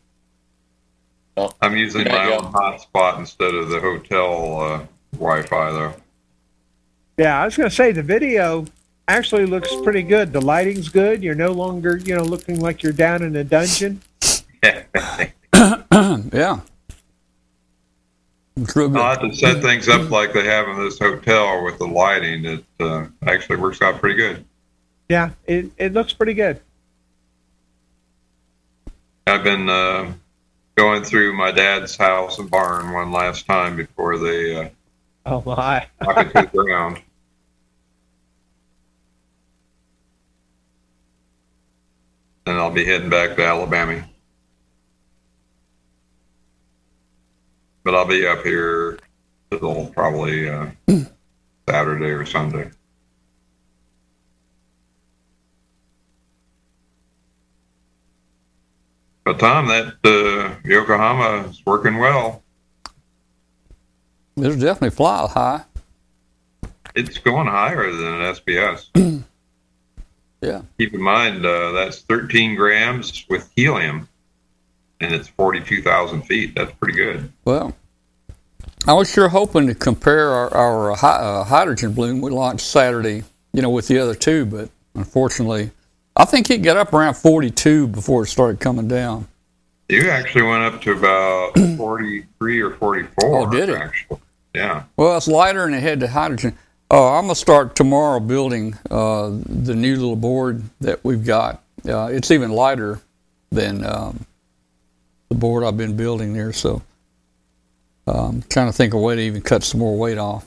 Well, I'm using my own hotspot instead of the hotel uh, Wi-Fi, though. Yeah, I was going to say the video actually looks pretty good. The lighting's good. You're no longer, you know, looking like you're down in a dungeon. Yeah. I'll have to set things up like they have in this hotel with the lighting. It uh, actually works out pretty good. Yeah, it, it looks pretty good. I've been uh, going through my dad's house and barn one last time before they uh, Oh my! I can take ground. And I'll be heading back to Alabama. But I'll be up here till probably uh, Saturday or Sunday. But Tom, that uh, Yokohama is working well. It's definitely fly high. It's going higher than an S B S. Yeah. Keep in mind, uh, that's thirteen grams with helium, and it's forty-two thousand feet. That's pretty good. Well, I was sure hoping to compare our, our uh, hi, uh, hydrogen balloon we launched Saturday, you know, with the other two, but unfortunately, I think it got up around forty-two before it started coming down. You actually went up to about forty-three or forty-four. Oh, did it? Actually. Yeah. Well, it's lighter and it had the hydrogen. Uh, I'm going to start tomorrow building uh, the new little board that we've got. Uh, it's even lighter than um, the board I've been building there. So I'm um, trying to think of a way to even cut some more weight off.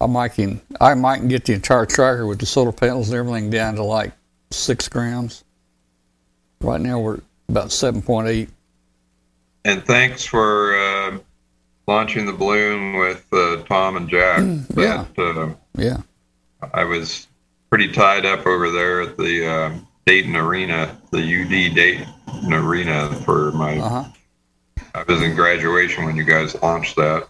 I might can, I might can get the entire tracker with the solar panels and everything down to like six grams. Right now we're about seven point eight. And thanks for... Uh launching the balloon with uh, Tom and Jack. Yeah. That, uh, yeah. I was pretty tied up over there at the uh, Dayton Arena, the U D Dayton Arena for my. Uh-huh. I was in graduation when you guys launched that.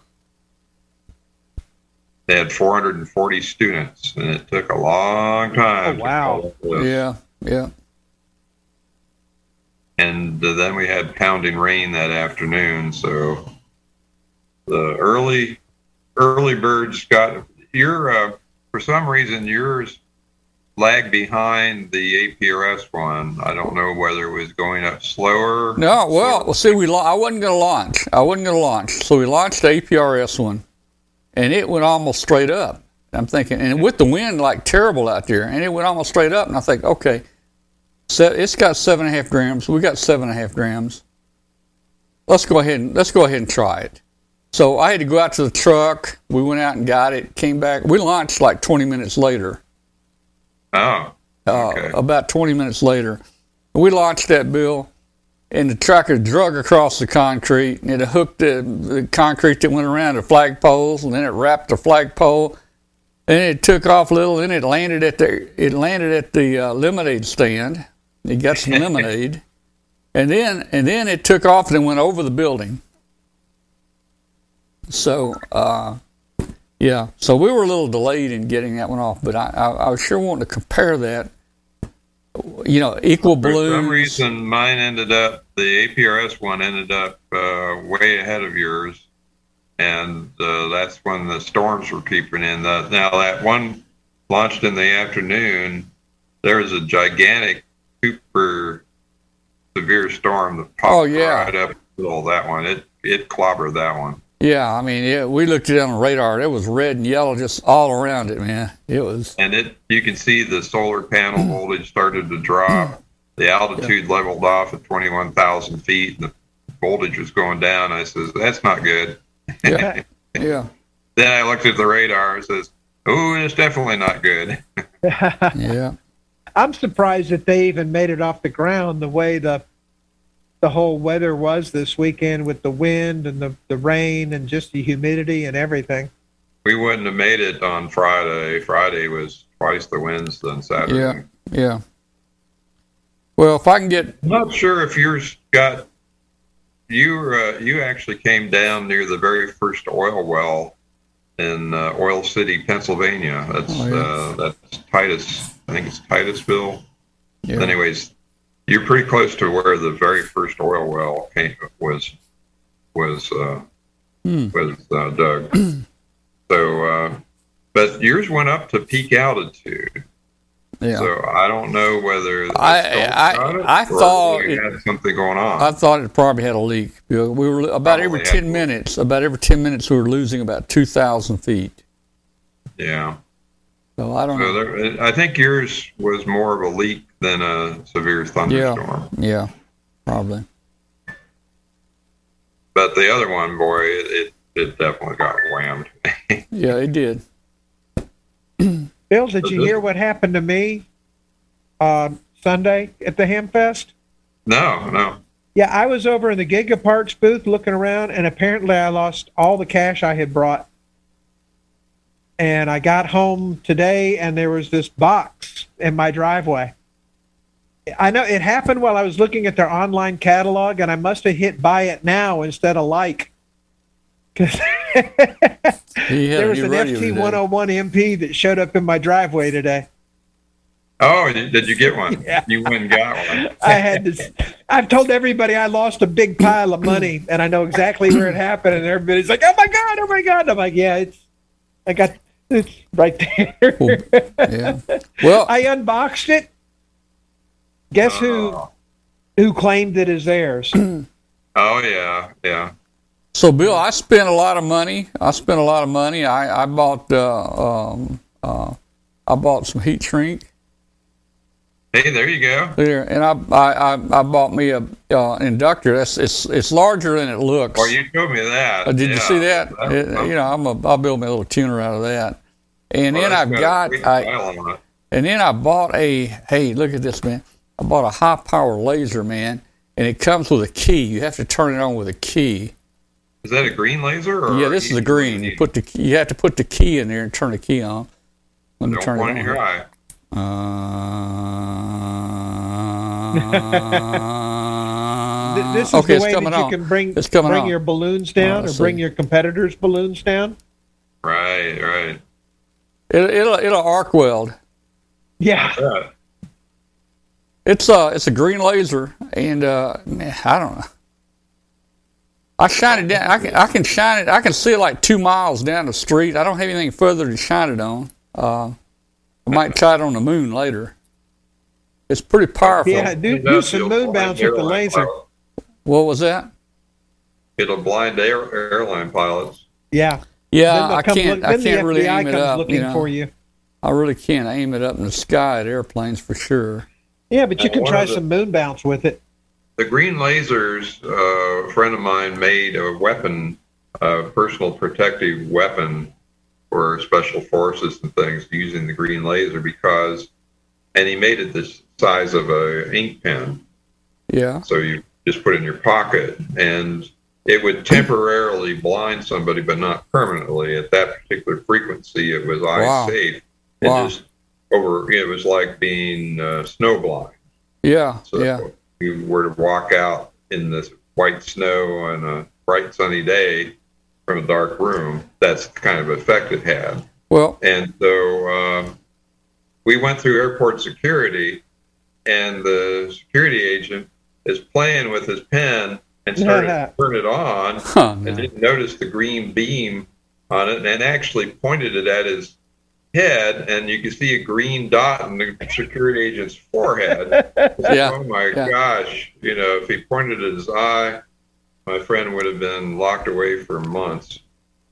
They had four hundred forty students, and it took a long time. Oh, wow. Yeah, yeah. And uh, then we had pounding rain that afternoon, so. The early, early birds got your. Uh, for some reason, yours lagged behind the A P R S one. I don't know whether it was going up slower. No, well, well see, we. La- I wasn't going to launch. I wasn't going to launch. So we launched the A P R S one, and it went almost straight up. I'm thinking, and with the wind like terrible out there, and it went almost straight up. And I think, okay, so it's got seven and a half grams. We got seven and a half grams. Let's go ahead and let's go ahead and try it. So I had to go out to the truck. We went out and got it, came back. We launched like twenty minutes later. Oh, okay. Uh, about twenty minutes later. We launched that, Bill, and the tracker drug across the concrete, and it hooked the, the concrete that went around the flagpoles, and then it wrapped the flagpole, and it took off a little, and it landed at the, it landed at the uh, lemonade stand. It got some lemonade, and then and then it took off and went over the building. So, uh, yeah, so we were a little delayed in getting that one off, but I, I, I was sure wanting to compare that, you know, equal balloons. For some reason, mine ended up, the A P R S one ended up uh, way ahead of yours, and uh, that's when the storms were creeping in. The, now, that one launched in the afternoon, there was a gigantic, super severe storm that popped oh, yeah. right up until that one. It, it clobbered that one. Yeah, I mean, it, we looked at it on the radar. It was red and yellow just all around it, man. It was. And it, you can see the solar panel voltage started to drop. The altitude yeah. leveled off at twenty-one thousand feet. And the voltage was going down. I says, that's not good. Yeah. yeah. Then I looked at the radar and says, oh, it's definitely not good. yeah. I'm surprised that they even made it off the ground the way the the whole weather was this weekend with the wind and the, the rain and just the humidity and everything. We wouldn't have made it on Friday. Friday was twice the winds than Saturday. Yeah, yeah. Well, if I can get... I'm not sure if yours got... You uh, you actually came down near the very first oil well in uh, Oil City, Pennsylvania. That's, oh, yeah. uh, that's Titus. I think it's Titusville. Yeah. Anyways... You're pretty close to where the very first oil well came, was was uh, mm. was uh, dug. so, uh, but yours went up to peak altitude. Yeah. So I don't know whether I I, I, I thought it had something going on. I thought it probably had a leak. We were about probably every ten minutes. About every ten minutes, we were losing about two thousand feet. Yeah. So I don't. So there, I think yours was more of a leak than a severe thunderstorm. Yeah, yeah, probably. But the other one, boy, it it definitely got whammed. Yeah, it did. Bill, did you hear what happened to me on Sunday at the Hamfest? No, no. Yeah, I was over in the GigaParts booth looking around, and apparently I lost all the cash I had brought. And I got home today, and there was this box in my driveway. I know it happened while I was looking at their online catalog, and I must have hit buy it now instead of like. There was an F T one oh one M P that showed up in my driveway today. Oh, did you get one? Yeah. You went and got one. I had this. I've told everybody I lost a big pile of money, and I know exactly where it happened. And everybody's like, "Oh my god! Oh my god!" And I'm like, "Yeah, it's. I got it's right there." Well, yeah. Well, I unboxed it. Guess uh, who? Who claimed it as theirs? Oh yeah, yeah. So, Bill, I spent a lot of money. I spent a lot of money. I I bought uh, um, uh, I bought some heat shrink. Hey, there you go. There, and I I I bought me a uh, inductor. That's it's it's larger than it looks. Oh, you showed me that. Uh, did yeah. you see that? It, you know, I'm a I'll build me a little tuner out of that. And well, then I've got, got I, and then I bought a hey, look at this, man. I bought a high power laser, man, and it comes with a key. You have to turn it on with a key. Is that a green laser? Or yeah, this is a green. You put the you have to put the key in there and turn the key on. Let me turn it on. Uh, this is okay, the way that you on. can bring bring on. your balloons down right, or bring your competitors' balloons down. Right, right. It, it'll it'll arc weld. Yeah. yeah. It's a it's a green laser, and uh, man, I don't know. I shine it down. I can, I can shine it. I can see it like two miles down the street. I don't have anything further to shine it on. Uh, I might try it on the moon later. It's pretty powerful. Yeah, do, do some moon bounce with the laser. Pilot. What was that? It'll blind air, airline pilots. Yeah. Yeah, I can't. Look, I can't really F B I aim it up. You know? for you. I really can't aim it up in the sky at airplanes for sure. Yeah, but you now, can try the, some moon bounce with it. The green lasers, uh, a friend of mine made a weapon, a personal protective weapon for special forces and things using the green laser because, and he made it the size of a ink pen. Yeah. So you just put it in your pocket and it would temporarily blind somebody, but not permanently. At that particular frequency, it was eye wow. safe. It wow. just over, it was like being uh, snow blind. Yeah. So, yeah. You were to walk out in this white snow on a bright sunny day from a dark room, that's the kind of effect it had. Well, and so uh, we went through airport security, and the security agent is playing with his pen and started yeah. to turn it on huh, and no. didn't notice the green beam on it and actually pointed it at his head, and you can see a green dot in the security agent's forehead. yeah. Oh my yeah. gosh! You know, if he pointed at his eye, my friend would have been locked away for months.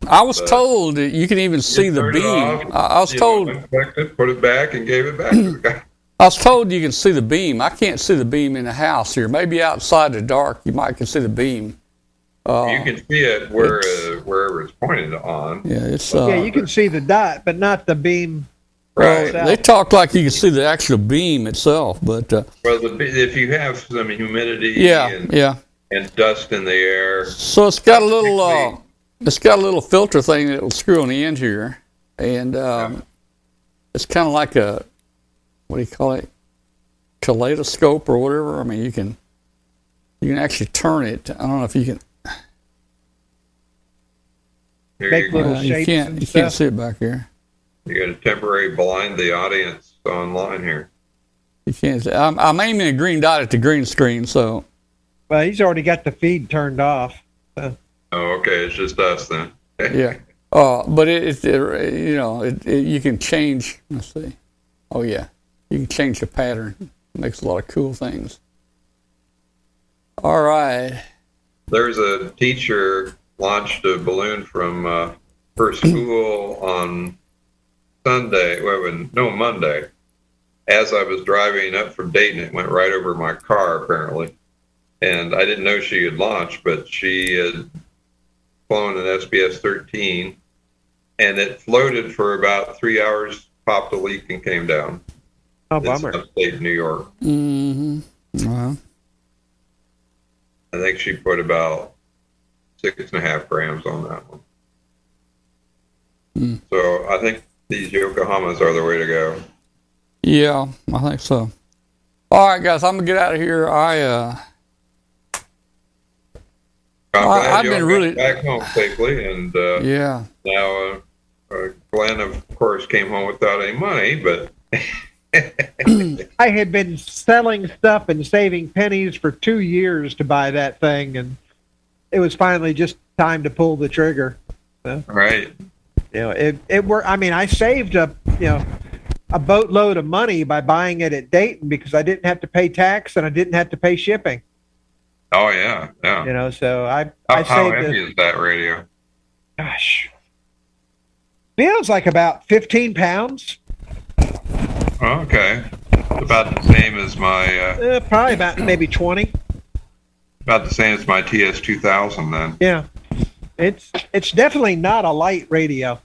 I was but told that you can even see the beam. Off, I was told. Know, it, put it back and gave it back to the guy. I was told you can see the beam. I can't see the beam in the house here. Maybe outside the dark, you might can see the beam. Uh, you can see it where it's, uh, wherever it's pointed on. Yeah, it's, uh, yeah, you can see the dot, but not the beam. Right. They talk like you can see the actual beam itself, but uh, well, the, if you have some humidity, yeah, and, yeah. and dust in the air, so it's got a little, uh, it's got a little filter thing that will screw on the end here, and um, yeah. it's kind of like a what do you call it, kaleidoscope or whatever. I mean, you can you can actually turn it. I don't know if you can. Here Make you little shapes you can't, and you stuff. can't see it back here. You got to temporarily blind the audience online here. You can't see. I'm, I'm aiming a green dot at the green screen, so. Well, he's already got the feed turned off. So. Oh, okay. It's just us then. yeah. Uh, but it, it, it you know, it, it, you can change. Let's see. Oh yeah, you can change the pattern. It makes a lot of cool things. All right. There's a teacher. Launched a balloon from uh, her school on Sunday. Well, no, Monday. As I was driving up from Dayton, it went right over my car apparently, and I didn't know she had launched. But she had flown an S B S thirteen and it floated for about three hours, popped a leak, and came down. Oh, bummer. It's upstate New York. Mm-hmm. Wow. I think she put about six and a half grams on that one. Mm. So I think these Yokohamas are the way to go. Yeah, I think so. All right, guys, I'm going to get out of here. I, uh... I, I've been really... back home safely, and uh, yeah. now uh, uh, Glenn, of course, came home without any money, but... I had been selling stuff and saving pennies for two years to buy that thing, and it was finally just time to pull the trigger. So, right. You know, it it worked. I mean, I saved a you know a boatload of money by buying it at Dayton because I didn't have to pay tax and I didn't have to pay shipping. Oh yeah, yeah. You know, so I how, I saved. How heavy is that radio? Gosh, feels like about fifteen pounds. Okay, about the same as my. Uh, uh, probably about maybe twenty. About the same as my T S two thousand then. Yeah, it's it's definitely not a light radio.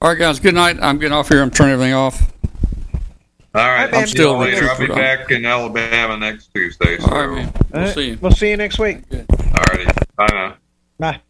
All right, guys. Good night. I'm getting off here. I'm turning everything off. All right. I'm, I'm still later. I'll be back in Alabama next Tuesday. So all right, man. We'll all right. see you. We'll see you next week. All righty. Bye now. Bye.